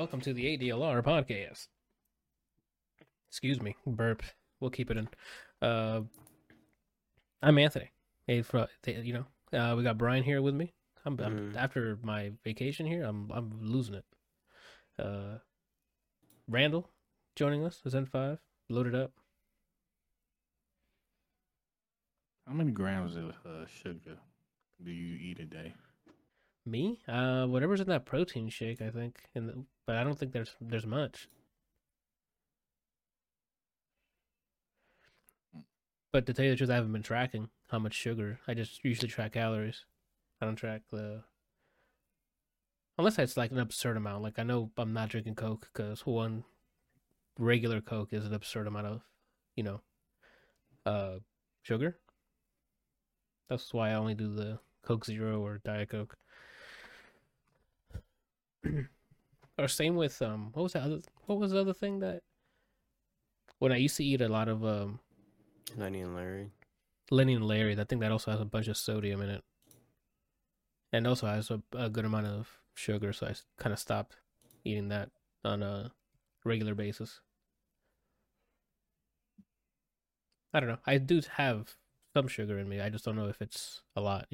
Welcome to the ADLR podcast. Excuse me, burp. We'll keep it in. I'm Anthony. We got Brian here with me. I'm after my vacation here. I'm losing it. Randall joining us is N5. Loaded up. How many grams of sugar do you eat a day? Me? Whatever's in that protein shake, I think. But I don't think there's much. But to tell you the truth, I haven't been tracking how much sugar. I just usually track calories. I don't track unless it's like an absurd amount. Like I know I'm not drinking Coke because one regular Coke is an absurd amount of, sugar. That's why I only do the Coke Zero or Diet Coke. Or same with what was the other thing that when I used to eat a lot of Lenny and Larry, I think that also has a bunch of sodium in it. And also has a good amount of sugar, so I kind of stopped eating that on a regular basis. I don't know. I do have some sugar in me. I just don't know if it's a lot,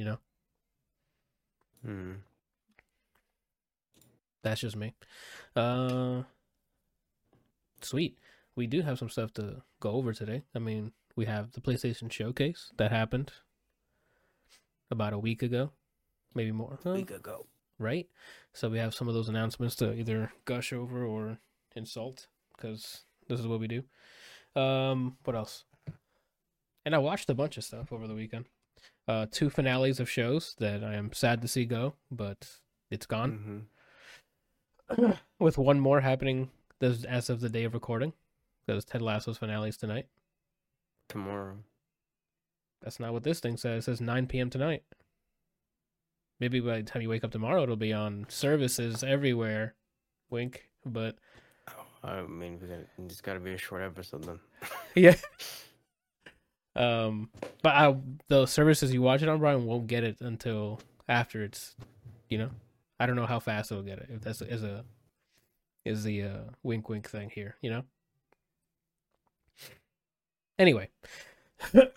That's just me. Sweet. We do have some stuff to go over today. I mean, we have the PlayStation Showcase that happened about a week ago. Maybe more. A week ago. Right? So we have some of those announcements to either gush over or insult, because this is what we do. What else? And I watched a bunch of stuff over the weekend. Two finales of shows that I am sad to see go, but it's gone. Mm-hmm. With one more happening as of the day of recording, because Ted Lasso's finale is tonight. Tomorrow. That's not what this thing says. It says 9 p.m. tonight. Maybe by the time you wake up tomorrow, it'll be on services everywhere. Wink. But I mean, it's got to be a short episode then. Yeah. But the services you watch it on, Brian, won't get it until after it's, I don't know how fast it'll get it. If that's is the wink wink thing here, Anyway, I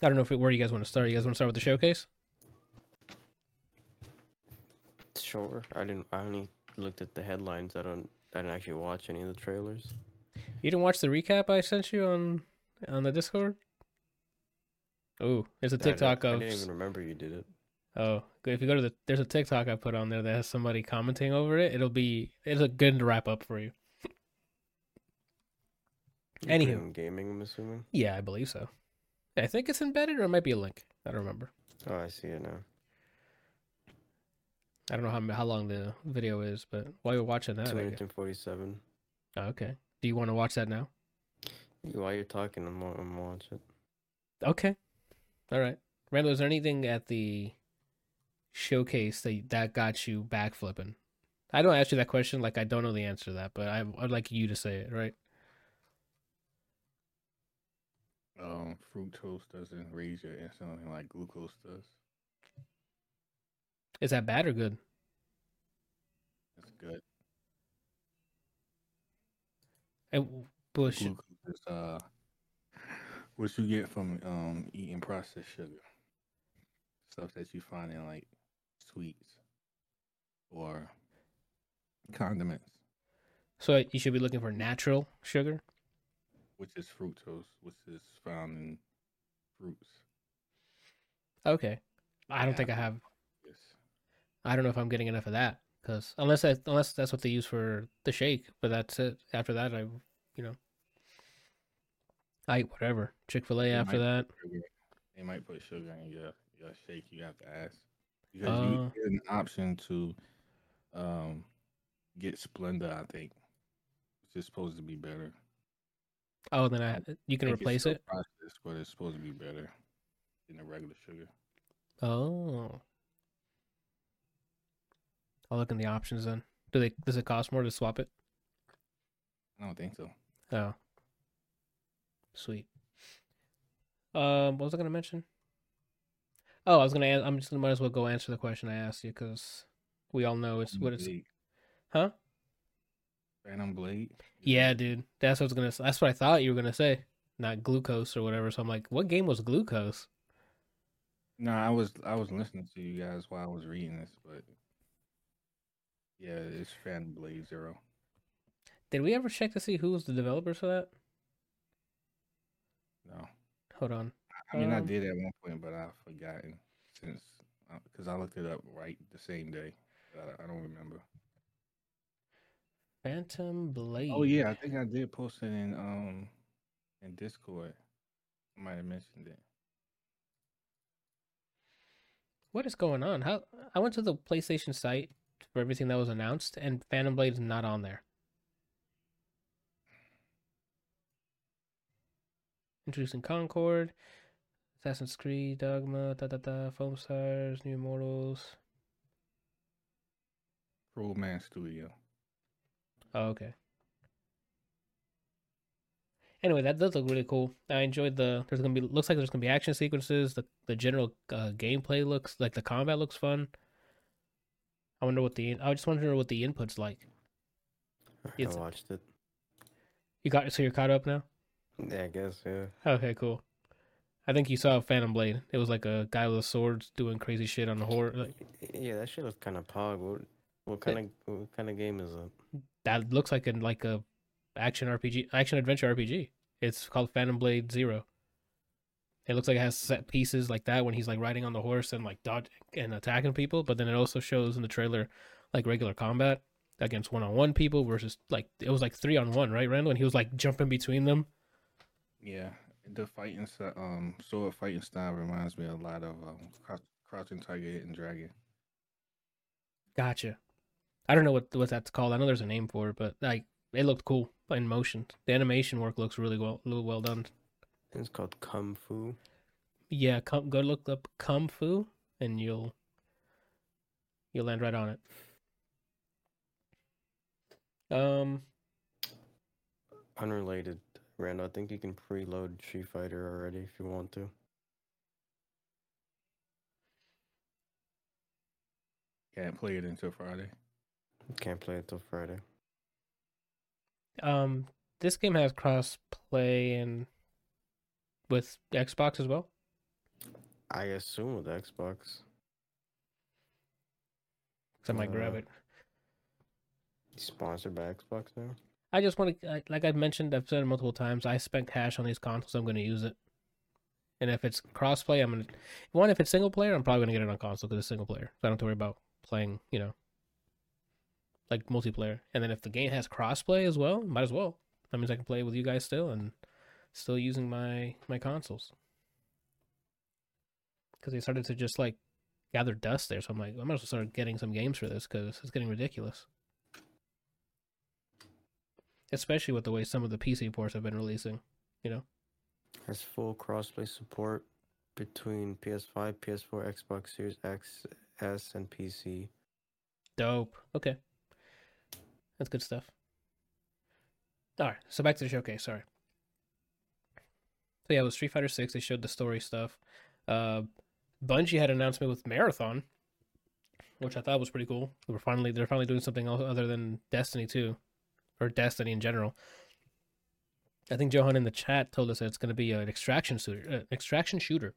don't know where you guys want to start. You guys want to start with the showcase? Sure. I only looked at the headlines. I didn't actually watch any of the trailers. You didn't watch the recap I sent you on the Discord? Oh, there's a TikTok of... I didn't even remember you did it. Oh, if you go to there's a TikTok I put on there that has somebody commenting over it. It's a good wrap up for you. Anywho, gaming, I'm assuming. Yeah, I believe so. I think it's embedded, or it might be a link. I don't remember. Oh, I see it now. I don't know how long the video is, but while you're watching that... 247. Oh, okay. Do you want to watch that now? While you're talking, I'm going to watch it. Okay. All right. Randall, is there anything at the showcase that got you backflipping? I don't ask you that question. Like, I don't know the answer to that, but I'd like you to say it, right? Fructose doesn't raise your insulin like glucose does. Is that bad or good? It's good. And Bush. Glucose is what you get from eating processed sugar. Stuff that you find in like sweets or condiments. So you should be looking for natural sugar? Which is fructose, which is found in fruits. Okay. I don't think I have... I don't know if I'm getting enough of that, because unless that's what they use for the shake, but that's it. After that, I eat whatever. Chick-fil-A after that. They might put sugar in your shake. You have to ask, because you get an option to get Splenda, I think, which is supposed to be better. Oh, then you can replace it? Processed, but it's supposed to be better than the regular sugar. Oh. I'll look in the options then. Does it cost more to swap it? I don't think so. Oh. Sweet. What was I going to mention? Oh, I'm just going to might as well go answer the question I asked you, because we all know it's what it's... Huh? Phantom Blade. Yeah, dude. That's what I was gonna. That's what I thought you were gonna say. Not glucose or whatever. So I'm like, what game was glucose? No, I was listening to you guys while I was reading this, but yeah, it's Phantom Blade Zero. Did we ever check to see who was the developers for that? No. Hold on. I mean, I did at one point, but I've forgotten since because I looked it up right the same day. I don't remember. Phantom Blade. Oh yeah, I think I did post it in Discord. I might have mentioned it. What is going on? How I went to the PlayStation site for everything that was announced, and Phantom Blade is not on there. Introducing Concord, Assassin's Creed, Dogma, Foam Stars, New Immortals. Roadman Studio. Oh, okay. Anyway, that does look really cool. I enjoyed the. There's gonna be looks like there's gonna be action sequences. The general gameplay looks like the combat looks fun. I just wonder what the input's like. I watched it. You got so you're caught up now. Yeah, I guess yeah. Okay, cool. I think you saw Phantom Blade. It was like a guy with a sword doing crazy shit on the horse. Like, yeah, that shit was kind of pog. What kind of game is it? That looks like a action adventure RPG. It's called Phantom Blade Zero. It looks like it has set pieces like that when he's like riding on the horse and like dodging and attacking people. But then it also shows in the trailer like regular combat against 1-on-1 people versus like it was like 3-on-1, right, Randall? And he was like jumping between them. Yeah, the fighting sword fighting style reminds me a lot of Crouching Tiger, Hidden Dragon. Gotcha. I don't know what that's called. I know there's a name for it, but like it looked cool in motion. The animation work looks really well done. It's called Kung Fu. Yeah, go look up Kung Fu, and you'll land right on it. Unrelated, Randall. I think you can preload Street Fighter already if you want to. Can't play it till Friday. This game has cross-play and with Xbox as well? I assume with Xbox. So I might grab it. Sponsored by Xbox now? I just want to, like I've mentioned, I've said it multiple times, I spent cash on these consoles, I'm going to use it. And if it's cross-play, I'm going to... One, if it's single-player, I'm probably going to get it on console because it's single-player. So I don't have to worry about playing, you know, like multiplayer. And then if the game has crossplay as well, might as well. That means I can play with you guys still and still using my consoles. Because they started to just like gather dust there. So I'm like, I might as well start getting some games for this because it's getting ridiculous. Especially with the way some of the PC ports have been releasing, you know? Has full crossplay support between PS5, PS4, Xbox Series X, S, and PC. Dope. Okay. That's good stuff. All right. So back to the showcase. Sorry. So yeah, it was Street Fighter VI. They showed the story stuff. Bungie had an announcement with Marathon, which I thought was pretty cool. They're finally doing something else other than Destiny 2, or Destiny in general. I think Johan in the chat told us that it's going to be an extraction shooter.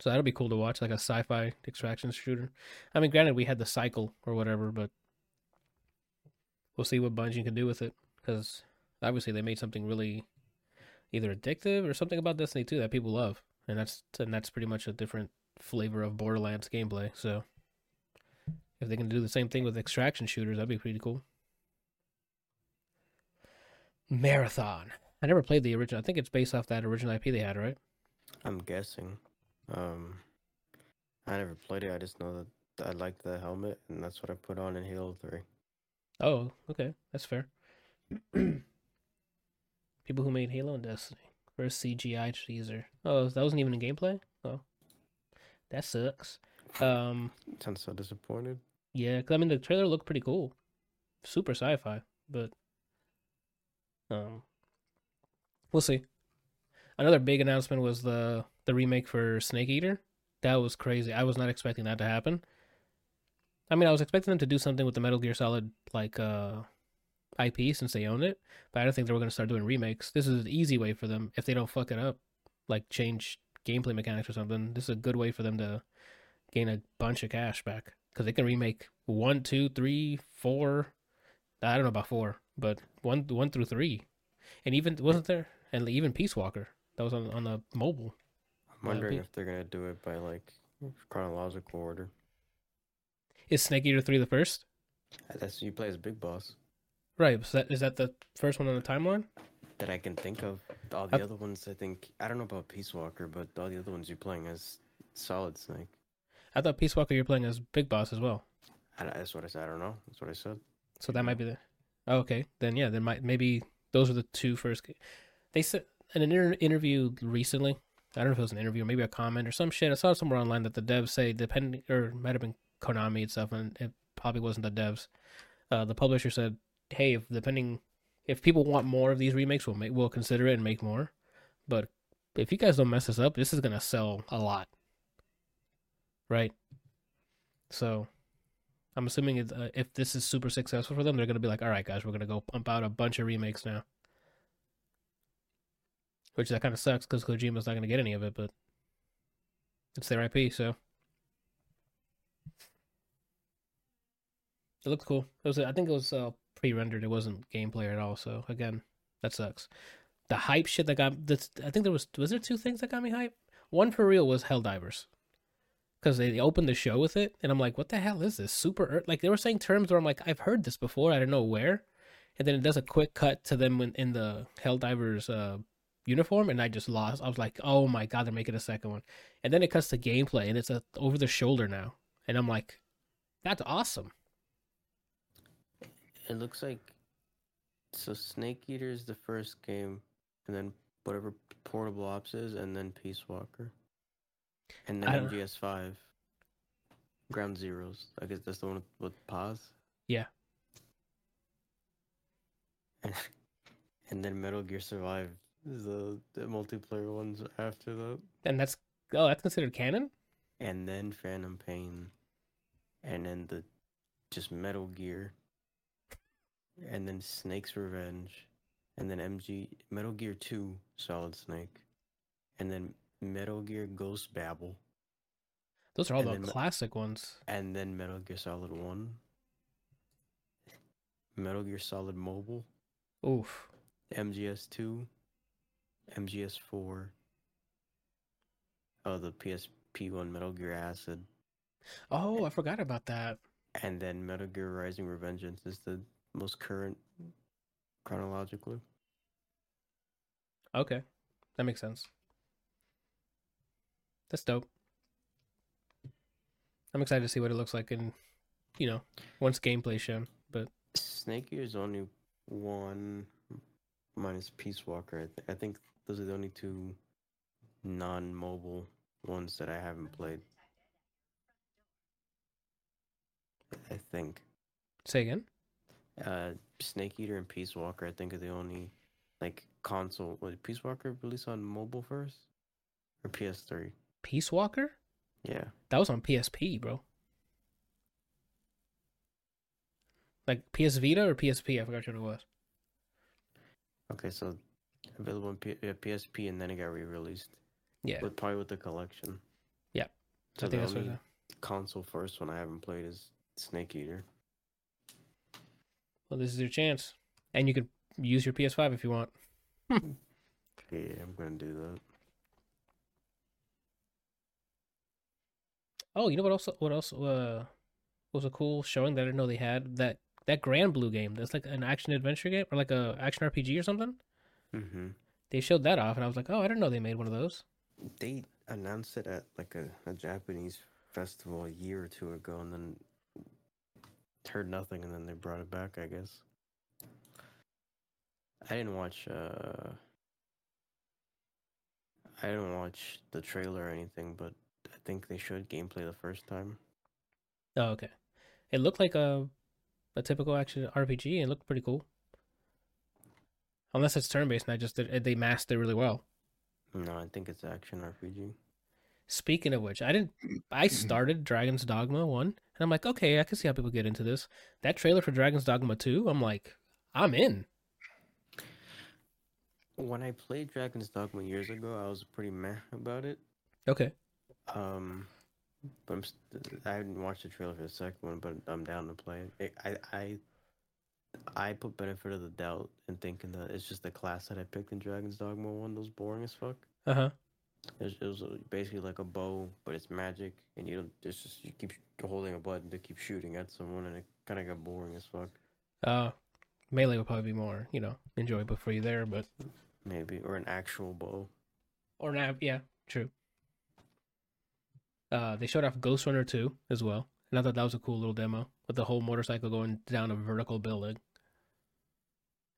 So that'll be cool to watch, like a sci-fi extraction shooter. I mean, granted, we had the cycle or whatever, but we'll see what Bungie can do with it. Because obviously they made something really either addictive or something about Destiny 2 that people love. And that's pretty much a different flavor of Borderlands gameplay. So if they can do the same thing with extraction shooters, that'd be pretty cool. Marathon. I never played the original. I think it's based off that original IP they had, right? I'm guessing. I never played it. I just know that I liked the helmet, and that's what I put on in Halo 3. Oh, okay. That's fair. People who made Halo and Destiny. First CGI teaser. Oh, that wasn't even in gameplay? Oh. That sucks. Sounds so disappointed. Yeah, because I mean, the trailer looked pretty cool. Super sci-fi, but... we'll see. Another big announcement was the remake for Snake Eater. That was crazy. I was not expecting that to happen. I mean, I was expecting them to do something with the Metal Gear Solid, like, IP, since they own it, but I don't think they were going to start doing remakes. This is an easy way for them, if they don't fuck it up, like, change gameplay mechanics or something. This is a good way for them to gain a bunch of cash back, because they can remake 1, 2, 3, 4, I don't know about 4, but 1 through 3, and even, wasn't there, and even Peace Walker, that was on the mobile. I'm wondering if they're going to do it by, like, chronological order. Is Snake Eater 3 the first? That's you play as Big Boss. Right, so is that the first one on the timeline? That I can think of. All the other ones, I think... I don't know about Peace Walker, but all the other ones you're playing as Solid Snake. I thought Peace Walker you're playing as Big Boss as well. That's what I said. I don't know. That's what I said. So that might be the... Oh, okay. Then, yeah, maybe those are the two first... They said in an interview recently... I don't know if it was an interview, maybe a comment or some shit. I saw somewhere online that the devs say, depending, or it might have been Konami itself, and it probably wasn't the devs. The publisher said, hey, if people want more of these remakes, we'll consider it and make more. But if you guys don't mess this up, this is going to sell a lot. Right? So I'm assuming if this is super successful for them, they're going to be like, all right, guys, we're going to go pump out a bunch of remakes now. Which that kind of sucks because Kojima's not going to get any of it, but it's their IP, so. It looked cool. I think it was pre-rendered. It wasn't gameplay at all, so again, that sucks. The hype shit that got... I think was there two things that got me hype? One for real was Helldivers. Because they opened the show with it, and I'm like, what the hell is this? Super Earth? Like, they were saying terms where I'm like, I've heard this before, I don't know where. And then it does a quick cut to them in the Helldivers... uniform, and I just lost. I was like, oh my god, they're making a second one. And then it cuts to gameplay, and it's over the shoulder now, and I'm like, that's awesome. It looks like, so Snake Eater is the first game, and then whatever Portable Ops is, and then Peace Walker, and then MGS5 Ground Zeroes, I guess that's the one with Paz. Yeah. and then Metal Gear Survive is the multiplayer ones after that. And that's considered canon? And then Phantom Pain. And then just Metal Gear. And then Snake's Revenge. And then Metal Gear 2 Solid Snake. And then Metal Gear Ghost Babel. Those are all the classic ones. And then Metal Gear Solid 1. Metal Gear Solid Mobile. Oof. MGS 2. MGS4. Oh, the PSP1 Metal Gear Acid. Oh, I forgot about that. And then Metal Gear Rising Revengeance is the most current chronologically. Okay. That makes sense. That's dope. I'm excited to see what it looks like once gameplay's shown. But Snake Eater is only one minus Peace Walker. I think those are the only two non-mobile ones that I haven't played. I think. Say again? Snake Eater and Peace Walker, I think, are the only, like, console. Was Peace Walker released on mobile first? Or PS3? Peace Walker? Yeah. That was on PSP, bro. Like, PS Vita or PSP? I forgot what it was. Okay, so available on PSP, and then it got re-released. Yeah. But probably with the collection. Yeah. So the only console first one I haven't played is Snake Eater. Well, this is your chance. And you could use your PS5 if you want. Yeah, I'm going to do that. Oh, you know what else was a cool showing that I didn't know they had? That Grand Blue game, that's like an action-adventure game, or like a action RPG or something? Mm-hmm. They showed that off, and I was like, oh, I didn't know they made one of those. They announced it at like a Japanese festival a year or two ago, and then heard nothing, and then they brought it back, I guess. I didn't watch the trailer or anything, but I think they showed gameplay the first time. Oh, okay. It looked like a typical action RPG, and it looked pretty cool. Unless it's turn-based, and they masked it really well. No, I think it's action RPG. Speaking of which, I started Dragon's Dogma 1, And I'm like, okay, I can see how people get into this. That trailer for Dragon's Dogma 2, I'm like, I'm in. When I played Dragon's Dogma years ago, I was pretty meh about it. Okay. But I didn't watch the trailer for the second one, but I'm down to play it. I put benefit of the doubt in thinking that it's just the class that I picked in Dragon's Dogma 1 that was boring as fuck. Uh-huh. It was basically like a bow, but it's magic, and you keep holding a button to keep shooting at someone, and it kind of got boring as fuck. Melee would probably be more, enjoyable for you there, but... Maybe, or an actual bow. Yeah, true. They showed off Ghost Runner 2 as well, and I thought that was a cool little demo, with the whole motorcycle going down a vertical building.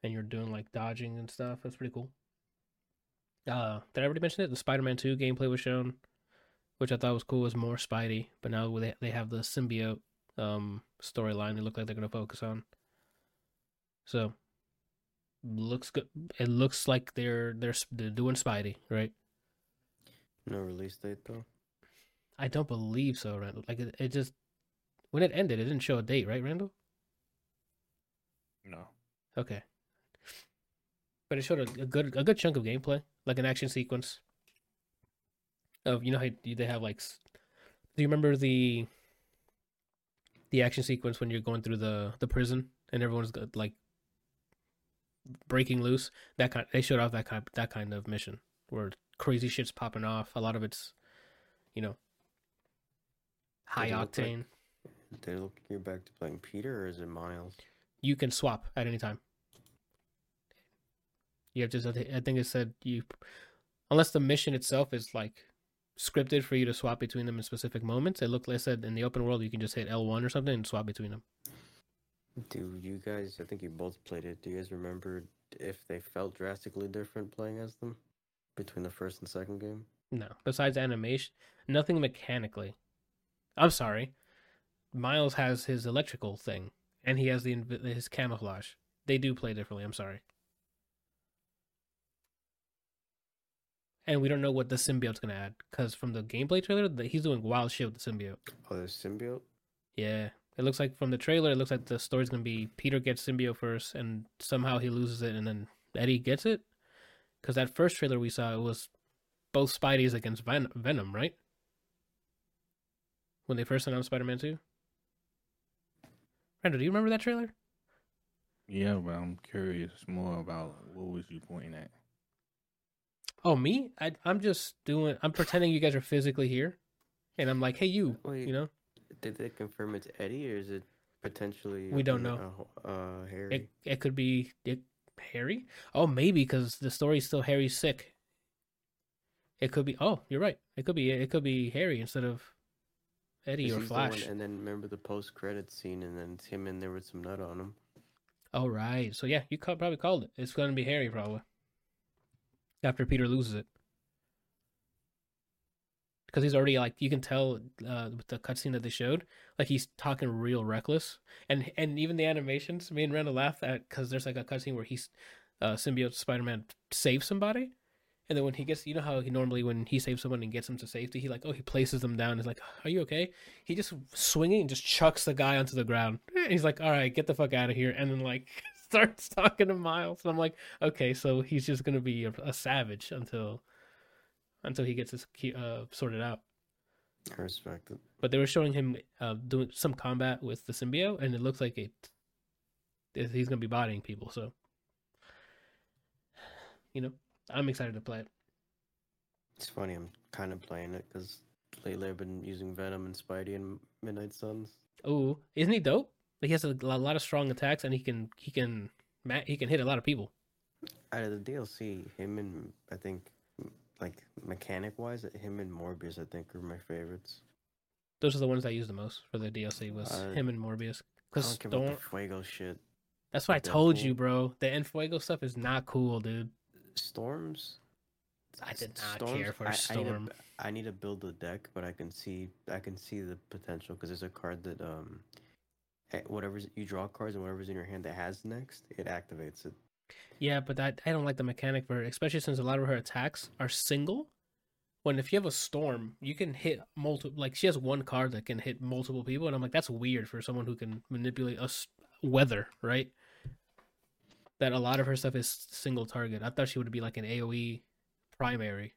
And you're doing, dodging and stuff. That's pretty cool. Did I already mention it? The Spider-Man 2 gameplay was shown, which I thought was cool. It was more Spidey, but now they have the symbiote storyline they look like they're going to focus on. So, looks good. It looks like they're doing Spidey, right? No release date, though? I don't believe so, Randall. It just... When it ended, it didn't show a date, right, Randall? No. Okay. But it showed a good chunk of gameplay, like an action sequence. Of how they have do you remember the action sequence when you're going through the prison and everyone's breaking loose? That kind, they showed off that kind of mission where crazy shit's popping off. A lot of it's, high octane. You're back to playing Peter, or is it Miles? You can swap at any time. You have to, I think it said unless the mission itself is scripted for you to swap between them in specific moments. It said in the open world you can just hit L1 or something and swap between them. Do you guys? I think you both played it. Do you guys remember if they felt drastically different playing as them between the first and second game? No. Besides animation, nothing mechanically. I'm sorry. Miles has his electrical thing, and he has his camouflage. They do play differently. I'm sorry. And we don't know what the symbiote's going to add, because from the gameplay trailer, he's doing wild shit with the symbiote. Oh, the symbiote? Yeah. It looks like from the trailer, it looks like the story's going to be Peter gets symbiote first, and somehow he loses it, and then Eddie gets it? Because that first trailer we saw, it was both Spideys against Venom, right? When they first announced Spider-Man 2? Randall, do you remember that trailer? Yeah, but I'm curious more about what was you pointing at. Oh, me? I'm pretending you guys are physically here. And I'm like, hey, you. Wait, Did they confirm it's Eddie, or is it potentially... We don't know. Harry? It could be Harry? Oh, maybe, because the story's still Harry's sick. It could be... Oh, you're right. It could be Harry instead of Eddie or Flash. And then remember the post-credits scene, and then it's him in there with some nut on him. Oh, right. So, yeah, you probably called it. It's going to be Harry, probably. After Peter loses it. Because he's already you can tell with the cutscene that they showed, he's talking real reckless. And even the animations, me and Randall laughed at, because there's a cutscene where he's symbiote Spider-Man saves somebody. And then when he gets, how he normally, when he saves someone and gets them to safety, he he places them down. And he's like, are you okay? He just swinging and just chucks the guy onto the ground. And he's like, all right, get the fuck out of here. And then starts talking to Miles, and I'm like, okay, so he's just gonna be a savage until he gets his sorted out. I respect it. But they were showing him doing some combat with the symbiote, and it looks like he's gonna be bodying people. So, I'm excited to play it. It's funny, I'm kind of playing it because lately I've been using Venom and Spidey and Midnight Suns. Oh, isn't he dope? He has a lot of strong attacks, and he can hit a lot of people. Out of the DLC, him and I think mechanic wise, him and Morbius I think are my favorites. Those are the ones I used the most for the DLC was him and Morbius. Cause I don't care about the Fuego shit. That's what I told you, bro. The Enfuego stuff is not cool, dude. Storms. I did not care for Storm. I need to build a deck, but I can see the potential because there's a card that whatever you draw cards and whatever's in your hand that has next, it activates it. Yeah, but I don't like the mechanic for her, especially since a lot of her attacks are single, when if you have a storm, you can hit multiple, like she has one card that can hit multiple people. And I'm like, that's weird for someone who can manipulate us weather, right? That a lot of her stuff is single target. I thought she would be like an AoE primary,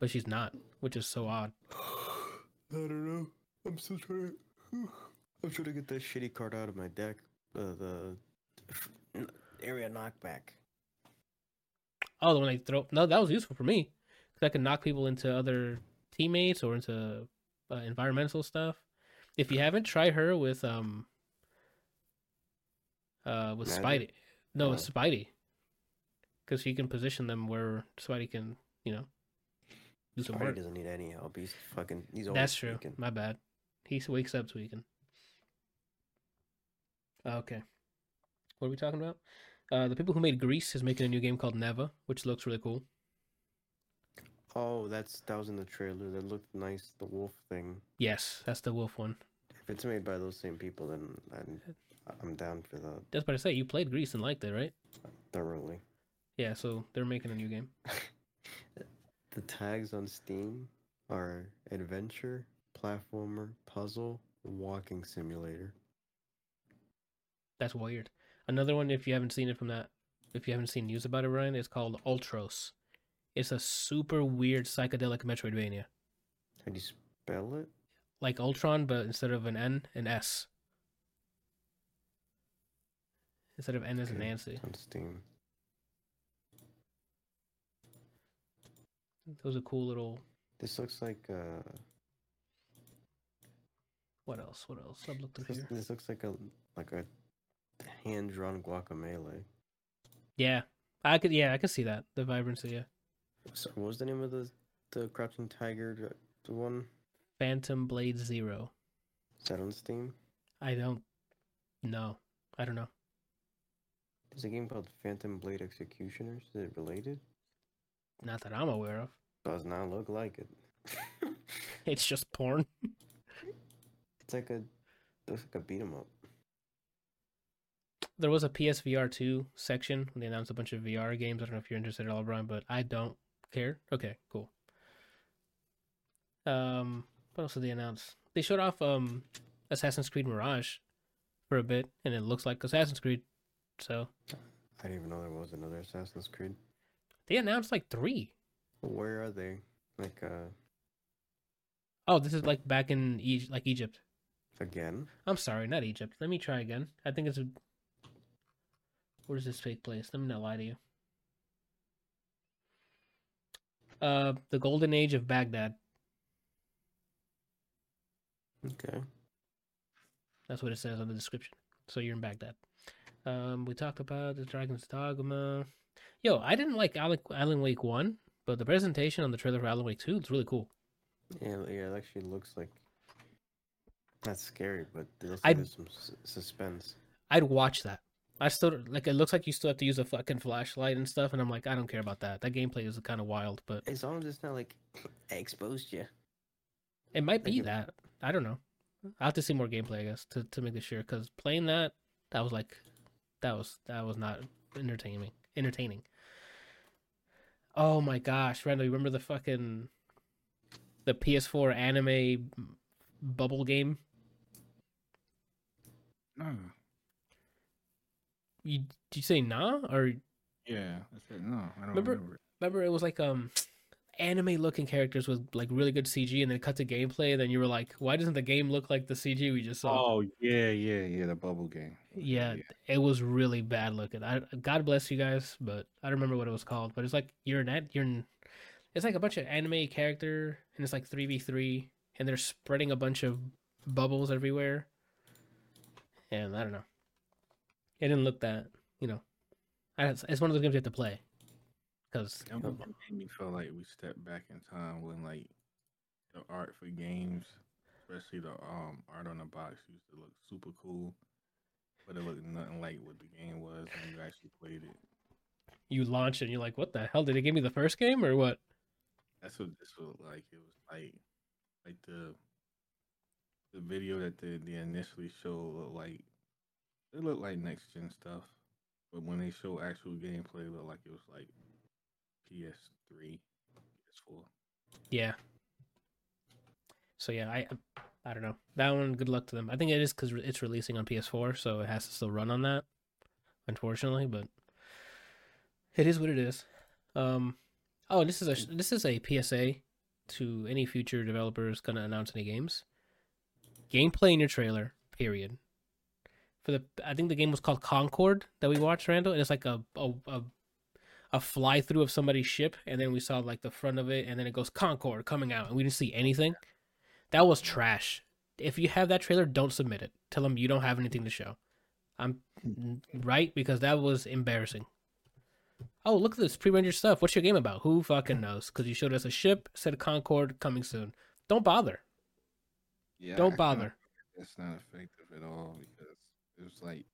but she's not, which is so odd. I don't know. I'm still trying. I'm trying to get that shitty card out of my deck. The area knockback. Oh, the one they throw. No, that was useful for me. Because I can knock people into other teammates or into environmental stuff. If you haven't, try her with Spidey. No, with Spidey. Because she can position them where Spidey can, you know, do some work. Spidey doesn't need any help. He's always That's true. My bad. He wakes up tweaking. Okay. What are we talking about? The people who made Grease is making a new game called Neva, which looks really cool. Oh, that was in the trailer. That looked nice. The wolf thing. Yes, that's the wolf one. If it's made by those same people, then I'm down for that. That's what I say. You played Grease and liked it, right? Thoroughly. Yeah, so they're making a new game. The tags on Steam are adventure, platformer, puzzle, walking simulator. That's weird. Another one, if you haven't seen news about it, Ryan, is called Ultros. It's a super weird psychedelic Metroidvania. How do you spell it? Like Ultron, but instead of an N, an S. Instead of N as in Nancy. On Steam. That was a cool little... This looks like... What else? I've looked up here. This looks like a hand-drawn guacamole. Yeah. I could see that. The vibrancy, yeah. So what was the name of the Crouching Tiger one? Phantom Blade Zero. Is that on Steam? I don't know. There's a game called Phantom Blade Executioners. Is it related? Not that I'm aware of. Does not look like it. It's just porn. It's like a beat 'em up. There was a PSVR 2 section when they announced a bunch of VR games. I don't know if you're interested at all, Brian, but I don't care. Okay, cool. What else did they announce? They showed off Assassin's Creed Mirage for a bit, and it looks like Assassin's Creed. So I didn't even know there was another Assassin's Creed. They announced like 3. Where are they? Like Oh, this is like back in Egypt. Again? I'm sorry, not Egypt. Let me try again. I think it's where does this take place? Let me not lie to you. The Golden Age of Baghdad. Okay. That's what it says on the description. So you're in Baghdad. We talked about the Dragon's Dogma. Yo, I didn't like Alan Wake 1, but the presentation on the trailer for Alan Wake 2 is really cool. Yeah, it actually looks like... That's scary, but there's some suspense. I'd watch that. I still like. It looks like you still have to use a fucking flashlight and stuff, and I'm like, I don't care about that. That gameplay is kind of wild, but as long as it's not like I exposed you, it might be that. I don't know. I'll have to see more gameplay, I guess, to make this sure. Because playing that was like, that was not entertaining. Oh my gosh, Randall, you remember the fucking the PS4 anime bubble game? No. Did you say nah? Or yeah, I said no. I don't remember. Remember, it was like anime-looking characters with like really good CG, and then cut to gameplay, and then you were like, "Why doesn't the game look like the CG we just saw?" Oh yeah, the bubble game. Yeah, it was really bad looking. God bless you guys, but I don't remember what it was called. But it's like it's like a bunch of anime character, and it's like 3v3, and they're spreading a bunch of bubbles everywhere, and I don't know. It didn't look that, you know. It's one of those games you have to play. Because it made me feel like we stepped back in time when, like, the art for games, especially the art on the box, used to look super cool, but it looked nothing like what the game was when you actually played it. You launch it, and you're like, "What the hell? Did it give me the first game or what?" That's what this was like. It was like the video that they initially showed looked like. It looked like next-gen stuff, but when they show actual gameplay, it looked like it was like PS3, PS4. Yeah. So yeah, I don't know. That one, good luck to them. I think it is because it's releasing on PS4, so it has to still run on that, unfortunately, but it is what it is. Oh, this is a PSA to any future developers going to announce any games. Gameplay in your trailer, period. I think the game was called Concord that we watched, Randall, and it's like a fly through of somebody's ship, and then we saw like the front of it, and then it goes Concord coming out, and we didn't see anything. That was trash. If you have that trailer, don't submit it. Tell them you don't have anything to show. I'm right, because that was embarrassing. Oh, look at this pre-rendered stuff. What's your game about? Who fucking knows? Because you showed us a ship, said Concord coming soon. Don't bother. Yeah, don't bother. It's not effective at all because it was like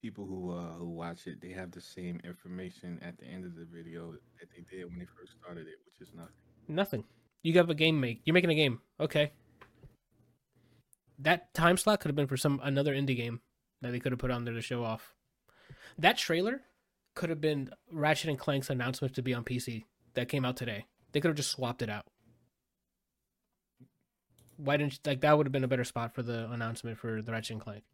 people who watch it, they have the same information at the end of the video that they did when they first started it, which is nothing. Nothing. You have a game make. You're making a game. Okay. That time slot could have been for another indie game that they could have put on there to show off. That trailer could have been Ratchet & Clank's announcement to be on PC that came out today. They could have just swapped it out. Why didn't you, like, that would have been a better spot for the announcement for the Ratchet & Clank.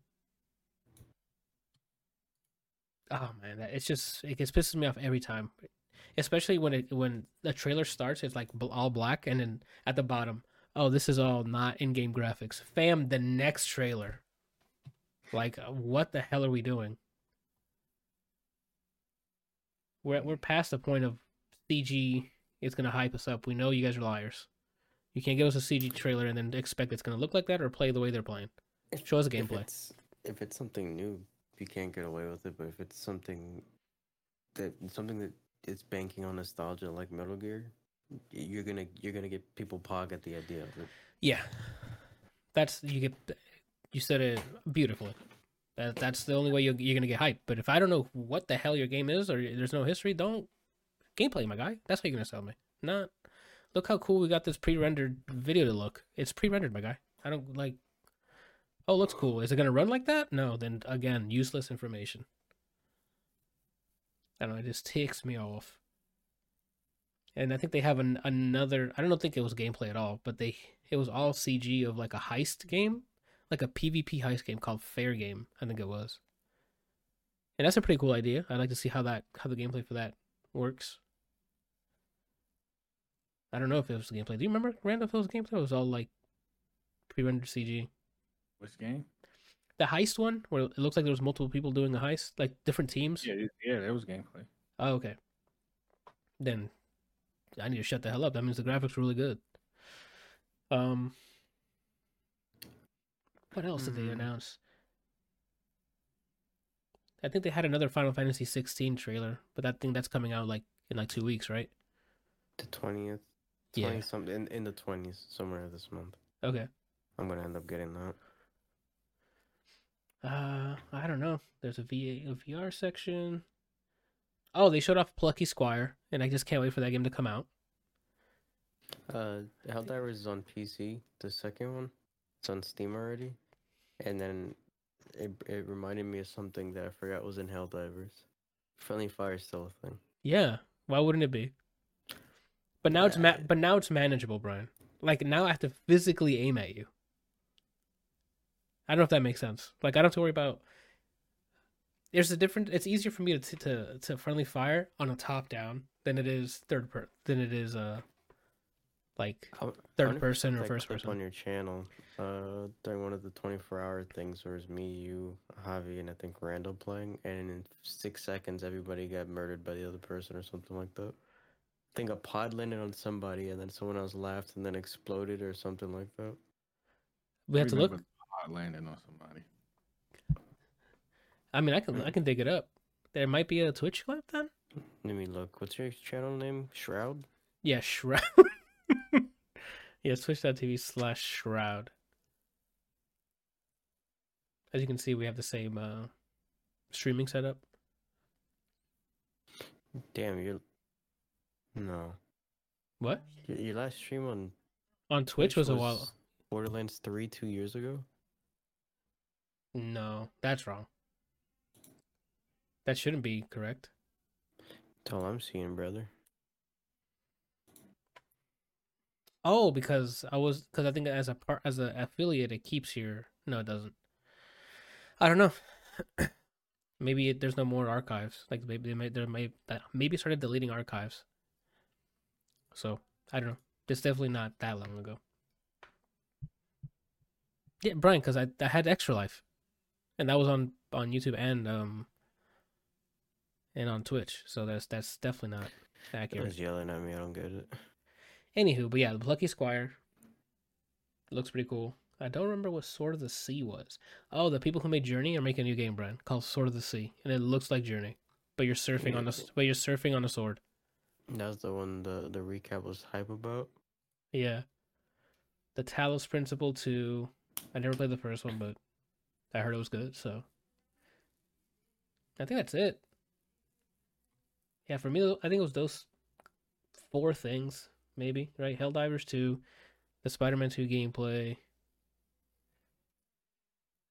Oh man, it pisses me off every time. Especially when the trailer starts, it's like all black, and then at the bottom, oh, this is all not in-game graphics. Fam, the next trailer. Like, what the hell are we doing? We're past the point of CG is going to hype us up. We know you guys are liars. You can't give us a CG trailer and then expect it's going to look like that or play the way they're playing. Show us a gameplay. If it's something new, you can't get away with it, but if it's something that it's banking on nostalgia like Metal Gear, you're gonna get people pog at the idea of it. Yeah, you said it beautifully. That's the only way you're gonna get hype. But if I don't know what the hell your game is or there's no history, don't gameplay, my guy. That's how you're gonna sell me. Not look how cool we got this pre-rendered video to look. It's pre-rendered, my guy. I don't like. Oh, looks cool. Is it gonna run like that? No. Then again, useless information. I don't know, it just ticks me off. And I think they have another, I don't think it was gameplay at all, but it was all CG of like a heist game, like a PvP heist game called Fair Game, I think it was. And that's a pretty cool idea. I'd like to see how the gameplay for that works. I don't know if it was the gameplay. Do you remember, Randall, if it was gameplay? It was all like pre-rendered CG. Which game? The heist one, where it looks like there was multiple people doing the heist, like different teams. Yeah, that was gameplay. Oh, okay. Then I need to shut the hell up. That means the graphics were really good. What else did they announce? I think they had another Final Fantasy 16 trailer, but that thing that's coming out like in like 2 weeks, right? The 20th. Yeah, something in the 20s somewhere this month. Okay. I'm gonna end up getting that. I don't know. There's a VR section. Oh, they showed off Plucky Squire, and I just can't wait for that game to come out. Helldivers is on PC, the second one. It's on Steam already. And then it reminded me of something that I forgot was in Helldivers. Friendly fire is still a thing. Yeah, why wouldn't it be? But now it's manageable, Brian. Like, now I have to physically aim at you. I don't know if that makes sense. Like, I don't have to worry about. There's a different. It's easier for me to friendly fire on a top down than it is third person or first person. On your channel, during one of the 24-hour things, there was me, you, Javi, and I think Randall playing, and in 6 seconds, everybody got murdered by the other person or something like that. I think a pod landed on somebody, and then someone else laughed and then exploded or something like that. We have to look. Landing on somebody. I mean, I can dig it up. There might be a Twitch clip then. Let me look. What's your channel name? Shroud? Yeah, Shroud. Yeah, twitch.tv/Shroud. As you can see, we have the same streaming setup. Damn, you're. No. What? Your last stream on Twitch was a while. Borderlands 3 2 years ago? No, that's wrong. That shouldn't be correct. That's all I'm seeing, brother. Oh, because I think as an affiliate it keeps your... No, it doesn't. I don't know. Maybe there's no more archives. Like maybe started deleting archives. So I don't know. It's definitely not that long ago. Yeah, Brian, because I had Extra Life, and that was on YouTube and on Twitch. So that's definitely not accurate. Someone's yelling at me. I don't get it. Anywho, but yeah, the Plucky Squire looks pretty cool. I don't remember what Sword of the Sea was. Oh, the people who made Journey are making a new game, Brian, called Sword of the Sea, and it looks like Journey, but you're surfing on a sword. That's the one the recap was hype about. Yeah, the Talos Principle 2. I never played the first one, but I heard it was good, so I think that's it. Yeah, for me, I think it was those four things, maybe, right? Helldivers 2, the Spider-Man 2 gameplay.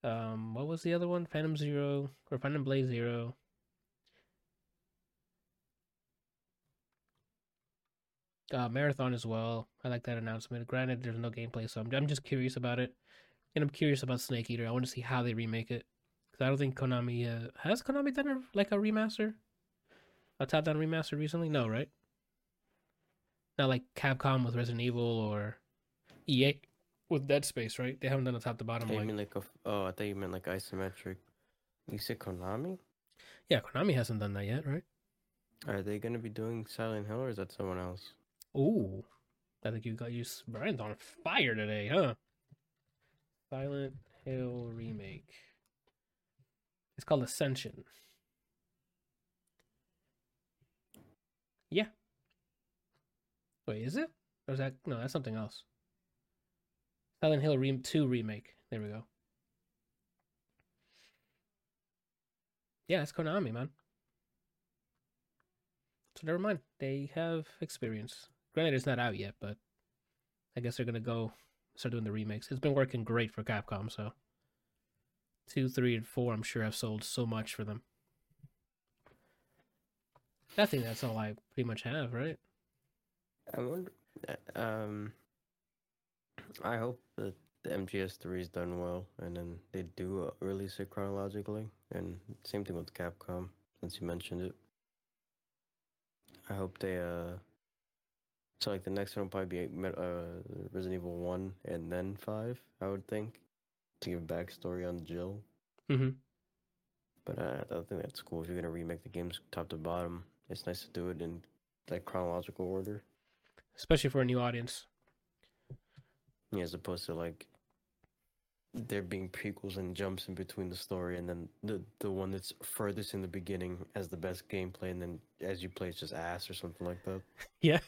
What was the other one? Phantom Blade Zero. Marathon as well. I like that announcement. Granted, there's no gameplay, so I'm just curious about it. And I'm curious about Snake Eater. I want to see how they remake it. Because I don't think Konami... has Konami done a remaster? A top-down remaster recently? No, right? Not like Capcom with Resident Evil or EA with Dead Space, right? They haven't done a top-to-bottom one. I thought you meant like isometric. You said Konami? Yeah, Konami hasn't done that yet, right? Are they going to be doing Silent Hill or is that someone else? Ooh, I think you got Brian's on fire today, huh? Silent Hill remake. It's called Ascension. Yeah. Wait, is it? Or is that... No, that's something else. Silent Hill 2 remake. There we go. Yeah, it's Konami, man. So never mind. They have experience. Granted, it's not out yet, but I guess they're going to go start doing the remakes. It's been working great for Capcom, so 2, 3, and 4 I'm sure have sold so much for them. I think that's all I pretty much have, right? I wonder... I hope that the MGS3 is done well, and then they do release it chronologically. And same thing with Capcom, since you mentioned it. I hope they... So, like, the next one will probably be Resident Evil 1 and then 5, I would think, to give backstory on Jill. Mm-hmm. But I think that's cool. If you're going to remake the games top to bottom, it's nice to do it in that chronological order. Especially for a new audience. Yeah, as opposed to, like, there being prequels and jumps in between the story, and then the one that's furthest in the beginning has the best gameplay, and then as you play, it's just ass or something like that. Yeah.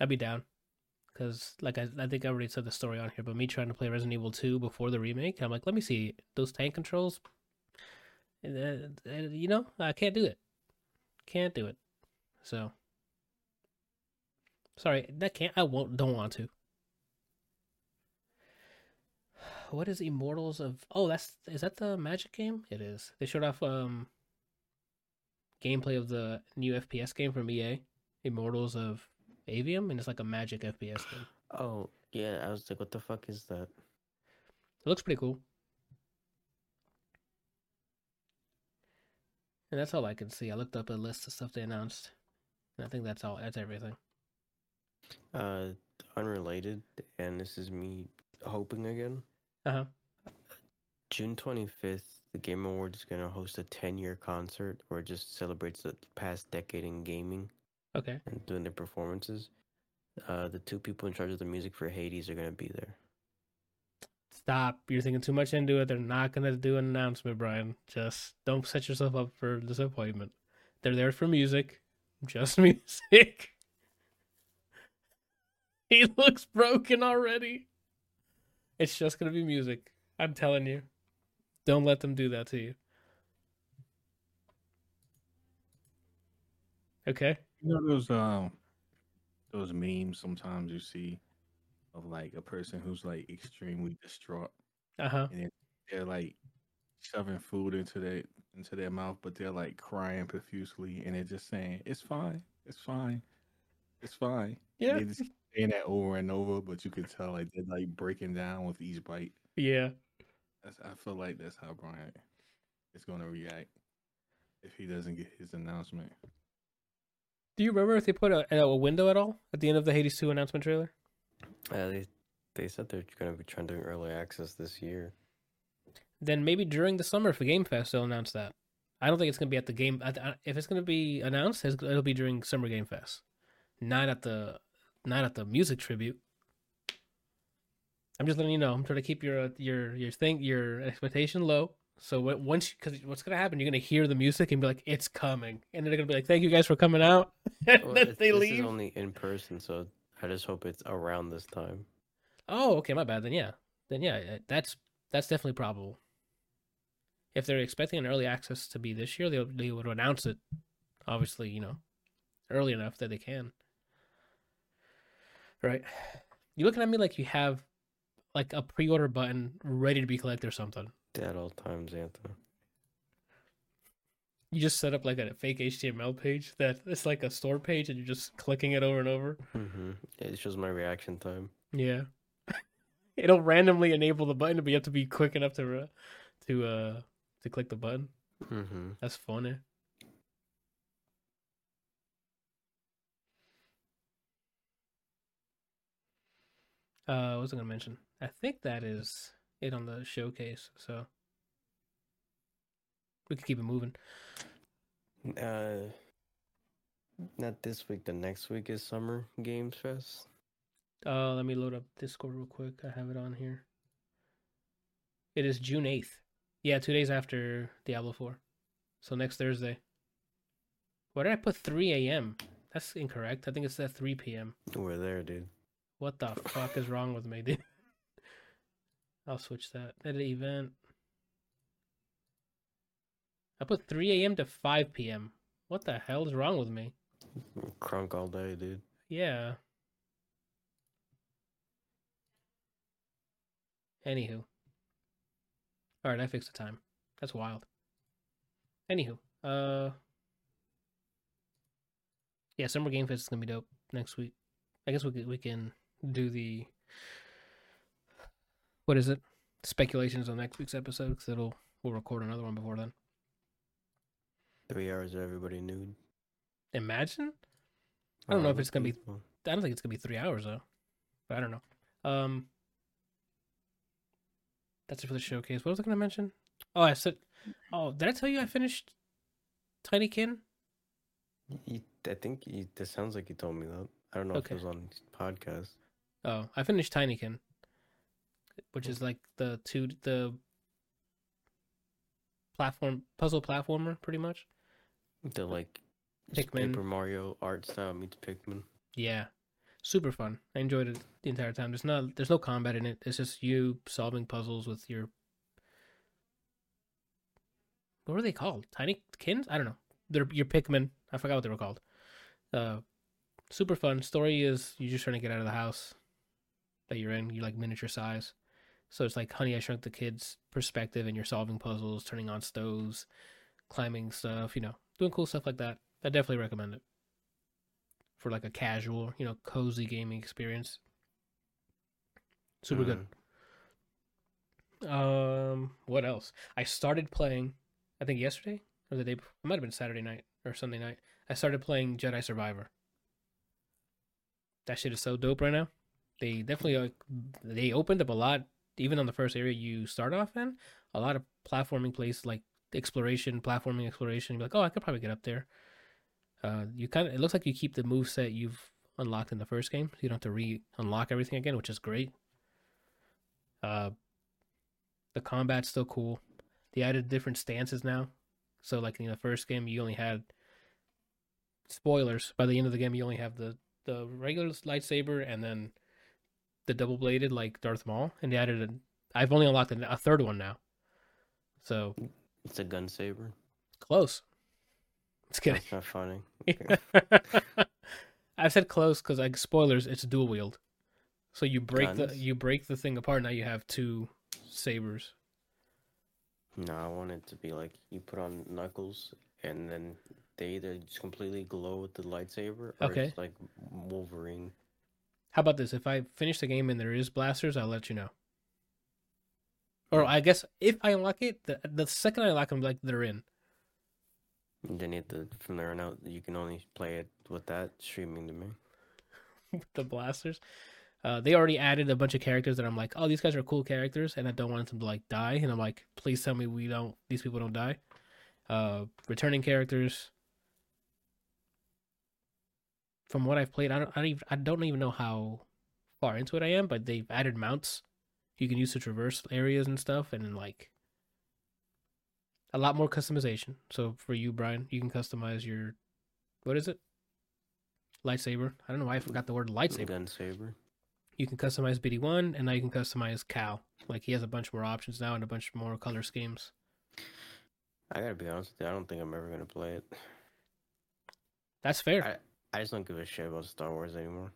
I'd be down, because like I think I already said the story on here, but me trying to play Resident Evil 2 before the remake, I'm like, let me see, those tank controls, and you know, I can't do it. Can't do it. So, sorry, don't want to. What is Immortals of, is that the Magic game? It is. They showed off gameplay of the new FPS game from EA, Immortals of Avium, and it's like a Magic FPS game. Oh, yeah, I was like, what the fuck is that? It looks pretty cool. And that's all I can see. I looked up a list of stuff they announced, and I think that's all. That's everything. Unrelated, and this is me hoping again. Uh-huh. June 25th, the Game Awards is going to host a 10-year concert where it just celebrates the past decade in gaming. Okay. And doing their performances. The two people in charge of the music for Hades are going to be there. Stop. You're thinking too much into it. They're not going to do an announcement, Brian. Just don't set yourself up for disappointment. They're there for music. Just music. He looks broken already. It's just going to be music. I'm telling you. Don't let them do that to you. Okay. You know those memes sometimes you see of like a person who's like extremely distraught, and they're like shoving food into their mouth, but they're like crying profusely, and they're just saying it's fine, It's fine. Yeah. They just keep saying that over and over, but you can tell like they're like breaking down with each bite. Yeah. I feel like that's how Bryant is going to react if he doesn't get his announcement. Do you remember if they put a window at all at the end of the Hades 2 announcement trailer? They said they're going to be trying to do early access this year. Then maybe during the summer for Game Fest they'll announce that. I don't think it's going to be at the game. If it's going to be announced, it'll be during Summer Game Fest, not at the music tribute. I'm just letting you know. I'm trying to keep your expectation low. So because what's going to happen? You're going to hear the music and be like, "It's coming," and they're going to be like, "Thank you guys for coming out." Well, they leave. This is only in person, so I just hope it's around this time. Oh, okay, my bad. Then yeah, that's definitely probable. If they're expecting an early access to be this year, they would announce it, obviously, early enough that they can. Right? You're looking at me like you have like a pre-order button ready to be collected or something. At all times, Anthony. You just set up like a fake HTML page that it's like a store page and you're just clicking it over and over. Mm-hmm. It's just my reaction time. Yeah. It'll randomly enable the button, but you have to be quick enough to click the button. Mm-hmm. That's funny. What was I going to mention? I think that is it on the showcase, so we can keep it moving. Not this week. The next week is Summer Games Fest. Let me load up Discord real quick. I have it on here. It is June 8th. Yeah, 2 days after Diablo 4. So next Thursday. Why did I put 3 a.m.? That's incorrect. I think it's at 3 p.m. We're there, dude. What the fuck is wrong with me, dude? I'll switch that. Edit event. I put 3 a.m. to 5 p.m. What the hell is wrong with me? Crunk all day, dude. Yeah. Anywho. All right, I fixed the time. That's wild. Anywho, yeah, Summer Game Fest is gonna be dope next week. I guess we can do the speculations on next week's episode because we'll record another one before then. 3 hours of everybody nude. Imagine. I don't know if it's gonna be. I don't think it's gonna be 3 hours though. But I don't know. That's it for the showcase. What was I going to mention? Oh, I said... Oh, did I tell you I finished Tinykin? It sounds like you told me that. I don't know if it was on podcast. Oh, I finished Tinykin, which is like the platform puzzle platformer, pretty much. The like Pikmin. Paper Mario art style meets Pikmin. Yeah. Super fun. I enjoyed it the entire time. There's no combat in it. It's just you solving puzzles with your... What were they called? Tinykins? I don't know. They're your Pikmin. I forgot what they were called. Super fun. Story is you're just trying to get out of the house that you're in. You're like miniature size. So it's like Honey, I Shrunk the Kids perspective, and you're solving puzzles, turning on stoves, climbing stuff, doing cool stuff like that. I definitely recommend it. For like a casual, cozy gaming experience. Super good. What else? I started playing, I think yesterday or the day before. It might have been Saturday night or Sunday night. I started playing Jedi Survivor. That shit is so dope right now. They definitely they opened up a lot, even on the first area you start off in. A lot of platforming places like platforming exploration. You're like, oh, I could probably get up there. It looks like you keep the moveset you've unlocked in the first game, so you don't have to re-unlock everything again, which is great. The combat's still cool. They added different stances now. So, like in the first game, you only had spoilers. By the end of the game, you only have the regular lightsaber and then the double-bladed, like Darth Maul. And they added I've only unlocked a third one now. So it's a gun saber. Close. It's kidding. That's not funny. Okay. I said close because, like, spoilers, it's dual wield. So you break the thing apart. Now you have two sabers. No, I want it to be like you put on Knuckles and then they either just completely glow with the lightsaber or it's like Wolverine. How about this? If I finish the game and there is blasters, I'll let you know. Or I guess if I unlock it, the second I unlock them, like, they're in. Then from there on out, you can only play it with that streaming to me. With the blasters? They already added a bunch of characters that I'm like, oh, these guys are cool characters, and I don't want them to, like, die. And I'm like, please tell me these people don't die. Returning characters. From what I've played, I don't even know how far into it I am, but they've added mounts you can use to traverse areas and stuff, and then, like, a lot more customization. So for you, Brian, you can customize your, what is it? Lightsaber. I don't know why I forgot the word lightsaber. Gunsaber. You can customize BD1, and now you can customize Cal. Like, he has a bunch more options now and a bunch more color schemes. I gotta be honest with you, I don't think I'm ever gonna play it. That's fair. I just don't give a shit about Star Wars anymore.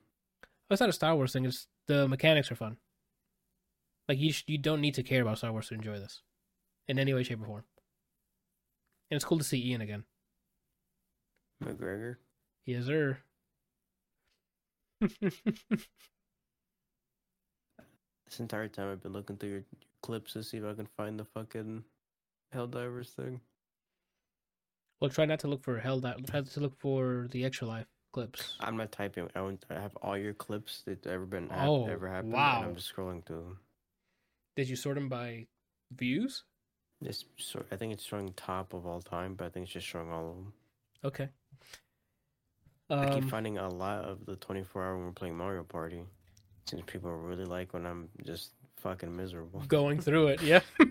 Well, it's not a Star Wars thing. It's the mechanics are fun. Like, you don't need to care about Star Wars to enjoy this. In any way, shape, or form. And it's cool to see Ian again. McGregor? Yes, sir. This entire time I've been looking through your clips to see if I can find the fucking Helldivers thing. Well, try not to look for Helldivers. Try to look for the Extra Life clips. I'm not typing. I have all your clips that ever happened. Wow. And I'm just scrolling through them. Did you sort them by views? I think it's showing top of all time, but I think it's just showing all of them. Okay. I keep finding a lot of the 24-hour when we're playing Mario Party, since people really like when I'm just fucking miserable. Going through it, yeah. What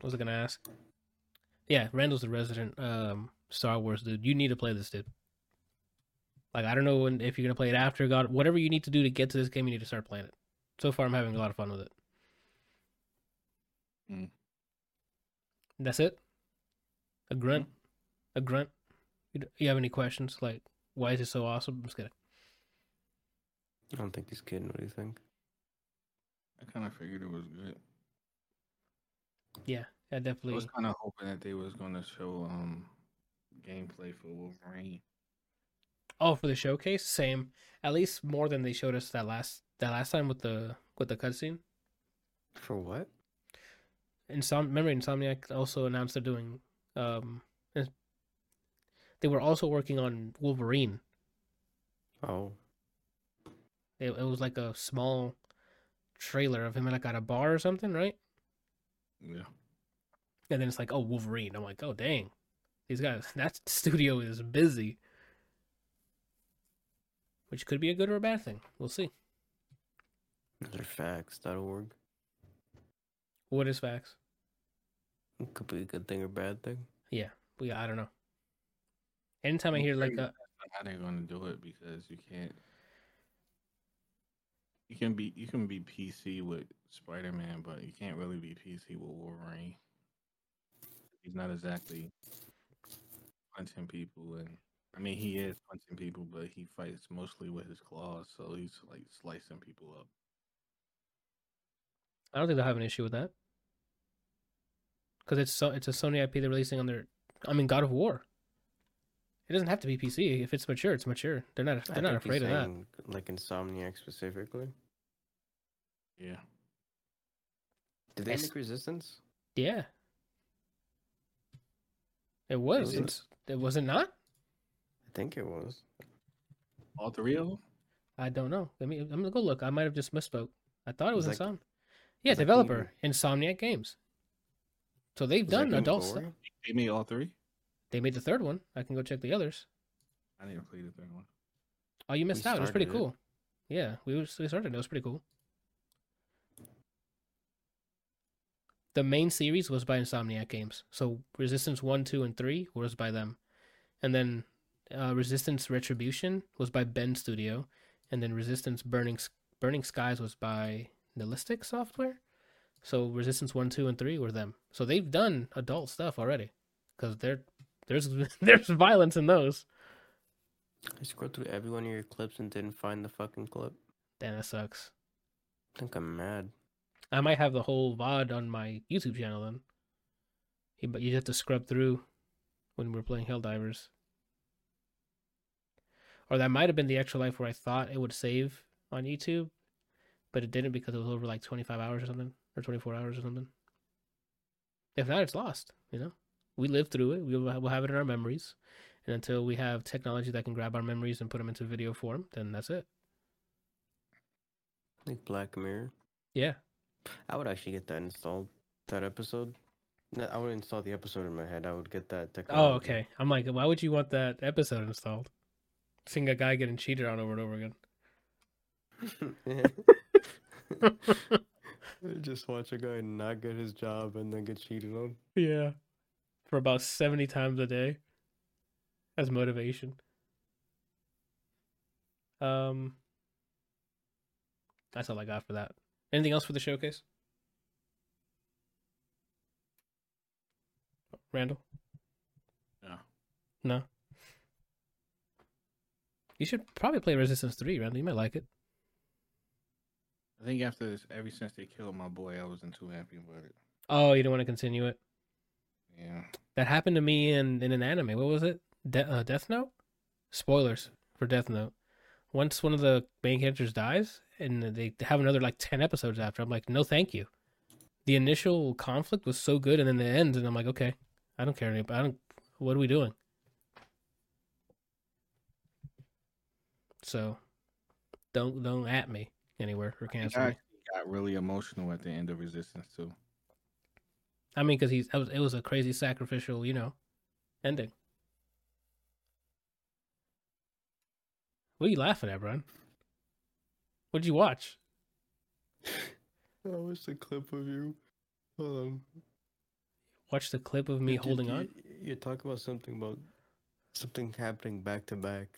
was I going to ask? Yeah, Randall's the resident Star Wars dude. You need to play this, dude. Like, I don't know if you're going to play it after God. Whatever you need to do to get to this game, you need to start playing it. So far, I'm having a lot of fun with it. Mm. That's it? A grunt? Mm. A grunt? You have any questions? Like, why is it so awesome? I'm just kidding. I don't think he's kidding. What do you think? I kind of figured it was good. Yeah, I definitely... I was kind of hoping that they was going to show gameplay for Wolverine. Oh, for the showcase? Same. At least more than they showed us that last time with the cutscene. For what? Remember, Insomniac also announced they're doing... they were also working on Wolverine. Oh. It was like a small trailer of him like at a bar or something, right? Yeah. And then it's like, oh, Wolverine. I'm like, oh, dang. These guys, that studio is busy. Which could be a good or a bad thing. We'll see. Those are facts.org. What is facts? It could be a good thing or bad thing. Yeah. I don't know. Anytime I hear like a... How they're going to do it, because you can't... You can be PC with Spider-Man, but you can't really be PC with Wolverine. He's not exactly punching people, and I mean he is punching people, but he fights mostly with his claws, so he's like slicing people up. I don't think they'll have an issue with that, because it's a Sony IP they're releasing on their. I mean, God of War. It doesn't have to be PC. If it's mature, it's mature. They're not afraid of that. Like Insomniac specifically. Yeah. Did they make Resistance? Yeah. It was. It was it not? I think it was. All three of them? I don't know. I'm gonna go look. I might have just misspoke. I thought it was Insomniac. Like, yeah, developer Insomniac Games. So they've done adult stuff. They made all three. They made the third one. I can go check the others. I didn't play the third one. Oh, you missed out. It was pretty cool. Yeah, we started. It was pretty cool. The main series was by Insomniac Games. So Resistance 1, 2, and 3 was by them. And then Resistance Retribution was by Ben Studio. And then Resistance Burning Skies was by Nihilistic Software. So Resistance 1, 2, and 3 were them. So they've done adult stuff already. Because there's violence in those. I scrolled through every one of your clips and didn't find the fucking clip. Damn, that sucks. I think I'm mad. I might have the whole VOD on my YouTube channel then. But you'd have to scrub through when we were playing Helldivers. Or that might have been the extra life where I thought it would save on YouTube, but it didn't because it was over like 25 hours or something, or 24 hours or something. If not, it's lost, you know? We lived through it. We'll have it in our memories. And until we have technology that can grab our memories and put them into video form, then that's it. Like Black Mirror. Yeah. I would actually get that installed, that episode. No, I would install the episode in my head. I would get that technology. Oh, okay. I'm like, why would you want that episode installed? Seeing a guy getting cheated on over and over again. Just watch a guy not get his job and then get cheated on. Yeah. For about 70 times a day. As motivation. That's all I got for that. Anything else for the showcase? Randall? No. You should probably play Resistance 3, Randall. You might like it. I think after this, ever since they killed my boy, I wasn't too happy about it. Oh, you don't want to continue it? Yeah. That happened to me in an anime. What was it? Death Note? Spoilers for Death Note. Once one of the main characters dies, and they have another like 10 episodes after, I'm like, no thank you. The initial conflict was so good, and then it ends, and I'm like, okay, I don't care anymore. What are we doing? So, don't at me anywhere or cancel me. I got really emotional at the end of Resistance too. I mean, because it was a crazy sacrificial, ending. What are you laughing at, Brian? What did you watch? I watched the clip of you. Hold on. Watch the clip of me holding on? You talk about something happening back to back.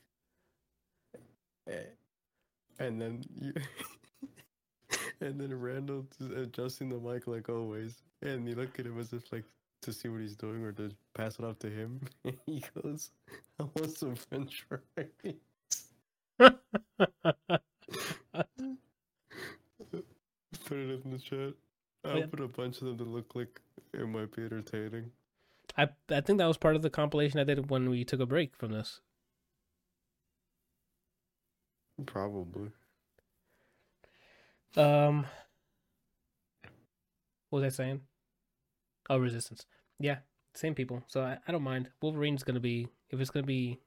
And then you... and then Randall adjusting the mic like always. And you look at him as if like to see what he's doing or to pass it off to him. And he goes, I want some french fries. Put it in the chat. I'll put a bunch of them to look like it might be entertaining. I think that was part of the compilation I did when we took a break from this. Probably. What was I saying? Oh, Resistance. Yeah, same people. So I don't mind. Wolverine's going to be, if it's going to be,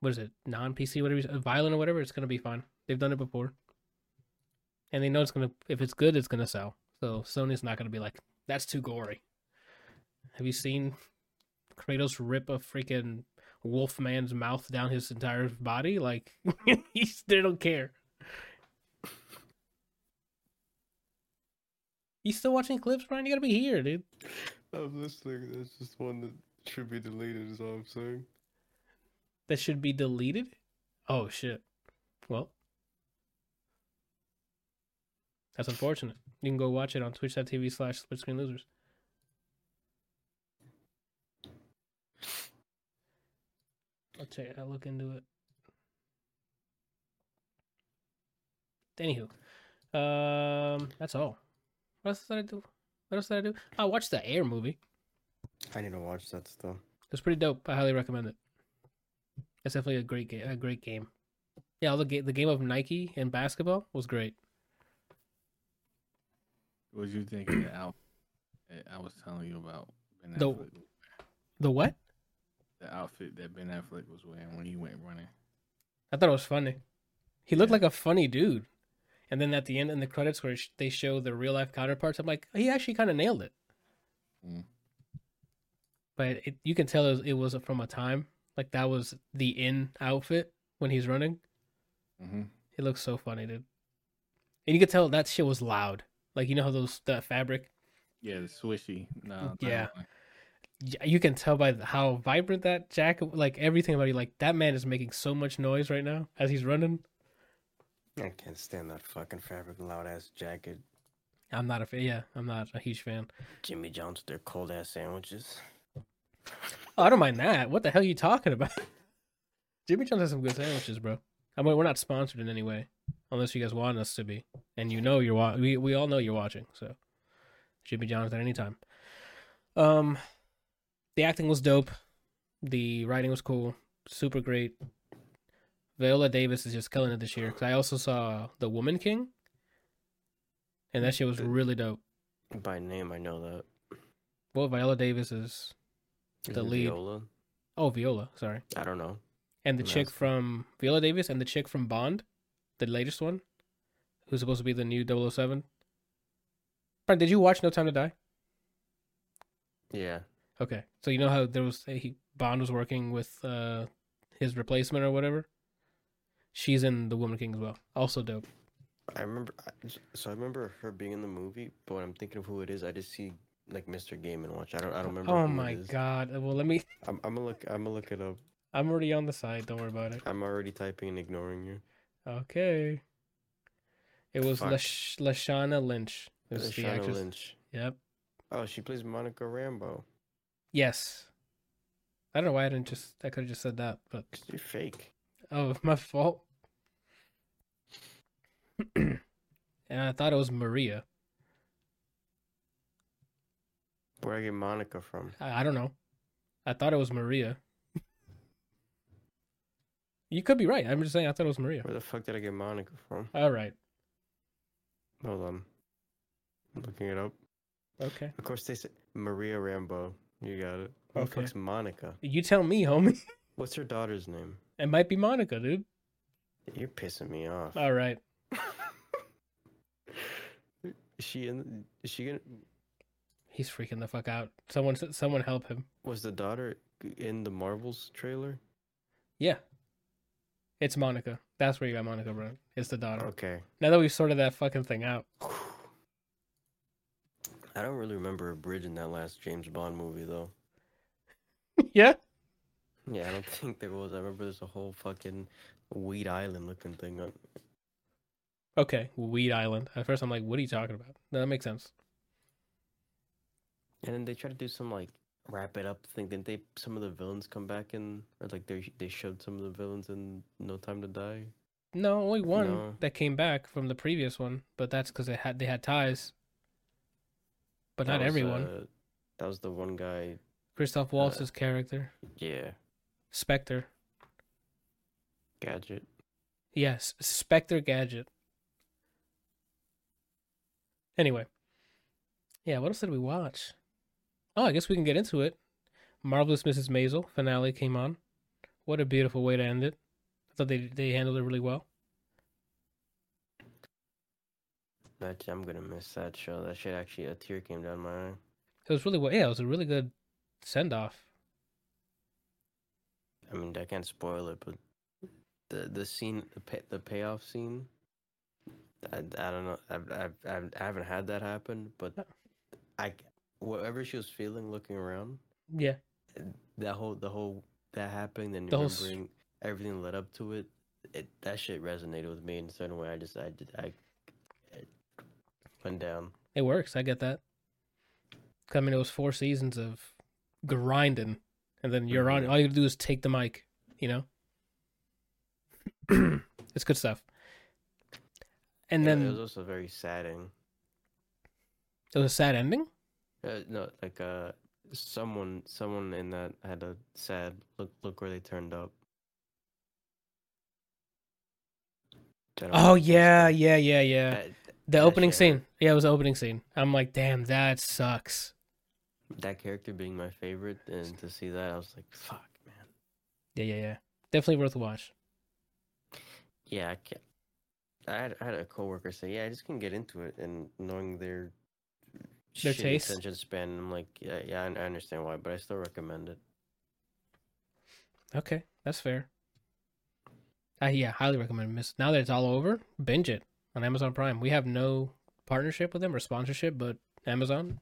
what is it, non-PC, whatever, violent or whatever, it's going to be fine. They've done it before. And they know it's going to, if it's good, it's going to sell. So Sony's not going to be like, that's too gory. Have you seen Kratos rip a freaking wolfman's mouth down his entire body? Like, they don't care. You still watching clips, Brian? You gotta be here, dude. I'm listening. That's just one that should be deleted, is all I'm saying. That should be deleted? Oh, shit. Well. That's unfortunate. You can go watch it on twitch.tv/splitscreenlosers. I'll look into it. Anywho. That's all. What else did I do? I watched the Air movie. I need to watch that still. It's pretty dope. I highly recommend it. It's definitely a great game. Yeah, the game of Nike and basketball was great. What did you think of the outfit I was telling you about? The what? The outfit that Ben Affleck was wearing when he went running. I thought it was funny. He looked like a funny dude. And then at the end in the credits where they show the real life counterparts, I'm like, he actually kind of nailed it. Mm. But you can tell it was from a time. Like that was the in outfit when he's running. Mm-hmm. It looks so funny, dude. And you could tell that shit was loud. Like, how that fabric? Yeah, the swishy. No, yeah. You can tell by how vibrant that jacket, like everything about it. Like that man is making so much noise right now as he's running. I can't stand that fucking fabric loud ass jacket. I'm not a huge fan. Jimmy John's, their cold ass sandwiches. Oh, I don't mind that. What the hell are you talking about? Jimmy John's has some good sandwiches, bro. I mean, we're not sponsored in any way. unless you guys want us to be. And you know you're watching. We all know you're watching, so should be down with it anytime. The acting was dope. The writing was cool. Super great. Viola Davis is just killing it this year. Because I also saw The Woman King, and that shit was really dope. By name, I know that. Well, Viola Davis is the lead. Viola? Oh, Viola. Sorry. I don't know. And the chick from Viola Davis and the chick from Bond, the latest one, who's supposed to be the new 007. Brian, did you watch No Time to Die? Yeah. Okay. So you know how there was Bond was working with his replacement or whatever? She's in The Woman King as well. Also dope. I remember her being in the movie, but when I'm thinking of who it is, I just see like Mr. Game and Watch. I don't remember. Oh my god! Well, let me. I'm gonna look it up. I'm already on the side. Don't worry about it. I'm already typing and ignoring you. Okay. It was Lashana Lynch. Is the actress. Lynch. Yep. Oh, she plays Monica Rambeau. Yes. I don't know why I could have just said that, but you're fake. Oh, my fault. And I thought it was Maria. Where did I get Monica from? I don't know. I thought it was Maria. You could be right. I'm just saying I thought it was Maria. Where the fuck did I get Monica from? All right. Hold on. I'm looking it up. Okay. Of course they said Maria Rambeau. You got it. Who the fuck's Monica? You tell me, homie. What's her daughter's name? It might be Monica, dude. You're pissing me off. All right. Is she gonna? He's freaking the fuck out. Someone help him. Was the daughter in the Marvels trailer? Yeah, it's Monica. That's where you got Monica, bro. It's the daughter. Okay. Now that we've sorted that fucking thing out. I don't really remember a bridge in that last James Bond movie though. Yeah. Yeah, I don't think there was. I remember there's a whole fucking Weed Island looking thing up. Okay, Weed Island. At first I'm like, what are you talking about? No, that makes sense. And then they try to do some, like, wrap it up thing. Didn't they, some of the villains come back in? Or, like, they showed some of the villains in No Time to Die? No, only one that came back from the previous one. But that's because they had ties. But that not was, everyone. That was the one guy. Christoph Waltz's character. Yeah. Spectre. Gadget. Yes, Spectre Gadget. Anyway, yeah, what else did we watch? Oh, I guess we can get into it. Marvelous Mrs. Maisel finale came on. What a beautiful way to end it. I thought they handled it really well. I'm going to miss that show. That shit actually, a tear came down my eye. It was really well. Yeah, it was a really good send-off. I mean, I can't spoil it, but the scene, the payoff scene... I don't know. I haven't had that happen, but whatever she was feeling, looking around, yeah, that happened, and remembering everything led up to it, that shit resonated with me in a certain way. It went down. It works. I get that. I mean, it was 4 seasons of grinding, and then you're on. All you have to do is take the mic. You know, it's good stuff. And then it was also very sad. It was a sad ending? No, like someone in that had a sad look where they turned up. Oh yeah. The opening scene. Yeah, it was the opening scene. I'm like, damn, that sucks. That character being my favorite, and to see that, I was like, fuck, man. Yeah. Definitely worth a watch. Yeah, I had a coworker say, "Yeah, I just couldn't get into it," and knowing their taste, attention span, I'm like, "Yeah, I understand why, but I still recommend it." Okay, that's fair. I highly recommend. Now that it's all over, binge it on Amazon Prime. We have no partnership with them or sponsorship, but Amazon,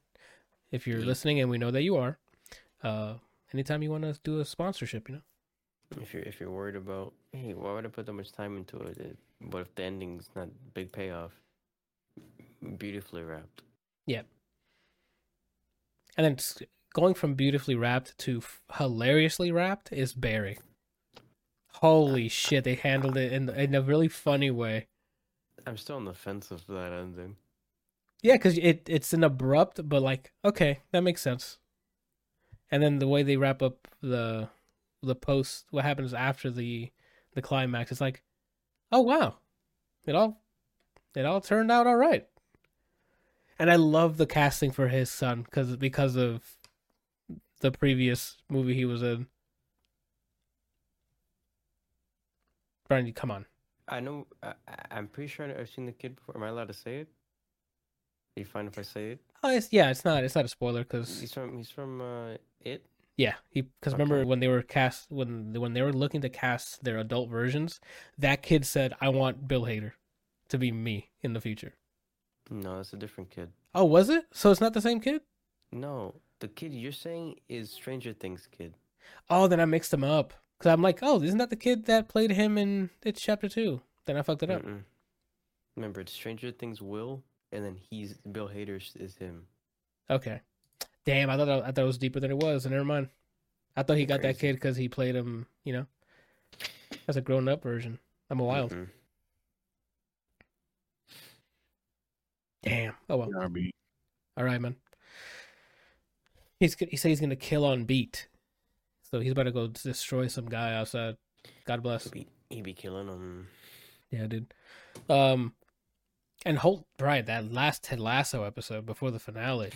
if you're listening, and we know that you are, anytime you want to do a sponsorship, you know. If you're worried about, hey, why would I put that much time into it? But if the ending's not big payoff, beautifully wrapped. Yeah. And then going from beautifully wrapped to hilariously wrapped is Barry. Holy shit, they handled it in a really funny way. I'm still on the fence of that ending. Yeah, because it's an abrupt, but like, okay, that makes sense. And then the way they wrap up the post, what happens after the climax, it's like, oh wow, it all turned out all right. And I love the casting for his son because of the previous movie he was in. Brian, come on. I know. I'm pretty sure I've seen the kid before. Am I allowed to say it? Are you fine if I say it? Oh, it's not a spoiler because he's from it. Yeah, because remember when they were cast when they were looking to cast their adult versions, that kid said, "I want Bill Hader to be me in the future." No, that's a different kid. Oh, was it? So it's not the same kid? No, the kid you're saying is Stranger Things kid. Oh, then I mixed them up. Because I'm like, oh, isn't that the kid that played him in It's Chapter 2? Then I fucked it up. Remember, it's Stranger Things Will, and then he's Bill Hader is him. Okay. Damn, I thought it was deeper than it was, and never mind. I thought he got that kid because he played him, you know, as a grown-up version. I'm a wild. Mm-mm. Damn. Oh, well. All right, man. He said he's going to kill on beat. So he's about to go destroy some guy outside. God bless. He be killing him. Yeah, dude. And Holt, Brian, that last Ted Lasso episode before the finale.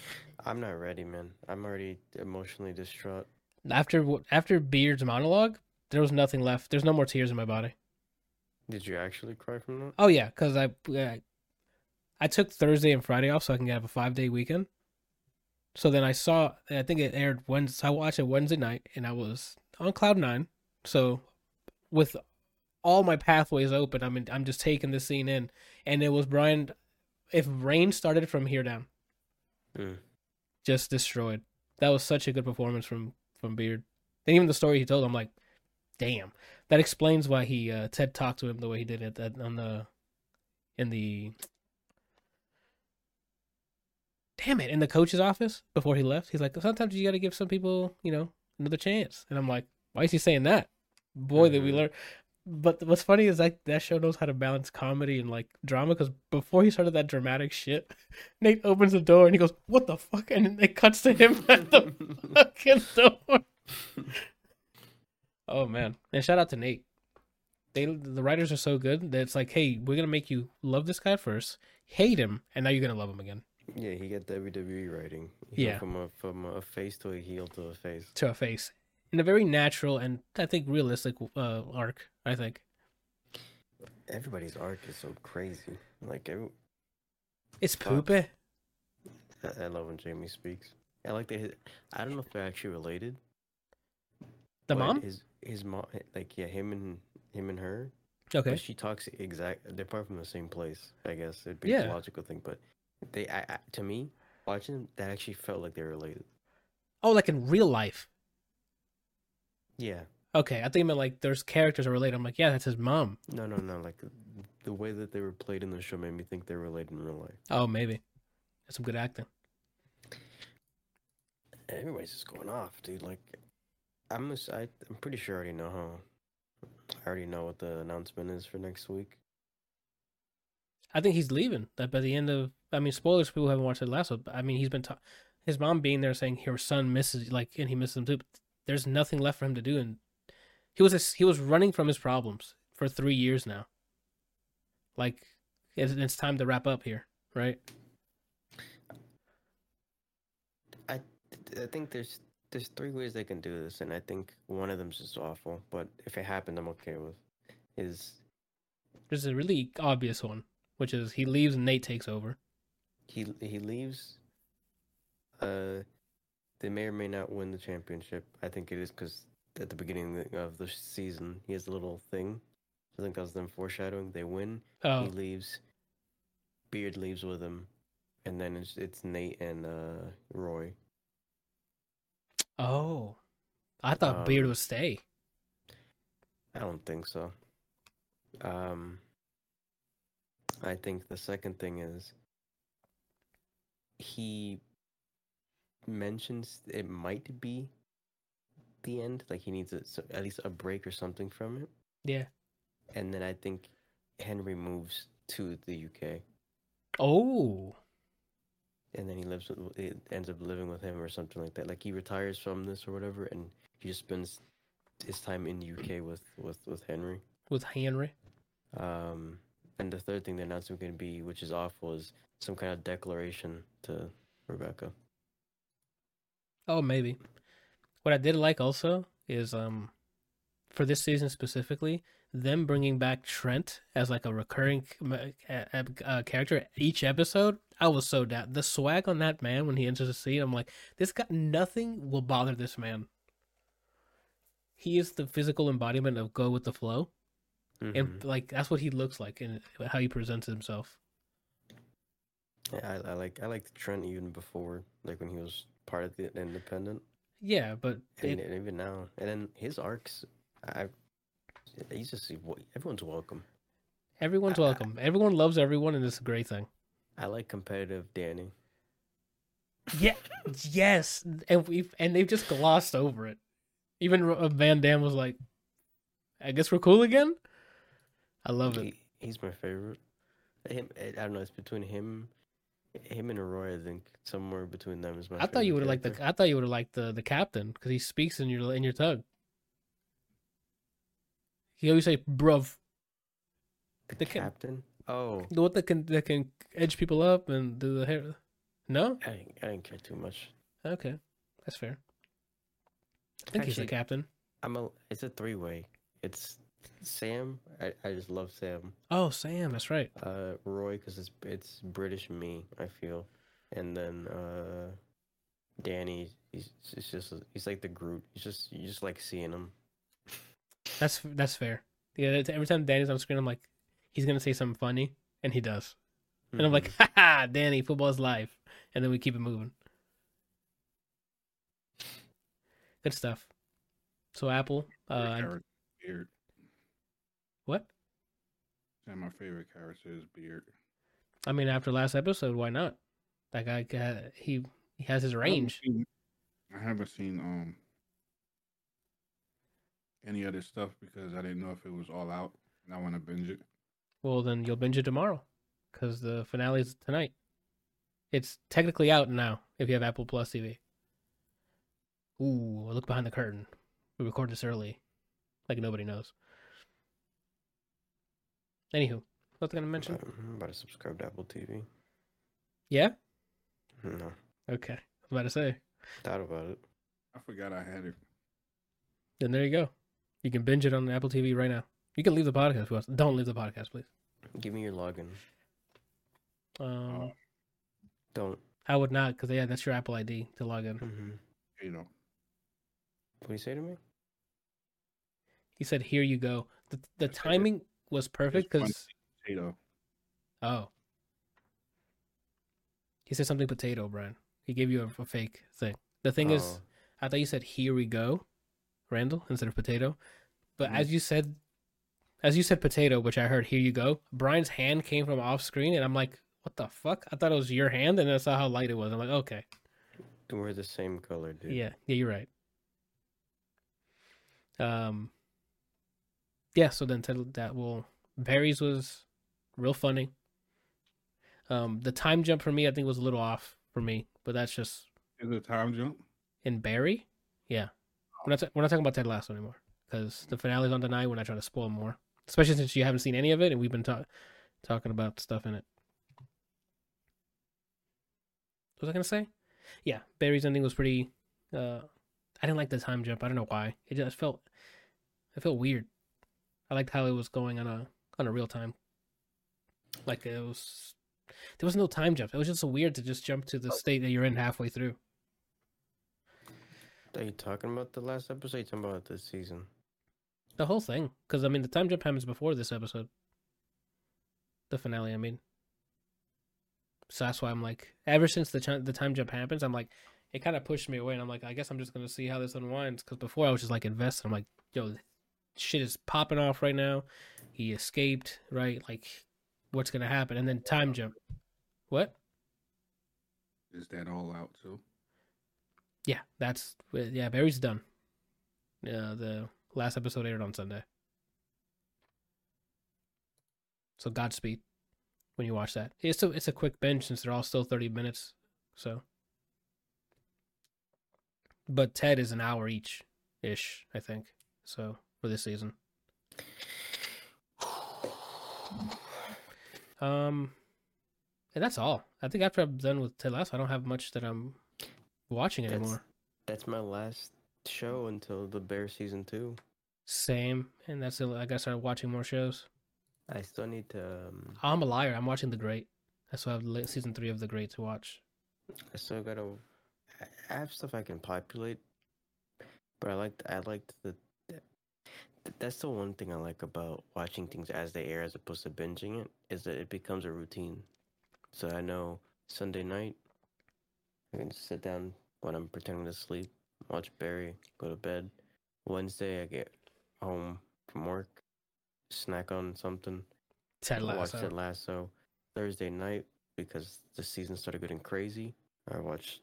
I'm not ready, man. I'm already emotionally distraught. After Beard's monologue, there was nothing left. There's no more tears in my body. Did you actually cry from that? Oh, yeah, because I took Thursday and Friday off so I can have a 5-day weekend. So then I think it aired Wednesday. So I watched it Wednesday night, and I was on cloud 9. So with all my pathways open, I'm just taking this scene in. And it was, Brian, if rain started from here down, just destroyed. That was such a good performance from Beard. And even the story he told, I'm like, damn. That explains why he Ted talked to him the way he did it in the coach's office before he left. He's like, sometimes you got to give some people, you know, another chance. And I'm like, why is he saying that? Boy, did we learn. But what's funny is that show knows how to balance comedy and like drama, because before he started that dramatic shit, Nate opens the door and he goes, what the fuck? And it cuts to him at the fucking door. Oh, man. And shout out to Nate. The writers are so good that it's like, hey, we're going to make you love this guy first, hate him, and now you're going to love him again. Yeah, he got the WWE writing. From a face to a heel to a face. In a very natural and, I think, realistic arc, I think. Everybody's arc is so crazy. Like, it's poopy. I love when Jamie speaks. I like that. I don't know if they're actually related. The mom? His mom, like, yeah, him and her. Okay. But she talks they're probably from the same place, I guess. It'd be a logical thing, but... to me, watching them, that actually felt like they were related. Oh, like in real life? Yeah. Okay, I think I meant like there's characters are related. I'm like, yeah, that's his mom. No. Like the way that they were played in the show made me think they're related in real life. Oh, maybe. That's some good acting. Everybody's just going off, dude. Like, I'm pretty sure I already know how. I already know what the announcement is for next week. I think he's leaving. That by the end of, spoilers for people who haven't watched it last one. He's been his mom being there saying her son misses, like, and he misses him too. But there's nothing left for him to do, and he was running from his problems for 3 years now. Like, it's time to wrap up here, right? I think there's 3 ways they can do this, and I think one of them's just awful. But if it happened, I'm okay with. There's a really obvious one, which is he leaves and Nate takes over. He leaves. They may or may not win the championship. I think it is because at the beginning of the season, he has a little thing. I think that was them foreshadowing. They win. Oh. He leaves. Beard leaves with him. And then it's Nate and Roy. Oh. I thought Beard would stay. I don't think so. I think the second thing is he mentions it might be the end. Like, he needs at least a break or something from it. Yeah. And then I think Henry moves to the UK. Oh. And then he lives with, it ends up living with him or something like that. Like he retires from this or whatever, and he just spends his time in the UK with Henry. With Henry. And the third thing the announcement going to be, which is awful, is some kind of declaration to Rebecca. Oh, maybe. What I did like also is for this season specifically, them bringing back Trent as like a recurring character each episode. I was so down. The swag on that man when he enters the scene, I'm like, this guy, nothing will bother this man. He is the physical embodiment of go with the flow. Mm-hmm. And like that's what he looks like and how he presents himself. Yeah, I liked Trent even before, like when he was part of the Independent. Yeah, but and even now, and then his arcs, he's just everyone's welcome. Everyone's welcome. Everyone loves everyone, and it's a great thing. I like competitive Danny. Yeah, yes, and they've just glossed over it. Even Van Damme was like, "I guess we're cool again." I love it. He's my favorite. I don't know. It's between him and Arroyo, I think somewhere between them is my. I thought you would have liked the captain because he speaks in your tongue. He always say "bruv." The captain. Oh, the one that can edge people up and do the hair. No, I didn't care too much. Okay, that's fair. I think he's the captain. It's a three-way. It's Sam. I just love Sam. Oh, Sam. That's right. Roy, because it's British me. I feel, and then Danny. He's like the Groot. You just like seeing him. That's fair. Yeah. Every time Danny's on screen, I'm like, he's gonna say something funny, and he does, and I'm like, ha ha, Danny, football's life, and then we keep it moving. Good stuff. So Apple. Beard. What? And my favorite character is Beard. I mean, after last episode, why not? That guy, he has his range. I haven't seen any other stuff because I didn't know if it was all out, and I want to binge it. Well, then you'll binge it tomorrow, because the finale is tonight. It's technically out now if you have Apple Plus TV. Ooh, look behind the curtain. We recorded this early. Like nobody knows. Anywho, what's I gonna mention? I'm about to subscribe to Apple TV. Yeah? No. Okay. I'm about to say. Thought about it. I forgot I had it. Then there you go. You can binge it on Apple TV right now. You can leave the podcast. Don't leave the podcast, please. Give me your login. Don't. I would not, because yeah, that's your Apple ID to log in. Mm-hmm. You know. What do you say to me? He said, "Here you go." The timing was perfect because potato. Oh, he said something potato, Brian. He gave you a fake thing. The thing is, I thought you said "Here we go," Randall, instead of potato. But as you said potato, which I heard "Here you go," Brian's hand came from off screen, and I'm like, "What the fuck?" I thought it was your hand, and I saw how light it was. I'm like, "Okay." We're the same color, dude. Yeah, you're right. Yeah, so then Barry's was real funny. The time jump for me, I think, was a little off for me, but that's just. Is it a time jump? In Barry? Yeah. We're not talking about Ted Lasso anymore because the finale's on tonight. We're not trying to spoil more, especially since you haven't seen any of it and we've been talking about stuff in it. What was I going to say? Yeah, Barry's ending was pretty. I didn't like the time jump. I don't know why. It just felt. It felt weird. I liked how it was going on a real time. Like it was, there was no time jump. It was just so weird to just jump to the state that you're in halfway through. Are you talking about the last episode? Or are you talking about this season? The whole thing, because I mean, the time jump happens before this episode. The finale, I mean. So that's why I'm like, ever since the time jump happens, I'm like, it kind of pushed me away, and I'm like, I guess I'm just gonna see how this unwinds. Because before I was just like invested. I'm like, yo. Shit is popping off right now. He escaped, right? Like, what's gonna happen? And then time jump. What? Is that all out too? Yeah, Barry's done. Yeah, the last episode aired on Sunday. So Godspeed. when you watch that. It's a quick binge since they're all still 30 minutes. So, but Ted is an hour each ish, I think. So for this season. And that's all. I think after I'm done with Ted Lasso, I don't have much that I'm watching anymore. That's my last show until the Bear season 2. Same, and that's it. I gotta start watching more shows. I still need to. I'm a liar. I'm watching The Great. I still have season 3 of The Great to watch. I still gotta. I have stuff I can populate, but I liked the. That's the one thing I like about watching things as they air as opposed to binging it, is that it becomes a routine. So I know Sunday night, I can sit down when I'm pretending to sleep, watch Barry, go to bed. Wednesday, I get home from work, snack on something, watch Ted Lasso. Thursday night, because the season started getting crazy, I watched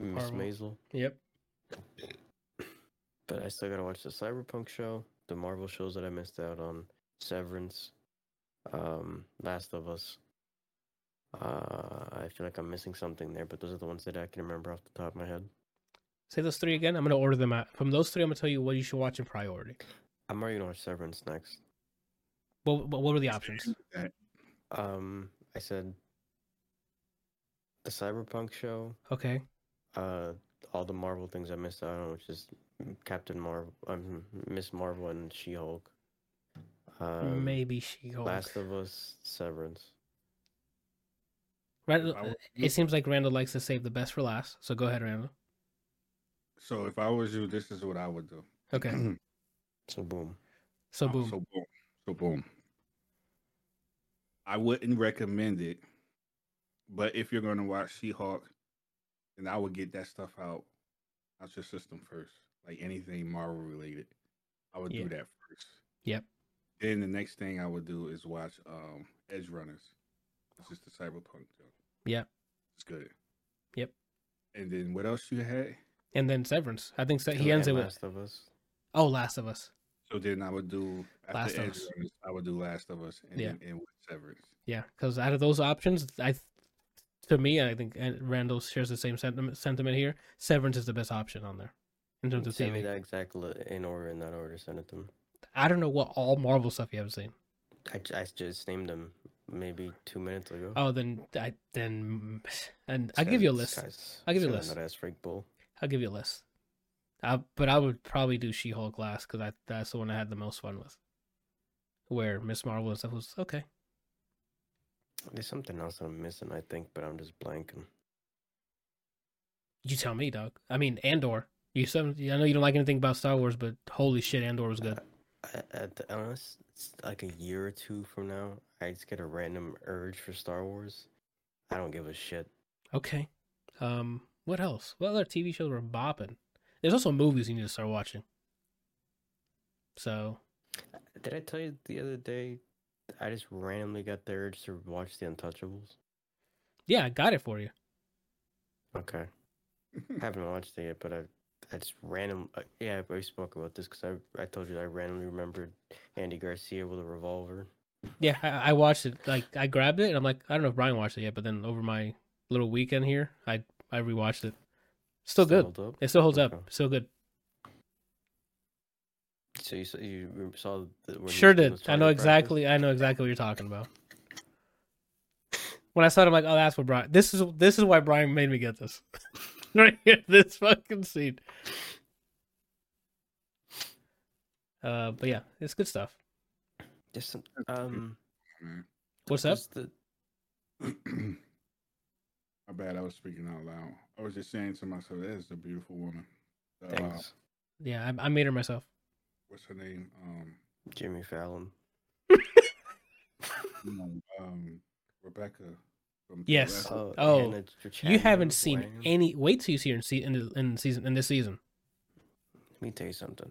Miss Maisel. Yep. But I still gotta watch the Cyberpunk show, the Marvel shows that I missed out on, Severance, Last of Us. I feel like I'm missing something there, but those are the ones that I can remember off the top of my head. Say those three again. I'm gonna order them out. From those three, I'm gonna tell you what you should watch in priority. I'm already gonna watch Severance next. Well, what were the options? I said the Cyberpunk show. Okay. All the Marvel things I missed out on, which is Captain Marvel, Miss Marvel, and She-Hulk. Maybe She-Hulk. Last of Us, Severance. It seems like Randall likes to save the best for last. So go ahead, Randall. So if I was you, this is what I would do. Okay. So boom. I wouldn't recommend it, but if you're going to watch She-Hulk, then I would get that stuff out your system first. Like anything Marvel related, I would do that first. Yep. Then the next thing I would do is watch Edge Runners. It's just the Cyberpunk show. Yep. It's good. Yep. And then what else you had? And then Severance. I think he ends it with Last of Us. Oh, Last of Us. So then I would do Last of Us. I would do Last of Us and with Severance. Yeah, because out of those options, I think Randall shares the same sentiment here. Severance is the best option on there. In terms of send me that exact in order, in that order, send it to me. I don't know what all Marvel stuff you haven't seen. I just named them maybe 2 minutes ago. Oh, then I'll give you a list. I'll give you a list. I'll give you a list. But I would probably do She-Hulk last because that's the one I had the most fun with. Where Miss Marvel and stuff was okay. There's something else I'm missing, I think, but I'm just blanking. You tell me, dog. I mean, Andor. I know you don't like anything about Star Wars, but holy shit, Andor was good. It's like a year or two from now, I just get a random urge for Star Wars. I don't give a shit. Okay. What else? What other TV shows were bopping? There's also movies you need to start watching. So. Did I tell you the other day, I just randomly got the urge to watch The Untouchables? Yeah, I got it for you. Okay. I haven't watched it yet, but I just we spoke about this because I told you I randomly remembered Andy Garcia with a revolver. Yeah, I watched it. Like, I grabbed it, and I'm like, I don't know if Brian watched it yet, but then over my little weekend here, I rewatched it. Still good. It still holds up. Still good. So you saw? Sure did. I know exactly what you're talking about. When I saw it, I'm like, oh, that's what Brian. This is why Brian made me get this. Right here, this fucking scene. But yeah, it's good stuff. Just some, what's up? My bad, I was speaking out loud. I was just saying to myself, that is a beautiful woman. Thanks. Yeah, I made her myself. What's her name? Jimmy Fallon. Rebecca. Yes. Oh, you haven't seen any. Wait till you see her in this season. Let me tell you something.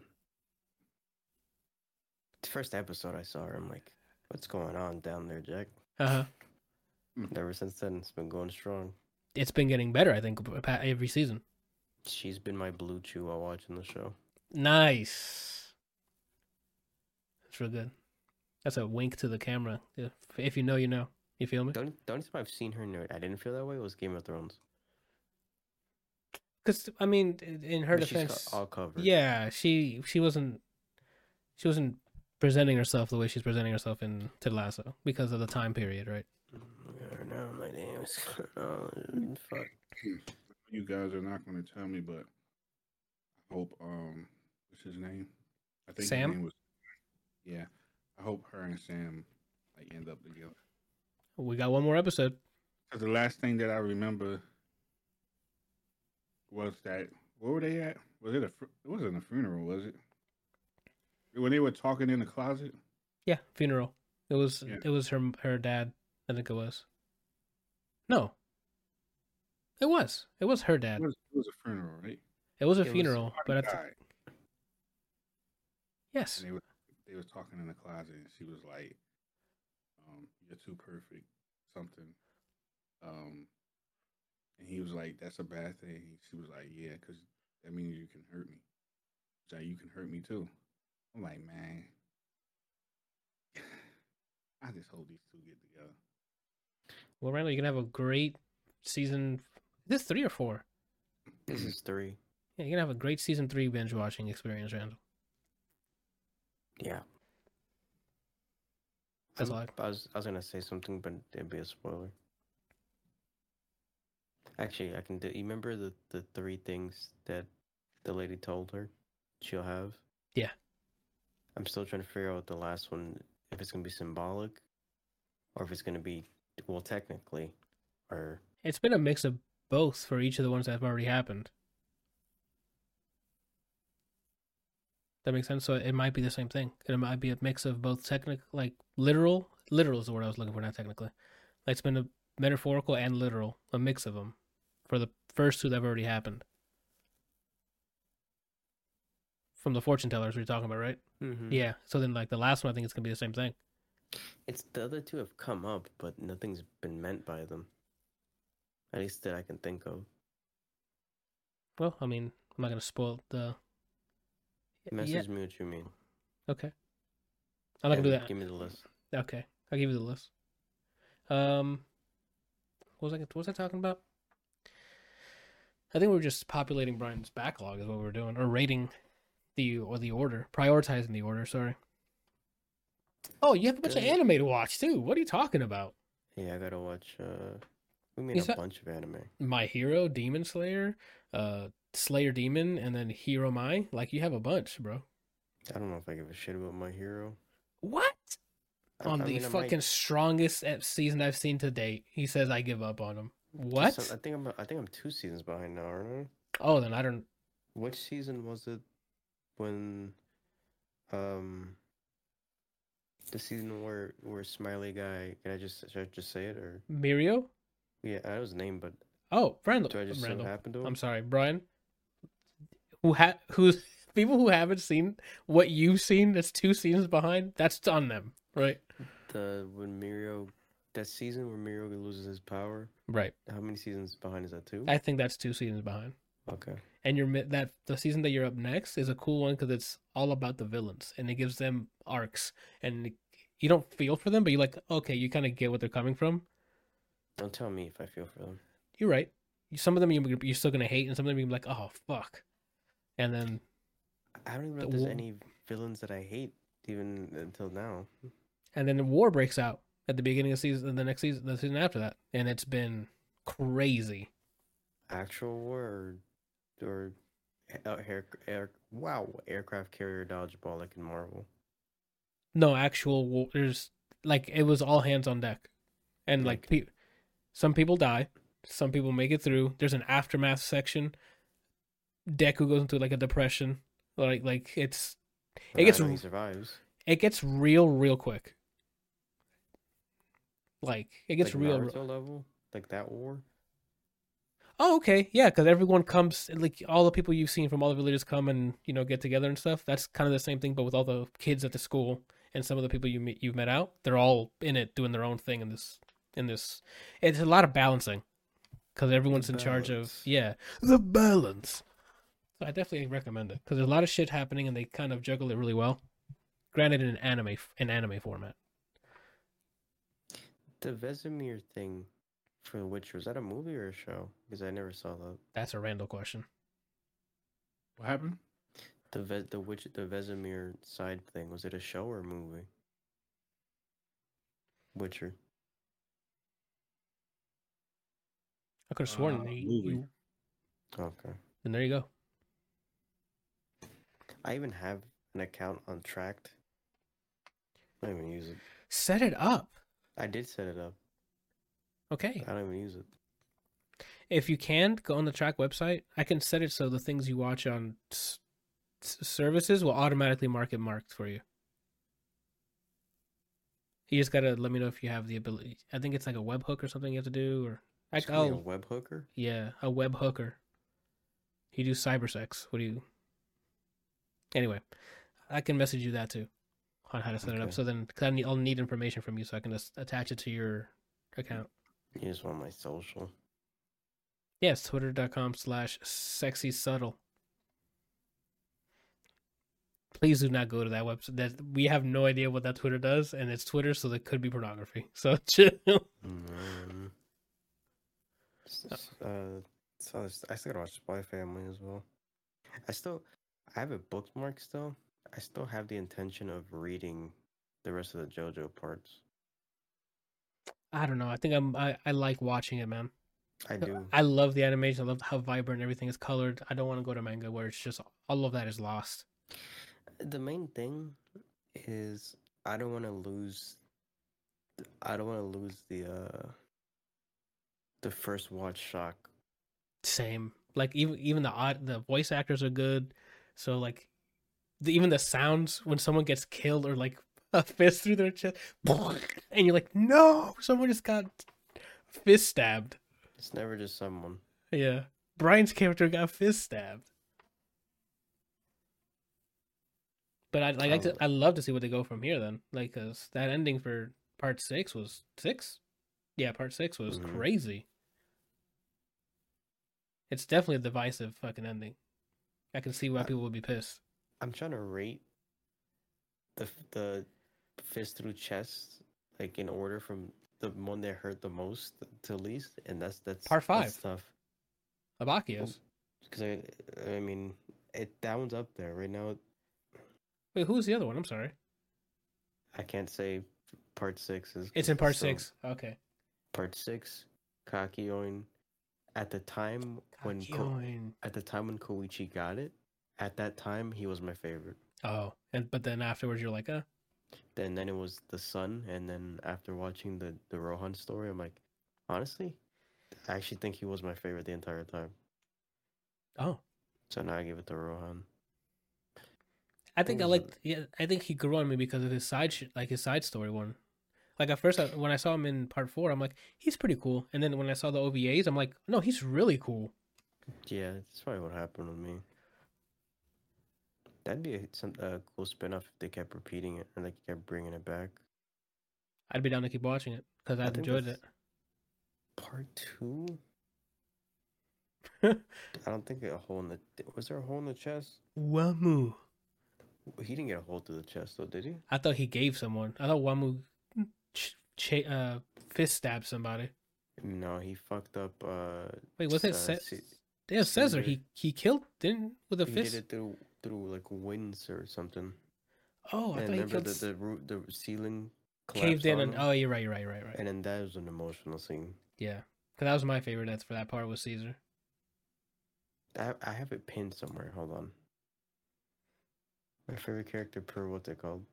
The first episode I saw her, I'm like, "What's going on down there, Jack?" Uh huh. Ever since then, it's been going strong. It's been getting better, I think, every season. She's been my blue chew while watching the show. Nice. That's real good. That's a wink to the camera. If you know, you know. You feel me? The only time I've seen her nerd, I didn't feel that way, was Game of Thrones. Because I mean, in her defense, she's all covered. Yeah, she wasn't presenting herself the way she's presenting herself in Ted Lasso because of the time period, right? I don't know. My name is fuck. You guys are not going to tell me, but I hope what's his name? I think Sam. His name was... Yeah, I hope her and Sam like end up together. We got one more episode. Because the last thing that I remember was that, where were they at? Was it a? It wasn't a funeral, was it? When they were talking in the closet. Yeah, funeral. It was. Yeah. It was her dad. I think it was. No. It was. It was her dad. It was a funeral, right? It was a funeral, but I think... Yes. They were talking in the closet, and she was like, "You're too perfect," something. And he was like, "That's a bad thing." She was like, "Yeah, because that means you can hurt me. It's like, you can hurt me too." I'm like, man, I just hope these two get together. Well, Randall, you're gonna have a great season. Is this 3 or 4? This is 3. Yeah, you're gonna have a great season 3 binge watching experience, Randall. Yeah. That's all. I was gonna say something, but it'd be a spoiler. Actually, I can do. You remember the 3 things that the lady told her she'll have? Yeah. I'm still trying to figure out the last one, if it's gonna be symbolic, or if it's gonna be technically, or it's been a mix of both for each of the ones that have already happened. That makes sense. So it might be the same thing. It might be a mix of both technical, like literal. Literal is the word I was looking for, not technically. Like it's been a metaphorical and literal, a mix of them, for the first 2 that have already happened. From the fortune tellers we're talking about, right? Mm-hmm. Yeah. So then, like the last one, I think it's gonna be the same thing. It's the other 2 have come up, but nothing's been meant by them. At least that I can think of. Well, I mean, I'm not gonna spoil the message. Yeah. Me what you mean? Okay. I'm not gonna do that. Give me the list. Okay, I'll give you the list. What was I talking about? I think we were just populating Brian's backlog is what we were doing, or rating. Prioritizing the order, sorry. Oh, you have a bunch of anime to watch too. What are you talking about? Yeah, I gotta watch a bunch of anime. My Hero, Demon Slayer, Slayer Demon, and then Hero Mai. Like you have a bunch, bro. I don't know if I give a shit about My Hero. What? Strongest season I've seen to date. He says I give up on him. What? So, I think I'm 2 seasons behind now, aren't I? Oh, then I don't. Which season was it? When the season where Smiley Guy, should I just say it or Mirio? Yeah, I know his name, but Randall. Do I just say what happened to him? I'm sorry, Brian. Who's people who haven't seen what you've seen that's 2 seasons behind? That's on them, right? That season where Mirio loses his power, right? How many seasons behind is that? 2? I think that's 2 seasons behind. Okay. And the season that you're up next is a cool one because it's all about the villains and it gives them arcs and you don't feel for them, but you're like, okay, you kind of get what they're coming from. Don't tell me if I feel for them. You're right. Some of them you're still gonna hate, and some of them you're like, oh fuck. And then I don't even know if there's any villains that I hate even until now. And then the war breaks out at the beginning of the season after that, and it's been crazy. Actual word. Or aircraft carrier dodgeball like in Marvel. No, there's like it was all hands on deck, and some people die, some people make it through. There's an aftermath section. Deku goes into like a depression, like he survives. It gets real quick. Like it gets like real Naruto level, like that war. Oh, okay, yeah, because everyone comes, like, all the people you've seen from all the villages come and, you know, get together and stuff. That's kind of the same thing, but with all the kids at the school and some of the people you've met out, they're all in it doing their own thing in this. It's a lot of balancing, because everyone's in charge of, the balance. So I definitely recommend it, because there's a lot of shit happening, and they kind of juggle it really well. Granted, in an anime format. The Vesemir thing for The Witcher, was that a movie or a show? Because I never saw that. That's a Randall question. What happened? The Vesemir side thing, was it a show or a movie? Witcher. I could have sworn movie. Okay. And there you go. I even have an account on Tracked. I don't even use it. Set it up. I did set it up. Okay. I don't even use it. If you can, go on the Track website. I can set it so the things you watch on services will automatically mark it marked for you. You just got to let me know if you have the ability. I think it's like a webhook or something you have to do. Or a web hooker? Yeah, a web hooker. You do cyber sex. What do you... Anyway, I can message you that too on how to set it up. So then, because I'll need information from you so I can just attach it to your account. You just want my social. Yes, twitter.com/sexysubtle. Please do not go to that website. That we have no idea what that Twitter does, and it's Twitter, so that could be pornography. So chill. I still gotta watch Spy Family as well. I have it bookmarked still. I still have the intention of reading the rest of the JoJo parts. I don't know. I think I like watching it, man. I do. I love the animation. I love how vibrant everything is colored. I don't want to go to manga where it's just all of that is lost. The main thing is I don't want to lose the first watch shock. Same. Like even the voice actors are good. So, like, even the sounds when someone gets killed or, like, a fist through their chest, and you're like, no, someone just got fist stabbed. It's never just someone. Yeah. Brian's character got fist stabbed. But I love to see what they go from here, then. Like, cause that ending for part 6 was... 6? Yeah, part 6 was crazy. It's definitely a divisive fucking ending. I can see why people would be pissed. I'm trying to rate the fist through chest, like, in order from the one that hurt the most to least, and that's part 5. That's tough. Abacchio's. Because I mean, that one's up there right now. Wait, who's the other one? I'm sorry. I can't say. Part 6 is. It's in part 6. Okay. Part 6, Kakyoin. At the time when Koichi got it, at that time he was my favorite. Oh, but then afterwards you're like, Then it was the son, and then after watching the Rohan story, I'm like, honestly, I actually think he was my favorite the entire time. Oh, so now I give it to Rohan. I think he grew on me because of his side story one. Like, at first, when I saw him in part 4, I'm like, he's pretty cool. And then when I saw the OVAs, I'm like, no, he's really cool. Yeah, that's probably what happened with me. That'd be a cool spinoff if they kept repeating it and they kept bringing it back. I'd be down to keep watching it because I've enjoyed it. Part 2? I don't think was there a hole in the chest? Wamu. He didn't get a hole through the chest, though, did he? I thought he gave someone. I thought Wamu... fist stab somebody. No, he fucked up. Wait, was it? Yeah, Caesar. He killed didn't with a fist. He did it through like winds or something. Oh, I thought he killed. The ceiling caved in, and oh, you're right. And then that was an emotional scene. Yeah, because that was my favorite. That's for that part was Caesar. I have it pinned somewhere. Hold on. My favorite character per what's it called?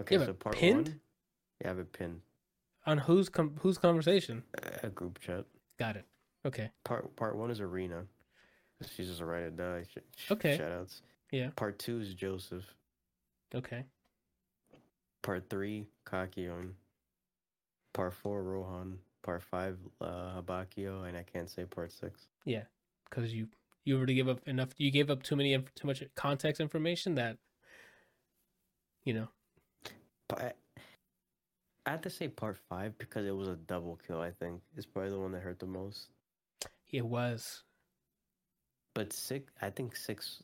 Okay, yeah, so part pinned? One. Yeah, I have it pinned. On whose conversation? A group chat. Got it. Okay. Part 1 is Arena. She's just a ride or die. Okay. Shoutouts. Yeah. Part 2 is Joseph. Okay. Part 3, Kakyoin. Part 4, Rohan. Part 5, Habakio, and I can't say part 6. Yeah, because you already gave up enough. You gave up too much context information that, you know. I have to say part 5 because it was a double kill, I think. It's probably the one that hurt the most. It was. But 6, I think 6...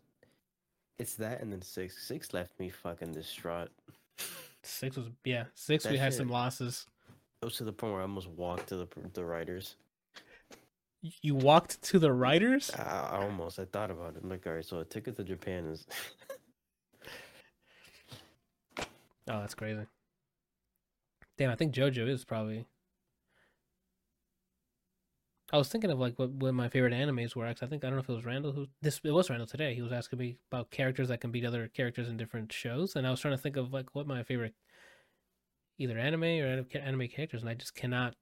It's that and then 6. 6 left me fucking distraught. 6 was... Yeah, 6 we had some losses. was to the point where I almost walked to the writers. You walked to the writers? I thought about it. I'm like, all right, so a ticket to Japan is... oh, that's crazy. Damn, I think JoJo is probably... I was thinking of like what my favorite animes were. I think, I don't know if it was Randall it was Randall today. He was asking me about characters that can beat other characters in different shows, and I was trying to think of like what my favorite either anime or anime characters, and I just cannot.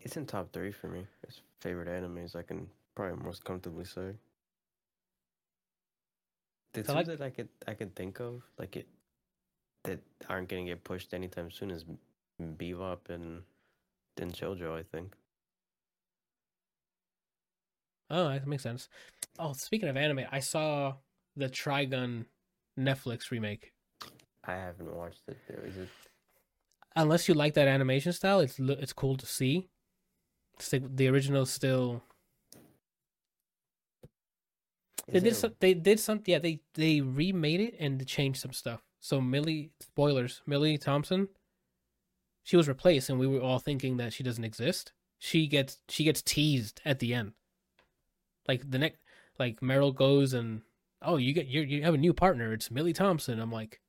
It's in top 3 for me. It's favorite animes I can probably most comfortably say. The two that I could think of like it that aren't gonna get pushed anytime soon is Bebop and then JoJo, I think. Oh, that makes sense. Oh, speaking of anime, I saw the Trigun Netflix remake. I haven't watched it. Is it... Unless you like that animation style, it's cool to see. The original's still. Yeah, they remade it and changed some stuff. So Millie Thompson, she was replaced, and we were all thinking that she doesn't exist. She gets teased at the end. Like the next, like Meryl goes and you have a new partner. It's Millie Thompson. I'm like,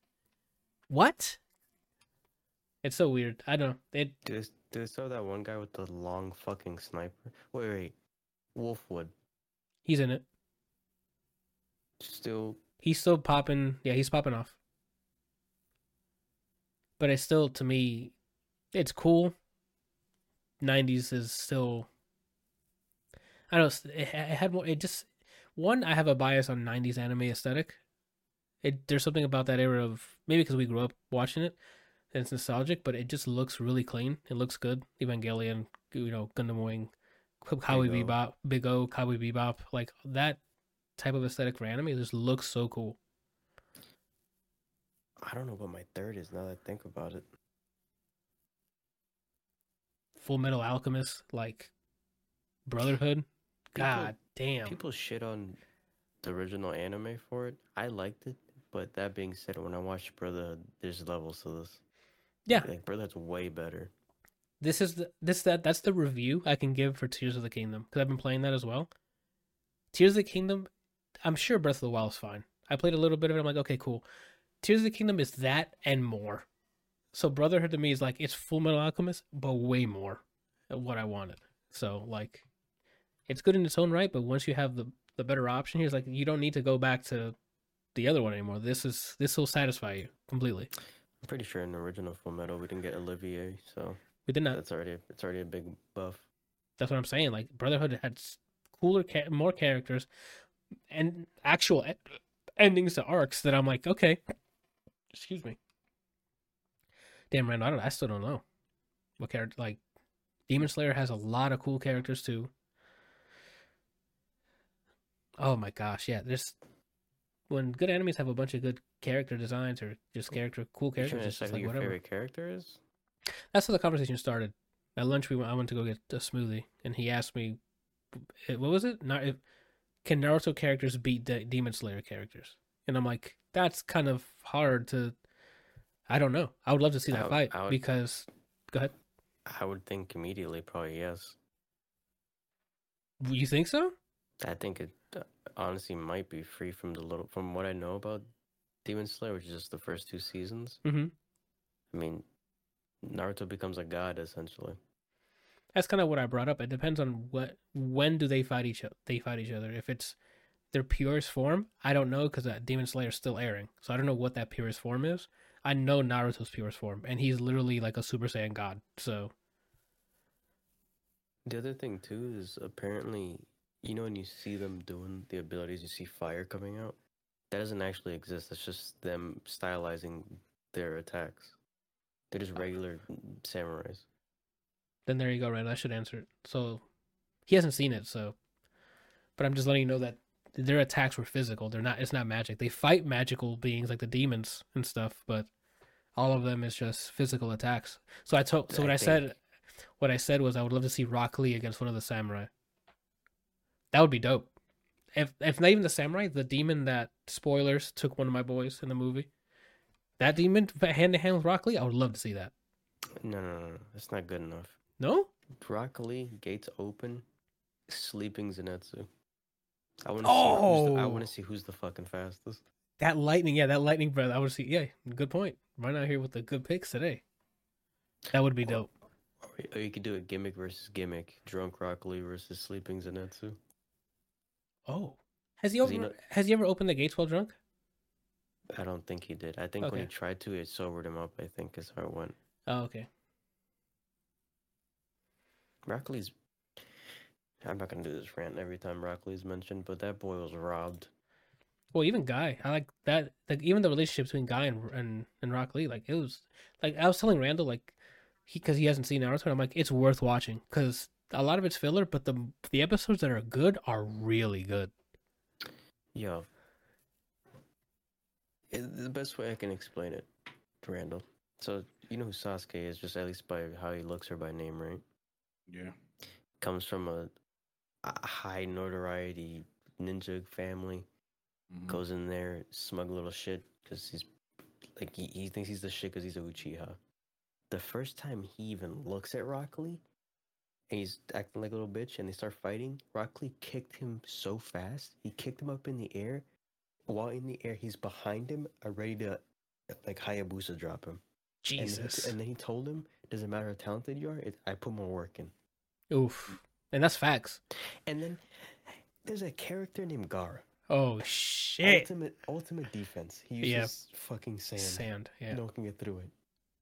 what? It's so weird. I don't know. They saw that one guy with the long fucking sniper. Wait, Wolfwood. He's in it. He's still popping. Yeah, he's popping off. But it's still, to me, it's cool. 90s is still. I don't know, I have a bias on 90s anime aesthetic. There's something about that era of, maybe because we grew up watching it, and it's nostalgic, but it just looks really clean. It looks good. Evangelion, Gundam Wing, Big O, Cowboy Bebop, like that type of aesthetic for anime just looks so cool. I don't know what my third is now that I think about it. Fullmetal Alchemist, like Brotherhood. God damn. People shit on the original anime for it. I liked it, but that being said, when I watched Brotherhood, there's levels to this. Yeah, like, Brotherhood's way better. That's the review I can give for Tears of the Kingdom because I've been playing that as well. Tears of the Kingdom, I'm sure Breath of the Wild is fine. I played a little bit of it. I'm like, okay, cool. Tears of the Kingdom is that and more. So Brotherhood to me is like it's Full Metal Alchemist, but way more at what I wanted. So like. It's good in its own right, but once you have the better option here, it's like you don't need to go back to the other one anymore. This will satisfy you completely. I'm pretty sure in the original Fullmetal we didn't get Olivier, so we did not. It's already a big buff. That's what I'm saying. Like Brotherhood had cooler, more characters, and actual endings to arcs that I'm like, okay, excuse me. Damn, Randall, I still don't know what character. Like Demon Slayer has a lot of cool characters too. Oh my gosh, yeah. When good animes have a bunch of good character designs or just cool characters, it's like your whatever favorite character is. That's how the conversation started. At lunch, I went to go get a smoothie, and he asked me, "What was it? Can Naruto characters beat Demon Slayer characters?" And I'm like, "That's kind of hard to. I don't know. I would love to see that fight because. Go ahead. I would think immediately, probably yes. You think so? I think it honestly might be free from what I know about Demon Slayer, which is just the first 2 seasons. Mm-hmm. I mean, Naruto becomes a god essentially. That's kind of what I brought up. It depends on when do they fight each other. If it's their purest form, I don't know because Demon Slayer is still airing, so I don't know what that purest form is. I know Naruto's purest form, and he's literally like a Super Saiyan god. So the other thing too is apparently. You know, when you see them doing the abilities, you see fire coming out. That doesn't actually exist. That's just them stylizing their attacks. They're just regular samurais. Then there you go, Randall. I should answer it. So he hasn't seen it, so. But I'm just letting you know that their attacks were physical. It's not magic. They fight magical beings like the demons and stuff, but all of them is just physical attacks. What I said was I would love to see Rock Lee against one of the samurai. That would be dope. If not even the samurai, the demon that, spoilers, took one of my boys in the movie. That demon hand-to-hand with Rock Lee, I would love to see that. No. That's not good enough. No? Broccoli, gates open, sleeping Zenitsu. I want to see who's the fucking fastest. That lightning breath. I want to see. Yeah, good point. Right out here with the good picks today. That would be dope. Or you could do a gimmick versus gimmick. Drunk Broccoli versus sleeping Zenitsu. Oh, has he ever opened the gates while drunk? I don't think he did. I think when he tried to, it sobered him up. I think is how it went. Oh, okay. Broccoli's. I'm not gonna do this rant every time Broccoli's mentioned, but that boy was robbed. Well, even Guy, I like that. Like even the relationship between Guy and Rock Lee, like it was like I was telling Randall, like because he hasn't seen Naruto, and I'm like it's worth watching because a lot of it's filler, but the episodes that are good are really good. Yo, the best way I can explain it to Randall. So you know who Sasuke is, just at least by how he looks or by name, right? Yeah, comes from a high notoriety ninja family. Mm-hmm. Goes in there, smug little shit, because he's like he thinks he's the shit because he's a Uchiha. The first time he even looks at Rock Lee, and he's acting like a little bitch, and they start fighting. Rock Lee kicked him so fast, he kicked him up in the air. While in the air, he's behind him, ready to like Hayabusa drop him. Jesus! And then he told him, "Doesn't matter how talented you are, I put more work in." Oof, and that's facts. And then there's a character named Gaara. Oh shit! Ultimate defense. He uses fucking sand. Yeah. No one can get through it.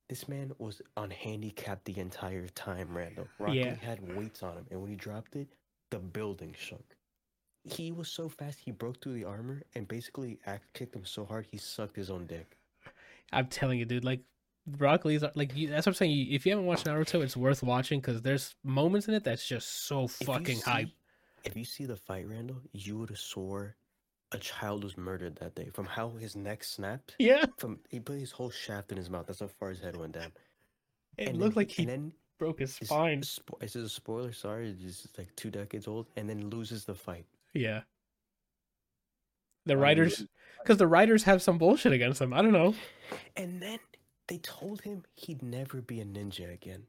This man was on handicap the entire time, Randall. Rocky had weights on him, and when he dropped it, the building shook. He was so fast he broke through the armor and basically kicked him so hard he sucked his own dick. I'm telling you, dude. Like Rock Lee's, like that's what I'm saying. If you haven't watched Naruto, it's worth watching because there's moments in it that's just so fucking hype. If you see the fight, Randall, you would have swore. A child was murdered that day from how his neck snapped. Yeah. He put his whole shaft in his mouth. That's how far his head went down. It looked like he broke his spine. This is a spoiler, sorry. It's just like 2 decades old and then loses the fight. Yeah. The writers, because the writers have some bullshit against him. I don't know. And then they told him he'd never be a ninja again.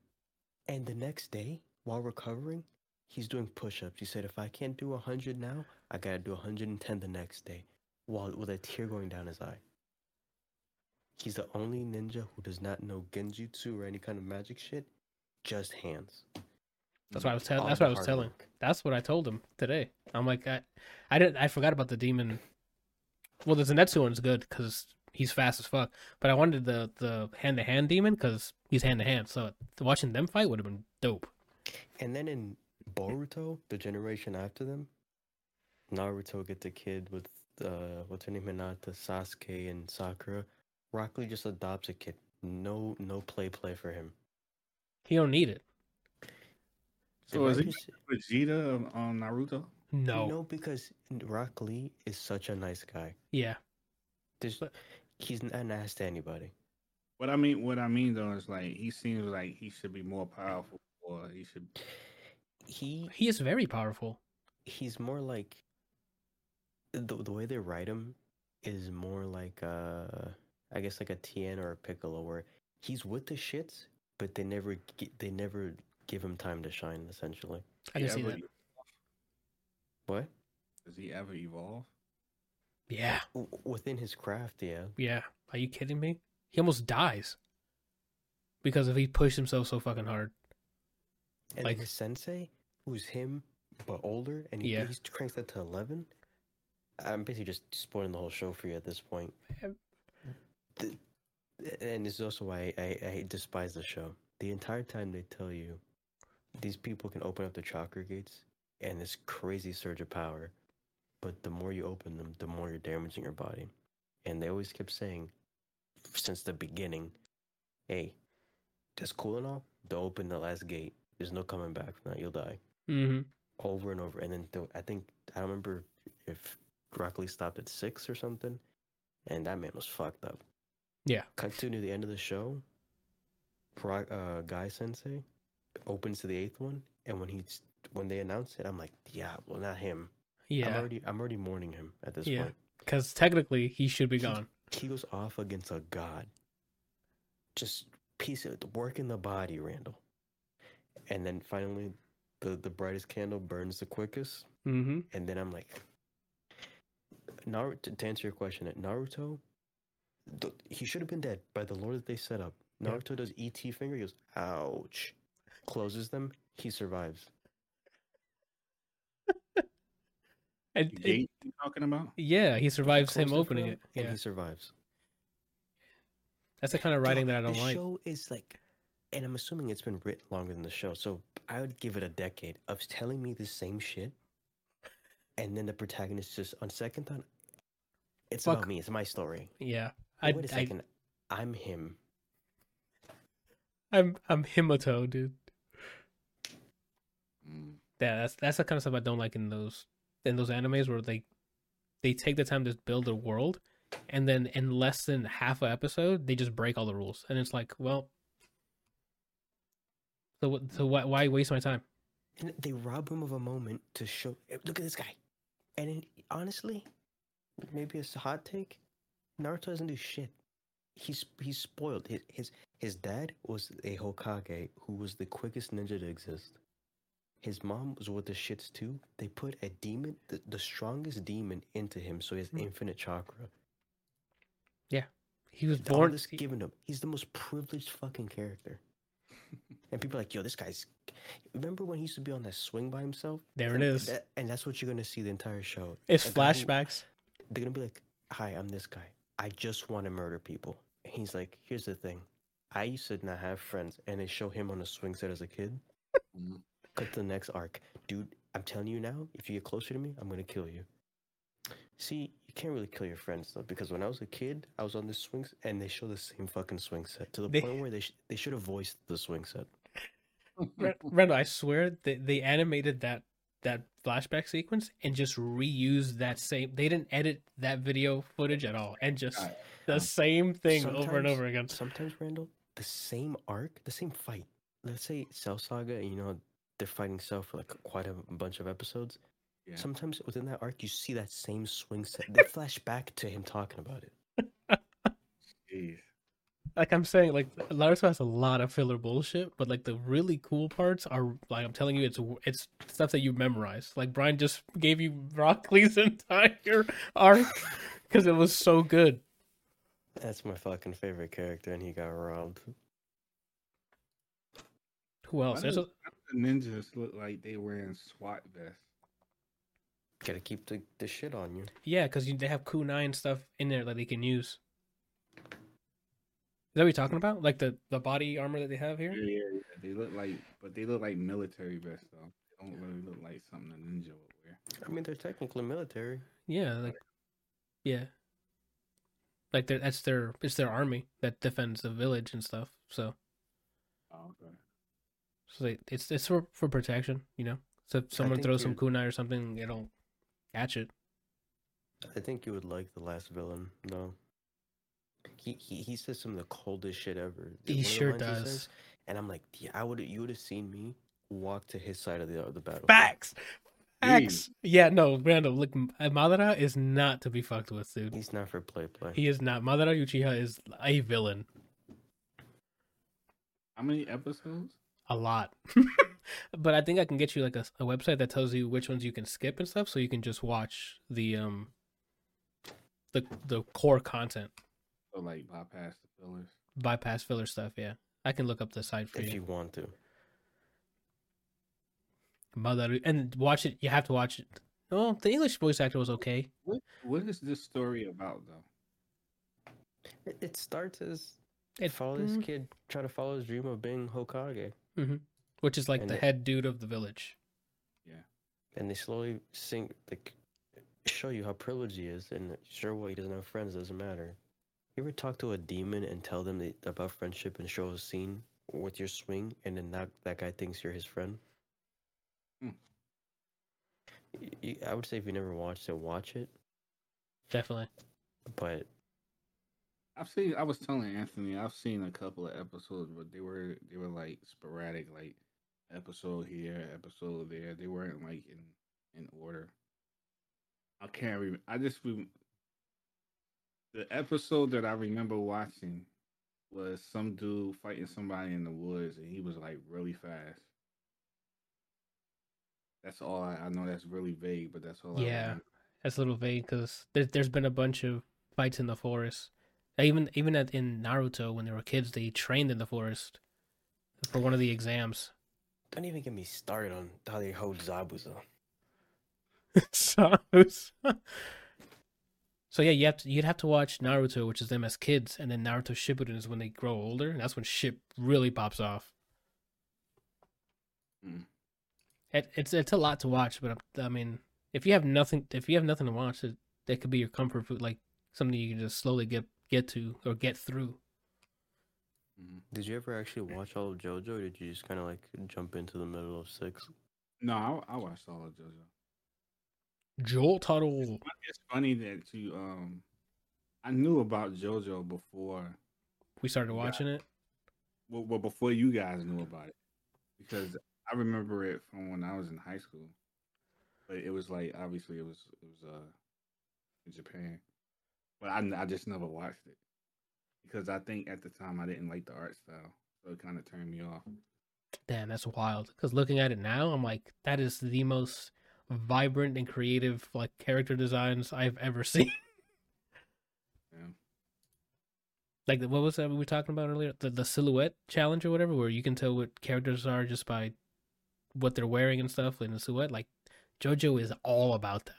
And the next day, while recovering, he's doing push-ups. He said, if I can't do 100 now, I gotta do 110 the next day, with a tear going down his eye. He's the only ninja who does not know genjutsu or any kind of magic shit, just hands. That's what I was telling. That's what I told him today. I'm like, I forgot about the demon. Well, the Zenitsu one's good because he's fast as fuck. But I wanted the hand-to-hand demon because he's hand-to-hand. So watching them fight would have been dope. And then in Boruto, the generation after them, Naruto gets a kid with what's her name, Hinata, Sasuke, and Sakura. Rock Lee just adopts a kid. No play for him. He don't need it. So is he Vegeta on Naruto? No, because Rock Lee is such a nice guy. Yeah, he's not nice to anybody. What I mean though is like he seems like he should be more powerful, or he should. He is very powerful. He's more like the way they write him is more like I guess like a Tien or a Piccolo, where he's with the shits, but they never give him time to shine. Essentially, I can see that. What? Does he ever evolve? Yeah, within his craft, yeah. Yeah, are you kidding me? He almost dies because he pushed himself so fucking hard. And like his sensei, who's him. But older, and he cranks that to 11. I'm basically just spoiling the whole show for you at this point. And it's also why I despise the show. The entire time they tell you these people can open up the chakra gates and this crazy surge of power, but the more you open them, the more you're damaging your body. And they always kept saying, since the beginning, hey, that's cool and all, to open the last gate. There's no coming back from that. You'll die. Mm-hmm. Over and over, and then I don't remember if Rock Lee stopped at 6 or something, and that man was fucked up. Yeah. Cut to the end of the show, Guy Sensei opens to the 8th one, and when they announce it, I'm like, yeah, well, not him. Yeah. I'm already mourning him at this point. Yeah, because technically he should be gone. He goes off against a god. Just piece of work in the body, Randall. And then finally, the brightest candle burns the quickest. Mm-hmm. And then I'm like, Naruto, to answer your question, Naruto, he should have been dead by the lore that they set up. Naruto does ET finger, he goes, ouch. Closes them, he survives. And the gate you're talking about? Yeah, he survives him opening it. And he survives. That's the kind of writing that I don't like. The show is like, and I'm assuming it's been written longer than the show, so I would give it a decade of telling me the same shit, and then the protagonist just, on second thought, it's about me, it's my story. Yeah. Wait a second, I'm him. I'm Himoto, dude. Yeah, that's the kind of stuff I don't like in those animes where they take the time to build a world, and then in less than half an episode they just break all the rules, and it's like, well, so why waste my time? And they rob him of a moment to show, hey, look at this guy. And honestly, maybe it's a hot take, Naruto doesn't do shit. He's spoiled. His dad was a Hokage who was the quickest ninja to exist. His mom was with the shits too. They put a demon, the strongest demon, into him, so he has infinite chakra. Yeah, he was born. This given him. He's the most privileged fucking character. And people are like, yo, this guy's. Remember when he used to be on that swing by himself? There it is. And that's what you're gonna see the entire show. It's flashbacks. They're gonna be like, hi, I'm this guy. I just want to murder people. And he's like, here's the thing. I used to not have friends, and they show him on a swing set as a kid. Cut to the next arc. Dude, I'm telling you now, if you get closer to me, I'm going to kill you. See, you can't really kill your friends, though, because when I was a kid, I was on this swing set, and they show the same fucking swing set, to the point where they should have voiced the swing set. Randall, I swear they animated that flashback sequence and just reused that same. They didn't edit that video footage at all, and just the same thing over and over again. Sometimes, Randall, the same arc, the same fight. Let's say Cell Saga, you know, they're fighting Cell for like quite a bunch of episodes. Yeah. Sometimes within that arc, you see that same swing set. They flash back to him talking about it. Jeez. Like I'm saying, like Naruto has a lot of filler bullshit, but like the really cool parts are, like I'm telling you, it's stuff that you memorize. Like Brian just gave you Rock Lee's entire arc because it was so good. That's my fucking favorite character, and he got robbed. Who else? The ninjas look like they wearing SWAT vests. Gotta keep the shit on you. Yeah, because they have kunai and stuff in there that they can use. Is that what you're talking about? Like the body armor that they have here? Yeah. They look like military vests though. They don't really look like something a ninja would wear. I mean, they're technically military. Yeah, like it's their army that defends the village and stuff. So. Oh, okay. So it's for protection, you know. So if someone throws some kunai or something, it'll catch it. I think you would like the last villain though. He says some of the coldest shit ever. He sure does. He says, and I'm like, yeah, you would have seen me walk to his side of the battle. Facts. Dude. Yeah, no, Randall, look, Madara is not to be fucked with, dude. He's not for play. He is not. Madara Uchiha is a villain. How many episodes? A lot. But I think I can get you like a website that tells you which ones you can skip and stuff, so you can just watch the core content. Like bypass filler stuff, yeah. I can look up the site for you if you want to. And watch it. You have to watch it. No, the English voice actor was okay. What is this story about though? It starts as follows this kid trying to follow his dream of being Hokage, which is like and the head dude of the village. Yeah, and they slowly sink. Like show you how privileged he is, and sure, what he doesn't have friends doesn't matter. You ever talk to a demon and tell them about friendship and show a scene with your swing, and then that guy thinks you're his friend? I would say if you never watched it, watch it. Definitely. But I was telling Anthony, I've seen a couple of episodes, but they were like sporadic, like episode here, episode there. They weren't like in order. I can't remember. The episode that I remember watching was some dude fighting somebody in the woods, and he was like really fast. That's all I know. That's really vague, but that's all. Yeah, that's a little vague because there's been a bunch of fights in the forest. Even in Naruto, when they were kids, they trained in the forest for one of the exams. Don't even get me started on how they hold Zabuza. So yeah, you'd have to watch Naruto, which is them as kids, and then Naruto Shippuden is when they grow older, and that's when ship really pops off. Mm. It's a lot to watch, but I mean, if you have nothing to watch, that could be your comfort food, like something you can just slowly get to or get through. Did you ever actually watch all of JoJo, or did you just kind of like jump into the middle of 6? No, I watched all of JoJo. Joel Tuttle. It's funny that you I knew about JoJo before we started watching it. Well, before you guys knew about it, because I remember it from when I was in high school. But it was like, obviously it was in Japan, but I just never watched it because I think at the time I didn't like the art style, so it kind of turned me off. Damn, that's wild. Because looking at it now, I'm like, that is the most vibrant and creative like character designs I've ever seen. Yeah. Like what was that we were talking about earlier? The silhouette challenge or whatever, where you can tell what characters are just by what they're wearing and stuff in the silhouette. Like JoJo is all about that.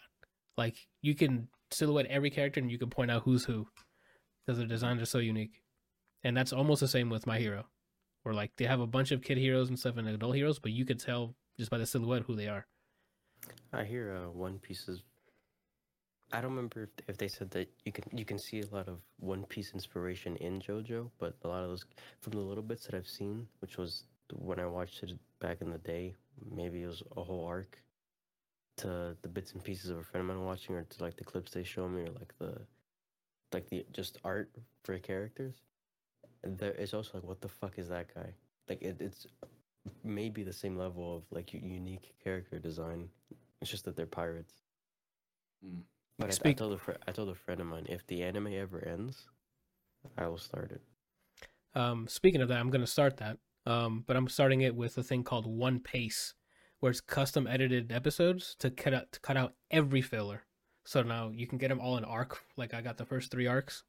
Like you can silhouette every character and you can point out who's who because their designs are so unique. And that's almost the same with My Hero, where like they have a bunch of kid heroes and stuff and adult heroes, but you can tell just by the silhouette who they are. I hear One Piece is... I don't remember if they said that you can see a lot of One Piece inspiration in JoJo, but a lot of those, from the little bits that I've seen, which was when I watched it back in the day, maybe it was a whole arc, to the bits and pieces of a friend of mine watching, or to like the clips they show me, or like the just art for characters. There, it's also like, what the fuck is that guy? Like it's maybe the same level of like unique character design. It's just that they're pirates. Mm. But I told a friend of mine, if the anime ever ends, I will start it. Speaking of that, I'm going to start that. But I'm starting it with a thing called One Piece, where it's custom edited episodes to cut out every filler. So now you can get them all in arc. Like I got the first 3 arcs.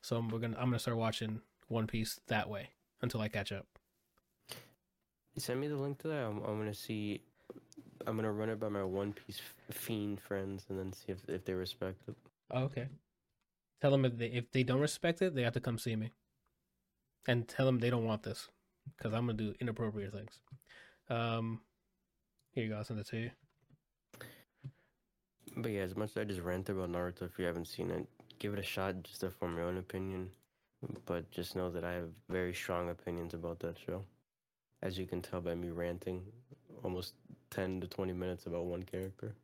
So I'm gonna start watching One Piece that way until I catch up. Send me the link to that. I'm gonna see. I'm gonna run it by my One Piece fiend friends and then see if they respect it. Oh, okay. Tell them if they don't respect it, they have to come see me. And tell them they don't want this, because I'm gonna do inappropriate things. Here you go. I'll send it to you. But yeah, as much as I just rant about Naruto, if you haven't seen it, give it a shot just to form your own opinion. But just know that I have very strong opinions about that show, as you can tell by me ranting almost 10 to 20 minutes about one character.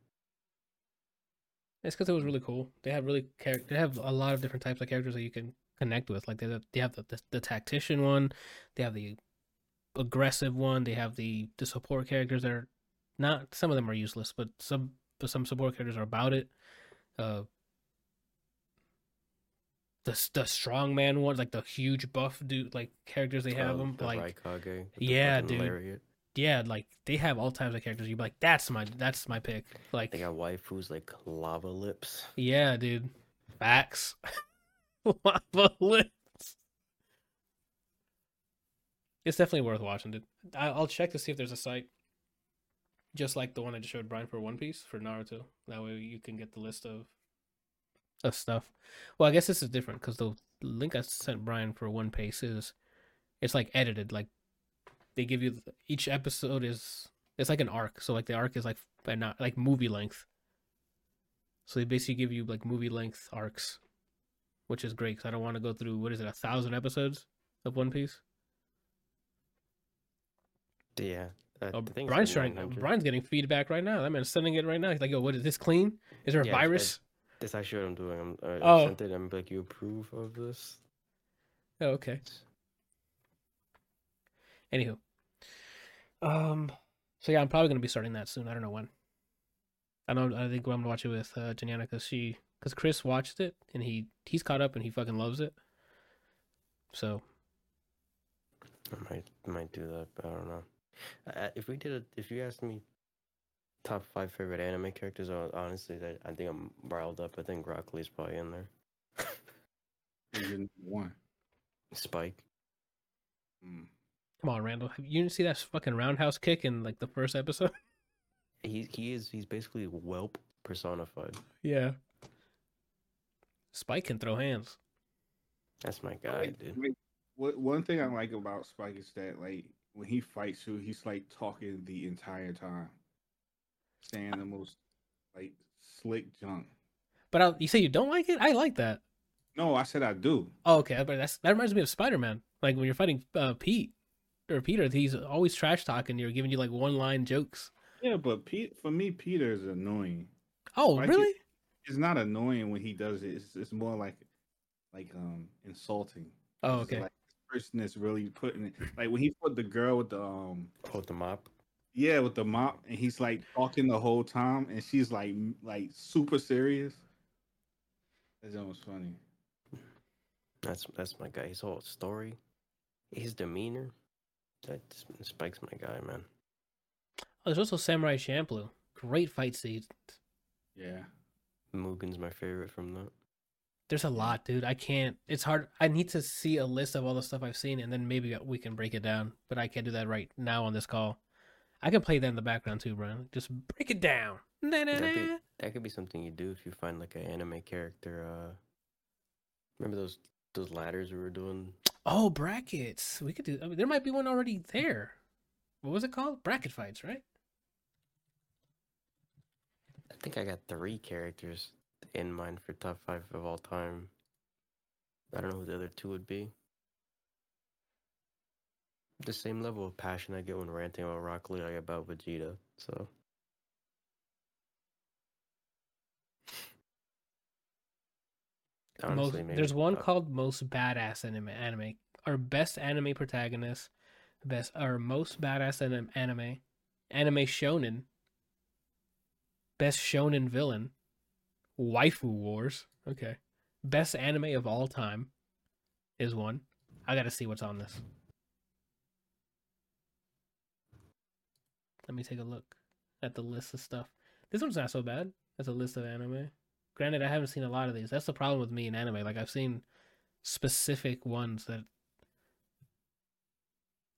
It's because it was really cool. They have they have a lot of different types of characters that you can connect with. Like they have the tactician one, they have the aggressive one, they have the support characters that are not, some of them are useless, but some support characters are about it. The strong man one, like the huge buff dude, like characters they have them, like Raikage, yeah, dude, lariat. Yeah, like they have all types of characters. You'd be like, that's my pick. Like they got waifus like lava lips. Yeah, dude, facts. Lava lips. It's definitely worth watching, dude. I'll check to see if there's a site, just like the one I just showed Brian for One Piece for Naruto. That way you can get the list of stuff. Well, I guess this is different because the link I sent Brian for One Piece is, it's like edited. Like they give you each episode is, it's like an arc. So like the arc is like, but not like movie length. So they basically give you like movie length arcs, which is great because I don't want to go through 1,000 episodes of One Piece. Yeah. Oh, Brian's getting feedback right now. That man's sending it right now. He's like, "Yo, what is this clean? Is there a virus?" That's actually what I'm doing. I sent it. I'm like, you approve of this? Oh, okay. Anywho. So yeah, I'm probably gonna be starting that soon. I don't know when. I think I'm gonna watch it with Janiana because Chris watched it and he's caught up and he fucking loves it. So I might do that, but I don't know. If you asked me top 5 favorite anime characters, honestly, I think I'm riled up. I think Rock Lee's probably in there. One. Spike. Come on, Randall. You didn't see that fucking roundhouse kick in like the first episode? He's basically Welp personified. Yeah. Spike can throw hands. That's my guy, dude. One thing I like about Spike is that, like, when he fights you, he's like talking the entire time, saying the most like slick junk. But you say you don't like it? I like that. No, I said I do. Oh, okay, but that reminds me of Spider-Man. Like when you're fighting Peter, he's always trash talking. You're giving you like one-line jokes. Yeah, but Peter is annoying. Oh, like, really? It's not annoying when he does it. It's more like insulting. Oh, okay. Like, the person that's really putting it, like when he put the girl with the mop. Yeah, with the mop, and he's like talking the whole time, and she's like super serious. That's almost funny. That's my guy. His whole story, his demeanor, that Spike's my guy, man. Oh, there's also Samurai Champloo. Great fight scenes. Yeah. Mugen's my favorite from that. There's a lot, dude. I can't. It's hard. I need to see a list of all the stuff I've seen, and then maybe we can break it down. But I can't do that right now on this call. I can play that in the background too, Brian. Just break it down. That could be something you do if you find like an anime character. Remember those ladders we were doing? Oh, brackets. We could do. I mean, there might be one already there. What was it called? Bracket fights, right? I think I got 3 characters in mind for top 5 of all time. I don't know who the other 2 would be. The same level of passion I get when ranting about Rock Lee, I get about Vegeta, so. Honestly, there's one called Most Badass Anime, or Best Anime Protagonist, Best or Most Badass Anime Shonen, Best Shonen Villain, Waifu Wars. Okay. Best Anime of All Time is one. I gotta see what's on this. Let me take a look at the list of stuff. This one's not so bad. That's a list of anime. Granted, I haven't seen a lot of these. That's the problem with me in anime. Like, I've seen specific ones that...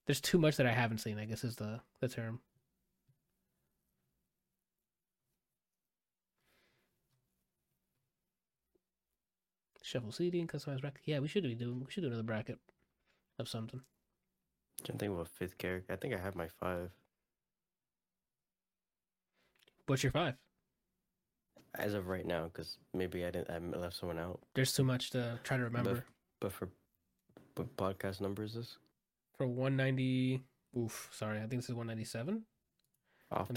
There's too much that I haven't seen, I guess is the term. Shuffle CD and customize bracket. Yeah, we should do another bracket of something. I'm thinking about 5th character. I think I have my 5. What's your 5? As of right now, because maybe I left someone out. There's too much to try to remember. But podcast number is this? For 190, I think this is 197. Off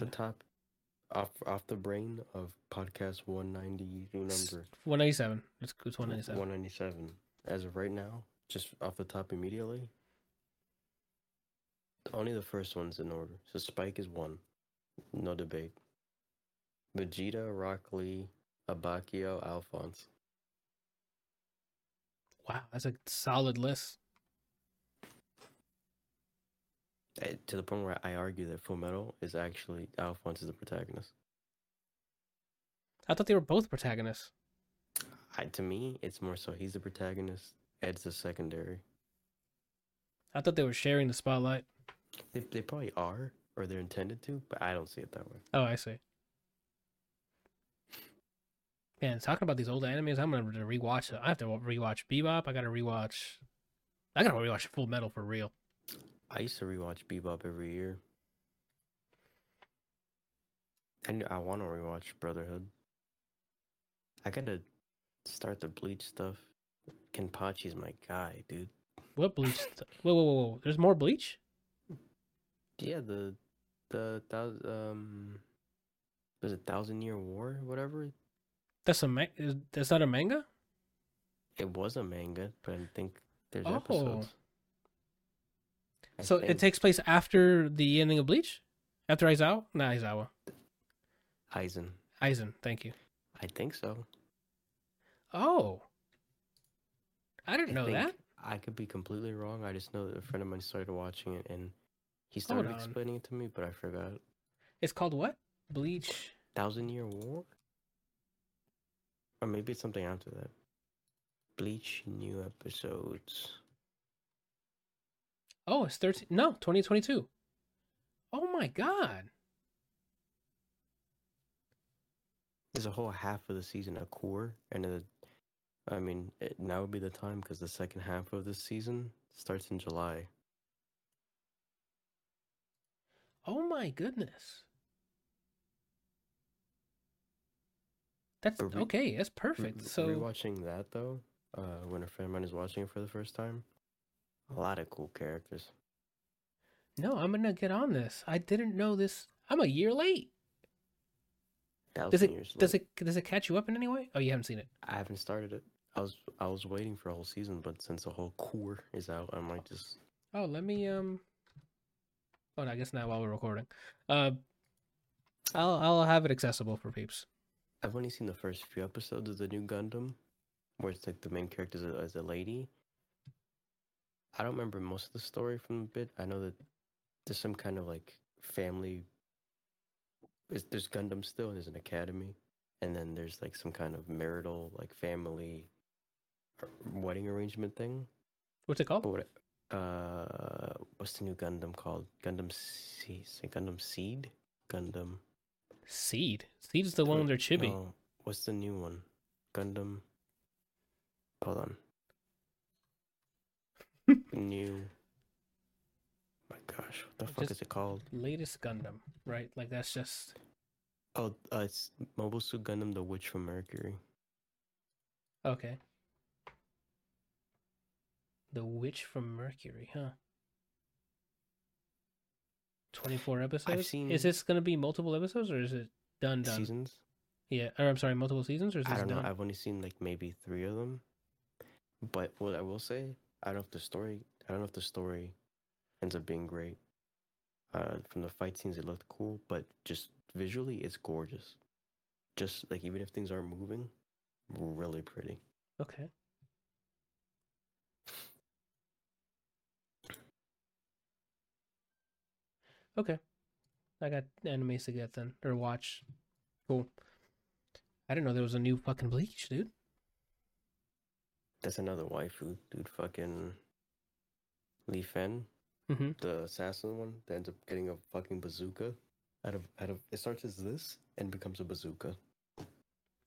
the brain of podcast 190 number. 197. It's 197. 197. As of right now, just off the top immediately. Only the first one's in order. So Spike is 1. No debate. Vegeta, Rock Lee, Abacchio, Alphonse. Wow, that's a solid list. To the point where I argue that Fullmetal is actually Alphonse is the protagonist. I thought they were both protagonists. To me, it's more so he's the protagonist, Ed's the secondary. I thought they were sharing the spotlight. They probably are, or they're intended to, but I don't see it that way. Oh, I see. Man, talking about these old animes, I'm going to rewatch it. I have to rewatch Bebop. I got to rewatch Fullmetal for real. I used to rewatch Bebop every year. And I want to rewatch Brotherhood. I got to start the Bleach stuff. Kenpachi's my guy, dude. What Bleach stuff? Whoa. There's more Bleach? Yeah, was it Thousand Year War, whatever? That's not a manga? It was a manga, but I think there's episodes. So it takes place after the ending of Bleach? After Aizawa? Not Aizawa. Aizen, thank you. I think so. Oh. I didn't know that. I could be completely wrong. I just know that a friend of mine started watching it, and he started explaining it to me, but I forgot. It's called what? Bleach? 1,000-Year War? Or maybe it's something after that. Bleach new episodes. Oh, it's 13. No, 2022. Oh my god. There's a whole half of the season at core, and I mean, now would be the time because the second half of this season starts in July. Oh my goodness. That's okay. That's perfect. So rewatching that though, when a friend of mine is watching it for the first time, a lot of cool characters. No, I'm gonna get on this. I didn't know this. I'm a year late. Does it catch you up in any way? Oh, you haven't seen it. I haven't started it. I was waiting for a whole season, but since the whole core is out, I might just. Oh, let me Oh, no, I guess not while we're recording. I'll have it accessible for peeps. I've only seen the first few episodes of the new Gundam, where it's like the main character is a lady. I don't remember most of the story from the bit. I know that there's some kind of like family. There's Gundam still, and there's an academy, and then there's like some kind of marital, like family, wedding arrangement thing. What's it called? What's the new Gundam called? Gundam Seed. Seed's the one with their chibi. No. What's the new one? Gundam. Hold on. New. My gosh, what the fuck is it called? Latest Gundam, right? Like that's just. Oh, it's Mobile Suit Gundam: The Witch from Mercury. Okay. The Witch from Mercury, huh? 24 episodes. Is this gonna be multiple episodes, or is it done? Seasons. Yeah, or I'm sorry, multiple seasons, or is this I don't know. I've only seen like maybe 3 of them. But what I will say, I don't know if the story ends up being great. From the fight scenes, it looked cool, but just visually, it's gorgeous. Just like even if things aren't moving, really pretty. Okay. Okay, I got animes to get then or watch. Cool. I didn't know there was a new fucking Bleach, dude. That's another waifu, dude. Fucking Lee Fen. Mm-hmm. The assassin one that ends up getting a fucking bazooka out of it starts as this and becomes a bazooka.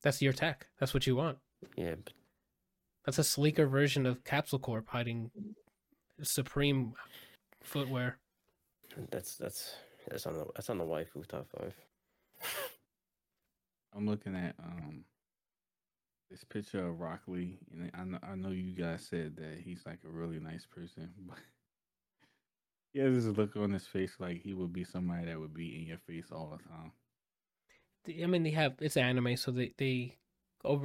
That's your tech. That's what you want. Yeah. But... That's a sleeker version of Capsule Corp hiding Supreme footwear. That's on the waifu top 5. I'm looking at this picture of Rock Lee, and I know you guys said that he's like a really nice person, but. Yeah, there's a look on his face like he would be somebody that would be in your face all the time. I mean, it's anime, so they what's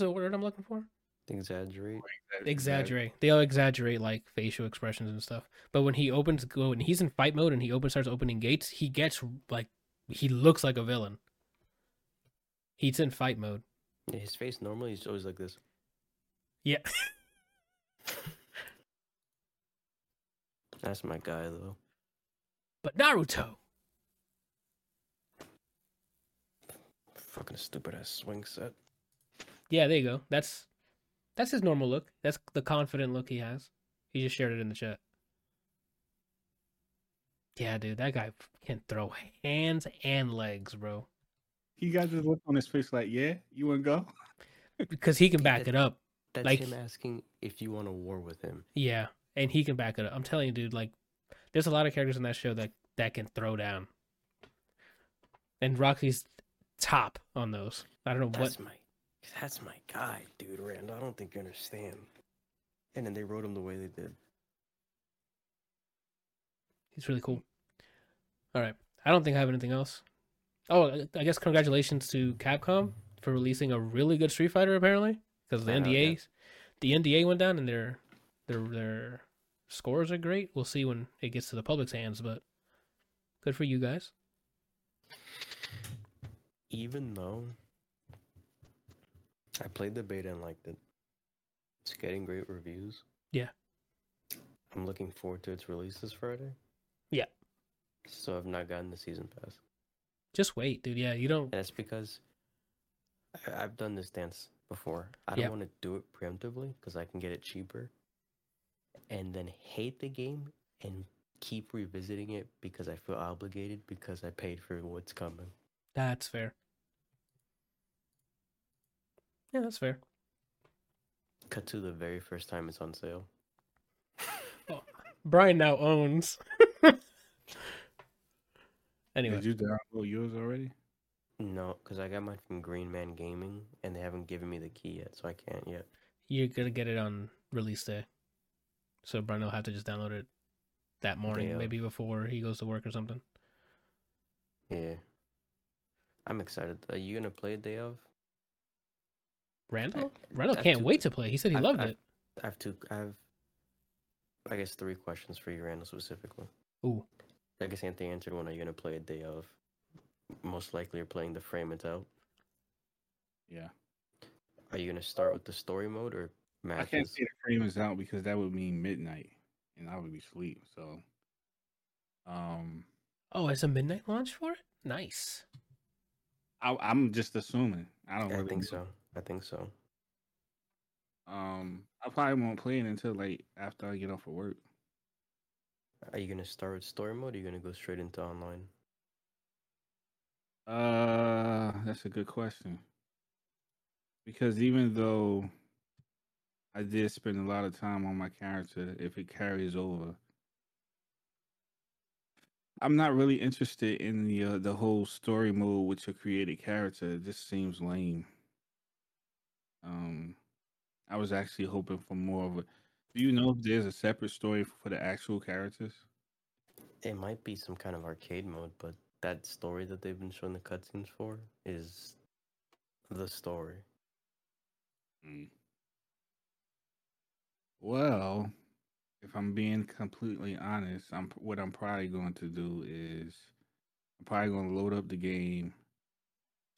the word I'm looking for? Exaggerate. They'll exaggerate like facial expressions and stuff. But when he's in fight mode and starts opening gates, he gets like he looks like a villain. He's in fight mode. Yeah, his face normally is always like this. Yeah. That's my guy though. But Naruto. Fucking stupid ass swing set. Yeah, there you go. That's his normal look. That's the confident look he has. He just shared it in the chat. Yeah, dude, that guy can throw hands and legs, bro. He got this look on his face like, yeah, you wanna go? Because he can back it up. That's like, him asking if you want a war with him. Yeah, and he can back it up. I'm telling you, dude, like, there's a lot of characters in that show that can throw down. And Rocky's top on those. I don't know what... That's my guy, dude, Rand. I don't think you understand. And then they wrote him the way they did. He's really cool. All right. I don't think I have anything else. Oh, I guess congratulations to Capcom for releasing a really good Street Fighter, apparently. Because the NDAs, the NDA went down and their scores are great. We'll see when it gets to the public's hands, but good for you guys. Even though I played the beta and liked it. It's getting great reviews. Yeah. I'm looking forward to its release this Friday. Yeah. So I've not gotten the season pass. Just wait, dude. Yeah, you don't... That's because I've done this dance before. I don't want to do it preemptively because I can get it cheaper and then hate the game and keep revisiting it because I feel obligated because I paid for what's coming. That's fair. Yeah, that's fair. Cut to the very first time it's on sale. Oh, Brian now owns. Anyway. Did you download yours already? No, because I got mine from Green Man Gaming, and they haven't given me the key yet, so I can't yet. You're going to get it on release day. So Brian will have to just download it that morning, maybe before he goes to work or something. Yeah. I'm excited. Are you going to play Day of? Randall? Randall can't wait to play. He said he loved it. I have, I guess, three questions for you, Randall, specifically. Ooh. I guess Anthony answered one. Are you going to play a Day of? Most likely you're playing the frame it's out. Yeah. Are you going to start with the story mode or matches? I can't say the frame is out because that would mean midnight and I would be asleep. So, oh, it's a midnight launch for it? Nice. I'm just assuming. I think so. I probably won't play it until like after I get off of work. Are you gonna start with story mode or are you gonna go straight into online? That's a good question. Because even though I did spend a lot of time on my character, if it carries over, I'm not really interested in the whole story mode with your created character. It just seems lame. I was actually hoping for more of a... Do you know if there's a separate story for the actual characters? It might be some kind of arcade mode, but that story that they've been showing the cutscenes for is the story. Mm. Well... If I'm being completely honest, what I'm probably going to do is I'm probably going to load up the game,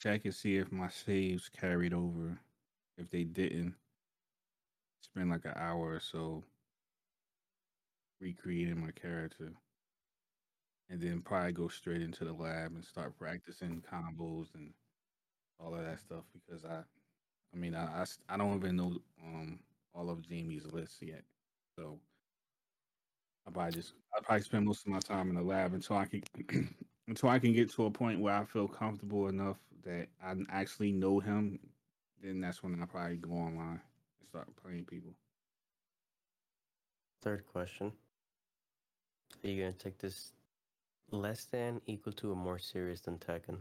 check and see if my saves carried over. If they didn't, spend like an hour or so recreating my character. And then probably go straight into the lab and start practicing combos and all of that stuff. Because I mean, I don't even know all of Jamie's lists yet. So... I probably spend most of my time in the lab until I can get to a point where I feel comfortable enough that I actually know him. Then that's when I probably go online and start playing people. Third question: are you gonna take this less than, equal to, or more serious than Tekken?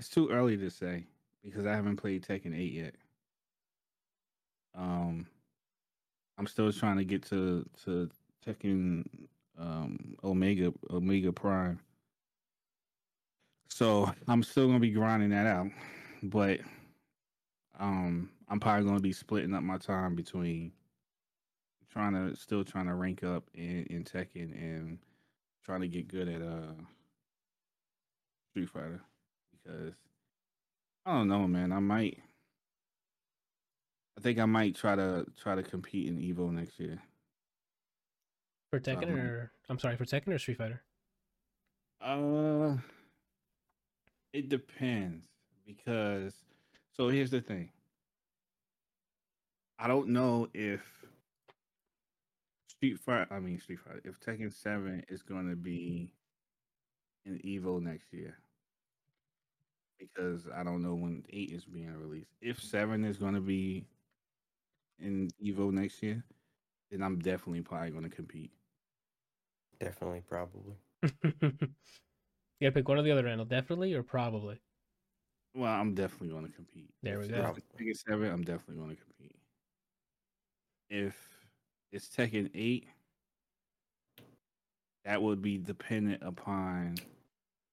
It's too early to say because I haven't played Tekken 8 yet. I'm still trying to get to Tekken Omega Prime. So I'm still gonna be grinding that out, but I'm probably gonna be splitting up my time between trying to rank up in Tekken and trying to get good at Street Fighter. I don't know, man. I think I might try to compete in Evo next year. For Tekken for Tekken or Street Fighter? It depends because so here's the thing. I don't know if if Tekken 7 is going to be in Evo next year. Because I don't know when 8 is being released. If 7 is going to be in Evo next year, then I'm definitely probably going to compete. Definitely, probably. You gotta pick one or the other, Randall. Definitely or probably? Well, I'm definitely going to compete. There we go. If it's Tekken 7, I'm definitely going to compete. If it's Tekken 8, that would be dependent upon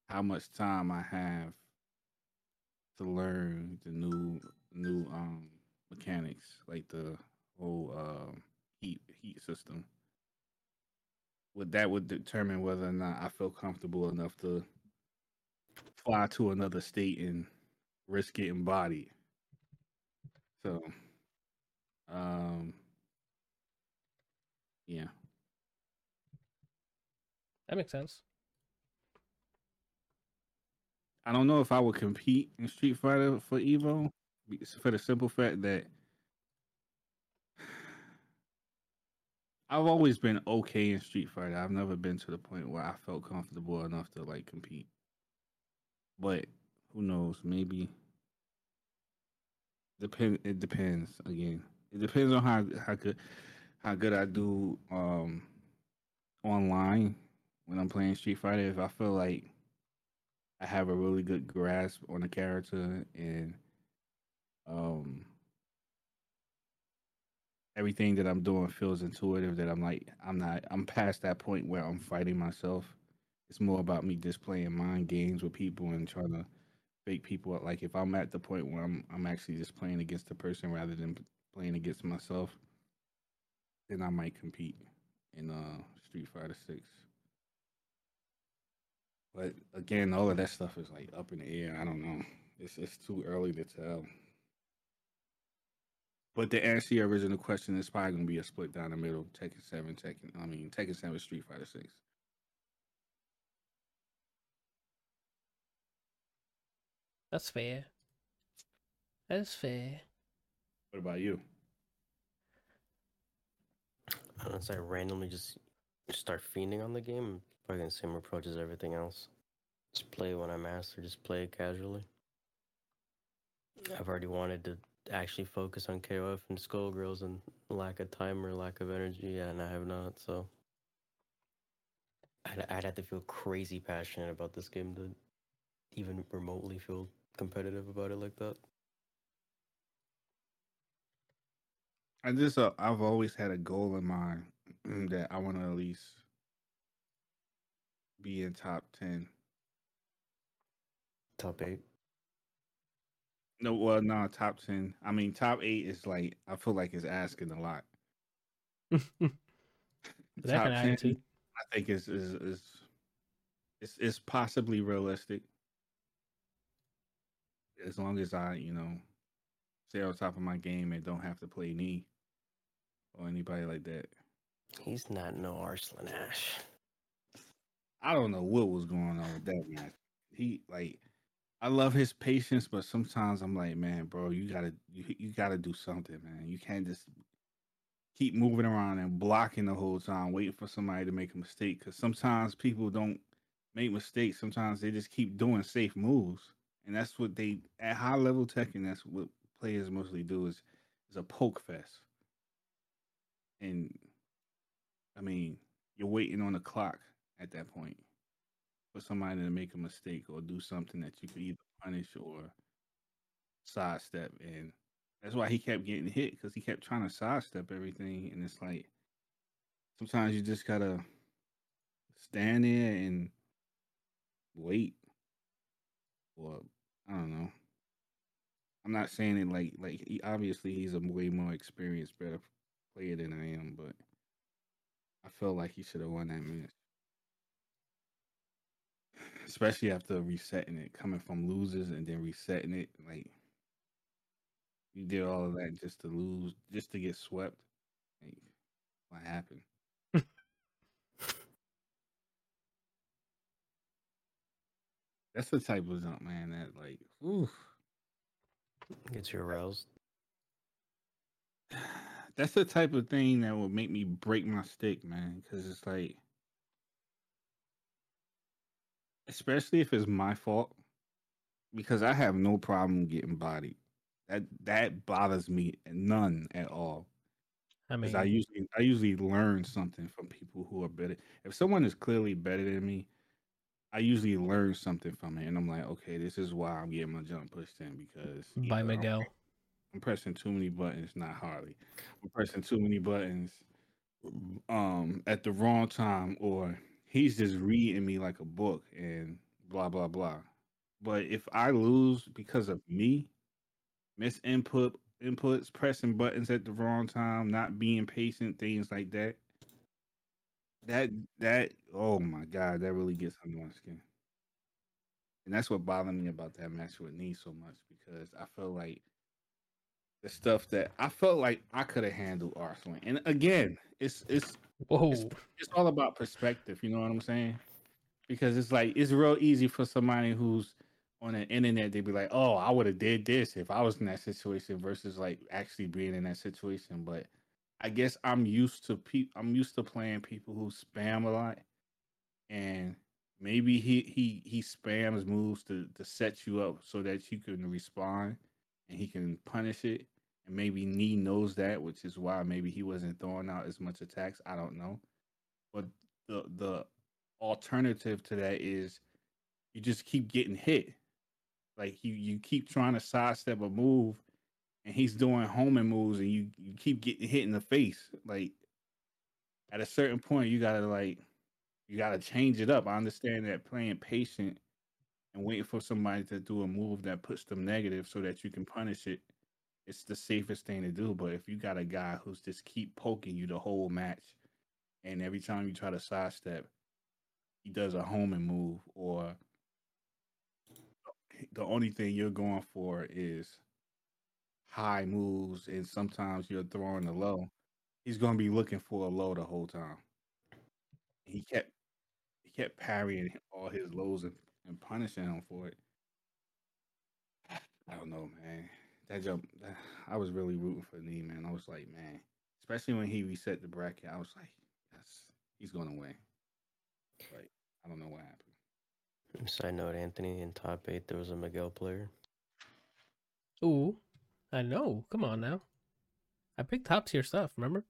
how much time I have to learn the new mechanics, like the whole heat system. would determine whether or not I feel comfortable enough to fly to another state and risk getting bodied. So, yeah. That makes sense. I don't know if I would compete in Street Fighter for Evo, for the simple fact that I've always been okay in Street Fighter. I've never been to the point where I felt comfortable enough to like compete. But who knows? Maybe it depends. Again, it depends on how good I do online when I'm playing Street Fighter. If I feel like I have a really good grasp on the character and everything that I'm doing feels intuitive, that I'm past that point where I'm fighting myself. It's more about me just playing mind games with people and trying to fake people out. Like if I'm at the point where I'm actually just playing against the person rather than playing against myself, then I might compete in Street Fighter VI. But again, all of that stuff is like up in the air. I don't know. It's too early to tell. But to answer your original question, it's probably gonna be a split down the middle. Tekken 7, Street Fighter 6. That's fair. That's fair. What about you? Unless I randomly just start fiending on the game. Probably the same approach as everything else. Just play when I master, just play it casually. I've already wanted to actually focus on KOF and Skullgirls and lack of time or lack of energy, and I have not, so I'd have to feel crazy passionate about this game to even remotely feel competitive about it like that. I just I've always had a goal in mind that I want to at least be in top 10, top 8. No, well, no, top 10. I mean, top 8 is like I feel like it's asking a lot. Top 10, I think is possibly realistic as long as I, stay on top of my game and don't have to play knee or anybody like that. He's not no Arslan Ash. I don't know what was going on with that match. I love his patience, but sometimes I'm like, man, bro, you gotta do something, man. You can't just keep moving around and blocking the whole time, waiting for somebody to make a mistake. Because sometimes people don't make mistakes. Sometimes they just keep doing safe moves, and that's what they at high level Tekken. That's what players mostly do is a poke fest. And I mean, you're waiting on the clock at that point for somebody to make a mistake or do something that you could either punish or sidestep. And that's why he kept getting hit, because he kept trying to sidestep everything. And it's like, sometimes you just gotta stand there and wait. Or, I don't know. I'm not saying it like obviously he's a way more experienced, better player than I am, but I felt like he should have won that match. Especially after resetting it, coming from losers and then resetting it, like you did all of that just to lose, just to get swept. Like, what happened? That's the type of jump, man. That like, oof, gets you aroused. That's the type of thing that would make me break my stick, man. Because it's like. Especially if it's my fault, because I have no problem getting bodied. That bothers me none at all. I mean, I usually learn something from people who are better. If someone is clearly better than me, I usually learn something from it, and I'm like, okay, this is why I'm getting my jump pushed in because by Miguel, I'm pressing too many buttons. Not Harley. I'm pressing too many buttons at the wrong time, or he's just reading me like a book and blah, blah, blah. But if I lose because of me, misinputs, pressing buttons at the wrong time, not being patient, things like that, That oh my god, that really gets under my skin. And that's what bothered me about that match with Nee so much, because I felt like the stuff that I felt like I could have handled Arsenal. And again, it's all about perspective, you know what I'm saying? Because it's like it's real easy for somebody who's on the internet, they'd be like, oh, I would have did this if I was in that situation, versus like actually being in that situation. But I guess I'm used to playing people who spam a lot, and maybe he spams moves to set you up so that you can respond and he can punish it. And maybe Nee knows that, which is why maybe he wasn't throwing out as much attacks. I don't know. But the alternative to that is you just keep getting hit. Like you keep trying to sidestep a move and he's doing homing moves and you keep getting hit in the face. Like at a certain point you gotta change it up. I understand that playing patient and waiting for somebody to do a move that puts them negative so that you can punish it, it's the safest thing to do. But if you got a guy who's just keep poking you the whole match and every time you try to sidestep, he does a homing move, or the only thing you're going for is high moves, and sometimes you're throwing a low. He's going to be looking for a low the whole time. He kept parrying all his lows and punishing him for it. I don't know, man. That jump, I was really rooting for Nee, man. I was like, man, especially when he reset the bracket, I was like, yes, he's going to win. Like, I don't know what happened. Side note, Anthony, in top 8, there was a Miguel player. Ooh, I know. Come on now. I picked top tier stuff, remember?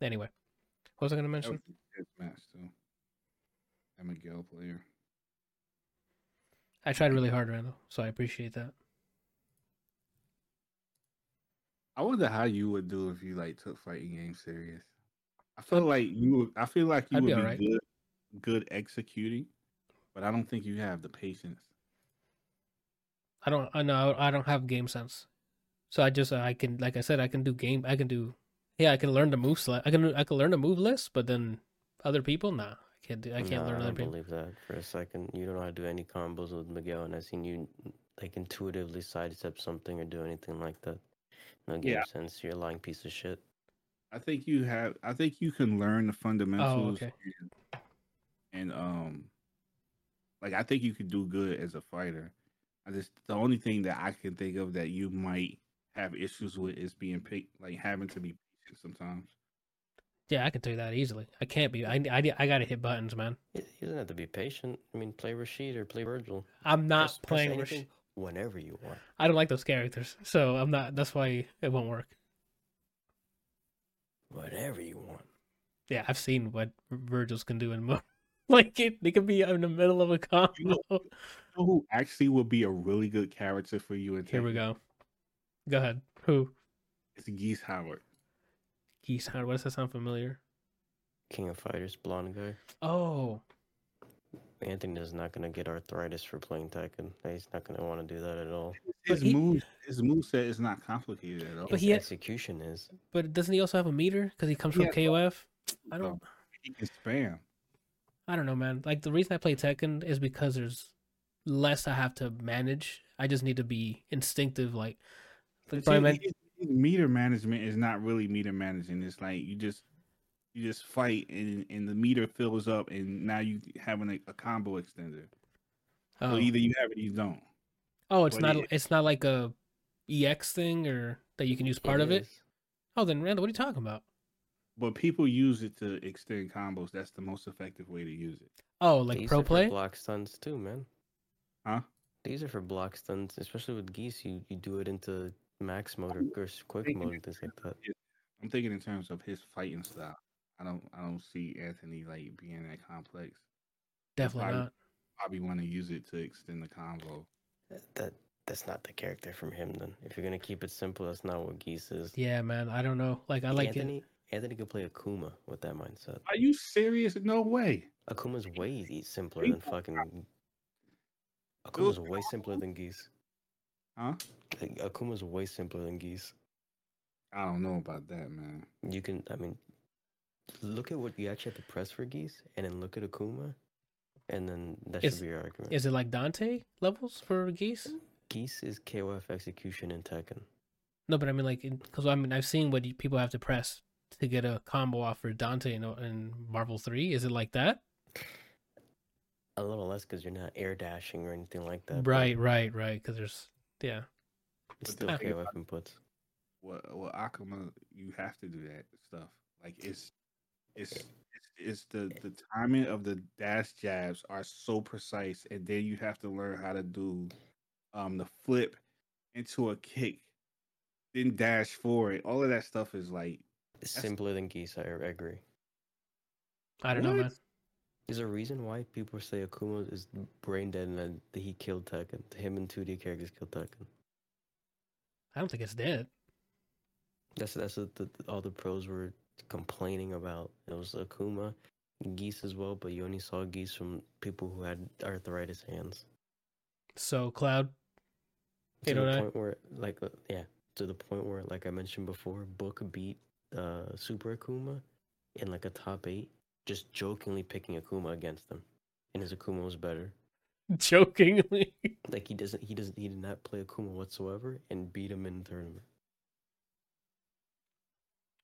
Anyway, what was I going to mention? That was a good match, though. That Miguel player. I tried really hard, Randall, so I appreciate that. I wonder how you would do if you like took fighting games serious. I feel like you would be right. good executing, but I don't think you have the patience. I don't have game sense, so I just I can learn the move list. I can learn the move list, but then other people, I can't learn other people. I believe that for a second. You don't know how to do any combos with Miguel, and I've seen you like intuitively sidestep something or do anything like that. No game sense. You're a lying piece of shit. I think you can learn the fundamentals. Oh, okay. I think you could do good as a fighter. The only thing that I can think of that you might have issues with is being picked, like having to be patient sometimes. Yeah, I can do that easily. I can't be. I gotta hit buttons, man. You don't have to be patient. I mean, play Rashid or play Virgil. I'm not playing Rashid whenever you want. I don't like those characters, so I'm not. That's why it won't work. Whatever you want. Yeah, I've seen what Virgil's can do in mode. Like, they could be in the middle of a combo. You know who actually would be a really good character for you? Here we go. Go ahead. Who? It's Geese Howard. Geese Howard. Why does that sound familiar? King of Fighters, blonde guy. Oh. Anthony is not going to get arthritis for playing Tekken. He's not going to want to do that at all. His moveset is not complicated at all. But his execution is. But doesn't he also have a meter? Because he comes from KOF? I don't know. He can spam. I don't know, man. Like, the reason I play Tekken is because there's less I have to manage. I just need to be instinctive. Like meter management is not really meter managing. It's like you just fight and the meter fills up and now you have a combo extender. Oh. So either you have it or you don't. Oh, it's not like a EX thing or that you can use part of it? Oh, then Randall, what are you talking about? But people use it to extend combos. That's the most effective way to use it. Oh, like These pro are play? For block stuns too, man. Huh? These are for block stuns, especially with Geese. You do it into max mode or quick mode, things like that. I'm thinking in terms of his fighting style. I don't see Anthony like being that complex. Definitely not. Probably want to use it to extend the combo. That's not the character from him. Then, if you're gonna keep it simple, that's not what Geese is. Yeah, man. I don't know. Like Anthony could play Akuma with that mindset. Are you serious? No way. Akuma's way simpler than fucking... Akuma's way simpler than Geese. Huh? Akuma's way simpler than Geese. I don't know about that, man. You can... I mean, Look at what you actually have to press for Geese, and then look at Akuma, and then that should be your argument. Is it like Dante levels for Geese? Geese is KOF execution in Tekken. No, but I mean, like, because I mean, I've seen what people have to press to get a combo off for Dante in Marvel 3. Is it like that? A little less because you're not air dashing or anything like that. Right. Because there's, yeah. It's still KOF inputs. Well, Akuma, you have to do that stuff. Like, it's the timing of the dash jabs are so precise, and then you have to learn how to do the flip into a kick, then dash forward. All of that stuff is like simpler than Geese. I agree. I don't know, man. There's a reason why people say Akuma is brain dead and that he killed Tekken. Him and 2D characters killed Tekken. I don't think it's dead. That's what all the pros were complaining about. It was Akuma, Geese as well, but you only saw Geese from people who had arthritis hands. So Cloud, to the point where, like I mentioned before, Book beat Super Akuma in like a top 8, just jokingly picking Akuma against them, and his Akuma was better. Jokingly, like he did not play Akuma whatsoever and beat him in the tournament.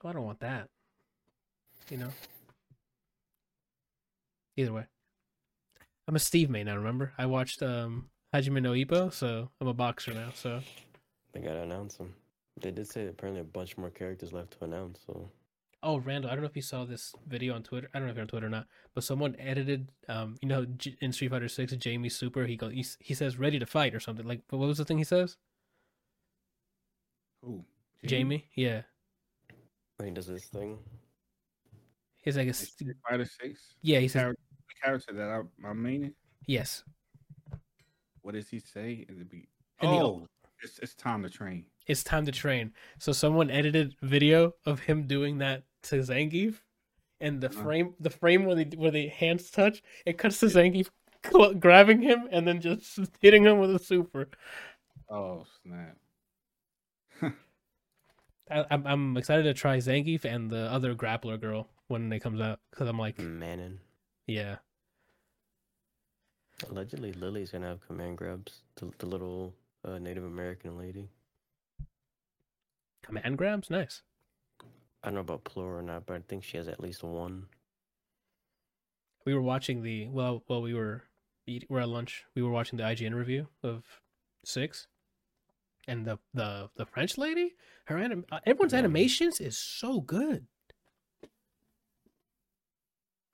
Oh, I don't want that. You know. Either way, I'm a Steve main now. Remember, I watched Hajime no Ippo, so I'm a boxer now. So they gotta announce him. They did say apparently a bunch more characters left to announce. So. Oh, Randall, I don't know if you saw this video on Twitter. I don't know if you're on Twitter or not, but someone edited. You know, in Street Fighter VI, Jamie Super. He goes. He says ready to fight or something. Like, what was the thing he says? Who? Jamie? Yeah. He does this thing. He's like a Street Fighter 6. Yeah, he's a character that I'm meaning. Yes. What does he say in the beat? It's time to train. It's time to train. So someone edited video of him doing that to Zangief, and the frame where the hands touch, it cuts to Zangief grabbing him and then just hitting him with a super. Oh snap! I'm excited to try Zangief and the other grappler girl when it comes out, because I'm like Manon. Yeah. Allegedly, Lily's gonna have command grabs. The little Native American lady. Command grabs, nice. I don't know about plural or not, but I think she has at least one. We were watching while we were at lunch, we were watching the IGN review of 6. And the French lady, her everyone's animations is so good.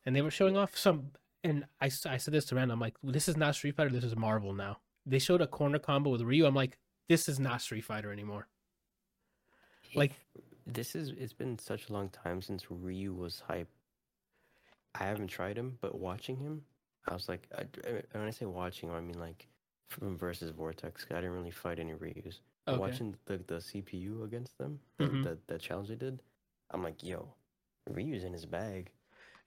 And they were showing off some, and I said this to Randall, I'm like, this is not Street Fighter, this is Marvel now. They showed a corner combo with Ryu, I'm like, this is not Street Fighter anymore. Like, it's been such a long time since Ryu was hype. I haven't tried him, but watching him, I was like, when I say watching, I mean like, from versus Vortex, I didn't really fight any Ryus. Okay. Watching the CPU against them, mm-hmm. the challenge they did, I'm like, yo, Ryu's in his bag.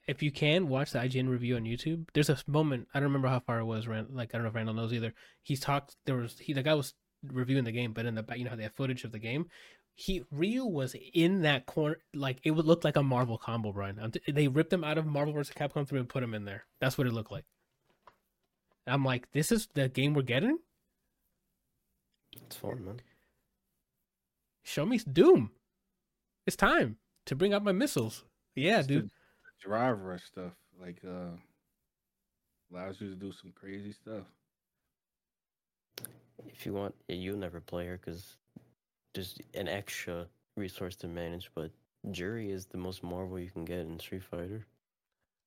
If you can watch the IGN review on YouTube, there's a moment, I don't remember how far it was. I don't know if Randall knows either. The guy was reviewing the game, but in the back, you know how they have footage of the game. Ryu was in that corner, like it would look like a Marvel combo, Brian. They ripped him out of Marvel vs. Capcom 3 and put him in there. That's what it looked like. I'm like, this is the game we're getting? It's fun, man. Show me Doom. It's time to bring out my missiles. Yeah, it's dude. The drive rush stuff. Like, allows you to do some crazy stuff. If you want, you'll never play her because just an extra resource to manage, but Jury is the most Marvel you can get in Street Fighter.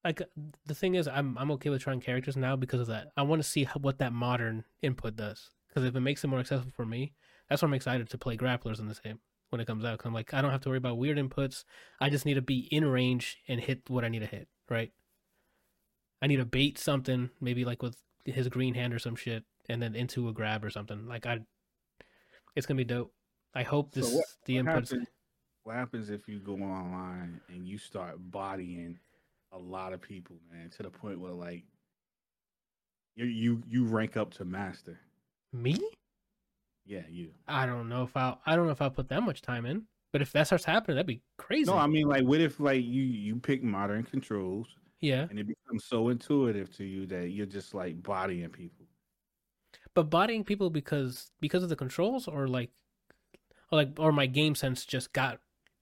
Like, the thing is, I'm okay with trying characters now because of that. I want to see what that modern input does. Because if it makes it more accessible for me, that's why I'm excited to play grapplers in this game when it comes out. Because I'm like, I don't have to worry about weird inputs. I just need to be in range and hit what I need to hit, right? I need to bait something, maybe like with his green hand or some shit, and then into a grab or something. Like, it's going to be dope. I hope this What happens if you go online and you start bodying a lot of people, man, to the point where like you rank up to master? Me? Yeah, you. I don't know if I'll put that much time in. But if that starts happening, that'd be crazy. No, I mean, like, what if, like, you pick modern controls? Yeah. And it becomes so intuitive to you that you're just, like, bodying people. But bodying people because of the controls, or my game sense just got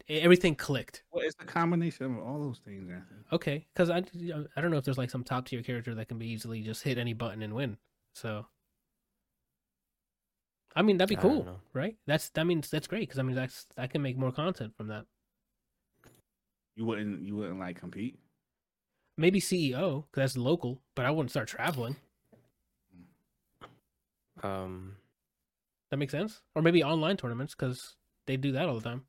everything clicked? Well, it's a combination of all those things, Anthony. Okay, because I don't know if there's, like, some top tier character that can be easily just hit any button and win. So, I mean, that'd be cool, right? That's great because I can make more content from that. You wouldn't like compete? Maybe CEO because that's local, but I wouldn't start traveling. That makes sense. Or maybe online tournaments because they do that all the time.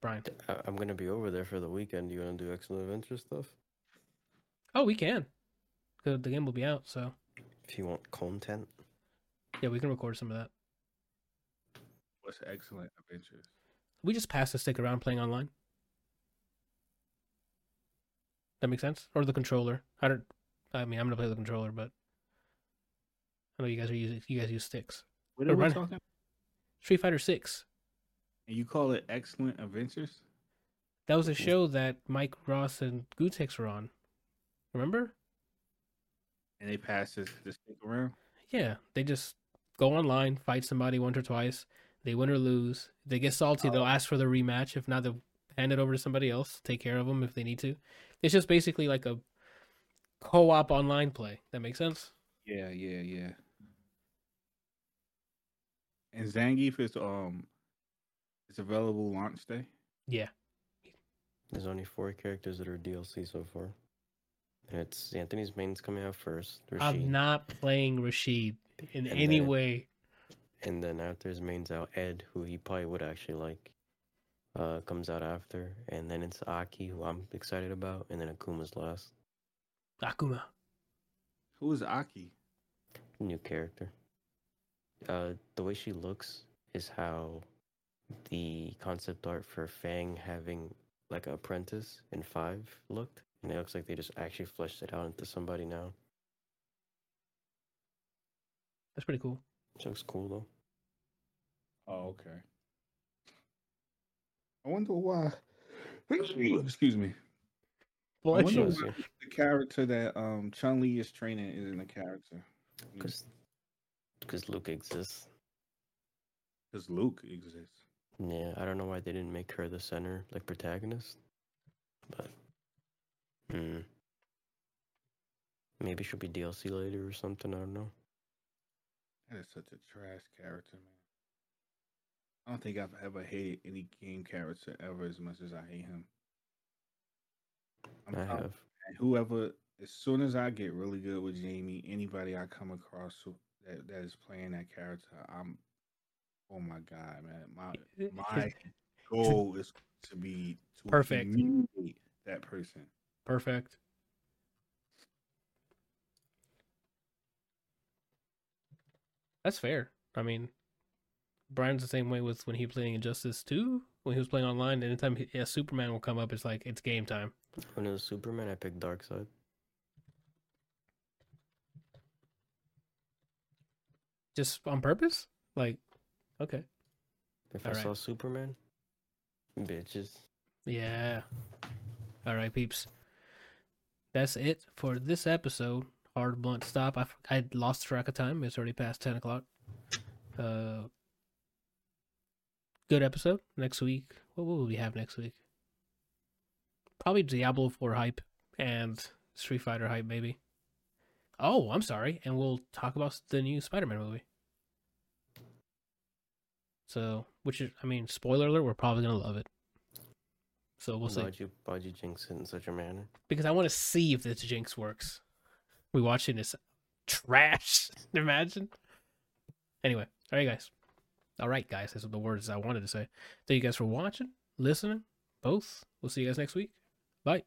Brian, I'm gonna be over there for the weekend. Do you want to do Excellent Adventure stuff? Oh, we can. Cause the game will be out. So if you want content, yeah, we can record some of that. What's Excellent Adventure? We just pass the stick around playing online. That makes sense. Or the controller. I mean, I'm gonna play the controller, but I know you guys use sticks. What are we talking about? Street Fighter VI. And you call it Excellent Adventures? That was a show that Mike Ross and Gutex were on. Remember? And they pass the stick around? Yeah. They just go online, fight somebody once or twice. They win or lose. If they get salty, they'll ask for the rematch. If not, they'll hand it over to somebody else, take care of them if they need to. It's just basically like a co-op online play. That makes sense? Yeah. And Zangief is it's available launch day. Yeah. There's only 4 characters that are DLC so far. And it's Anthony's main's coming out first. Rashid. I'm not playing Rashid in any way. And then after his main's out, Ed, who he probably would actually like, comes out after. And then it's Aki, who I'm excited about. And then Akuma's last. Akuma. Who is Aki? New character. The way she looks is how the concept art for Fang having like an apprentice in 5 looked, and it looks like they just actually fleshed it out into somebody now. That's pretty cool. It looks cool though. Oh, okay. I wonder why. Excuse me. Well, I wonder why the character that Chun-Li is training isn't a character. Because Luke exists. Because Luke exists. Yeah, I don't know why they didn't make her the center, like, protagonist. But, maybe she'll be DLC later or something, I don't know. That is such a trash character, man. I don't think I've ever hated any game character ever as much as I hate him. I have. Whoever, as soon as I get really good with Jamie, anybody I come across that is playing that character, I'm... Oh my God, man! My goal is to be perfect. That person, perfect. That's fair. I mean, Brian's the same way with when he playing Injustice 2. When he was playing online, anytime Superman will come up, it's like it's game time. When it was Superman, I picked Darkseid. Just on purpose, like. Okay. If all I right. saw Superman, bitches. Yeah. All right, peeps. That's it for this episode. Hard Blunt Stop. I lost track of time. It's already past 10 o'clock. Good episode. Next week. What will we have next week? Probably Diablo 4 hype and Street Fighter hype, maybe. Oh, I'm sorry. And we'll talk about the new Spider-Man movie. So, which is, I mean, spoiler alert, we're probably going to love it. So, we'll see. Why'd you jinx it in such a manner? Because I want to see if this jinx works. We watching this trash, imagine. Anyway, all right, guys, that's what the words I wanted to say. Thank you guys for watching, listening, both. We'll see you guys next week. Bye.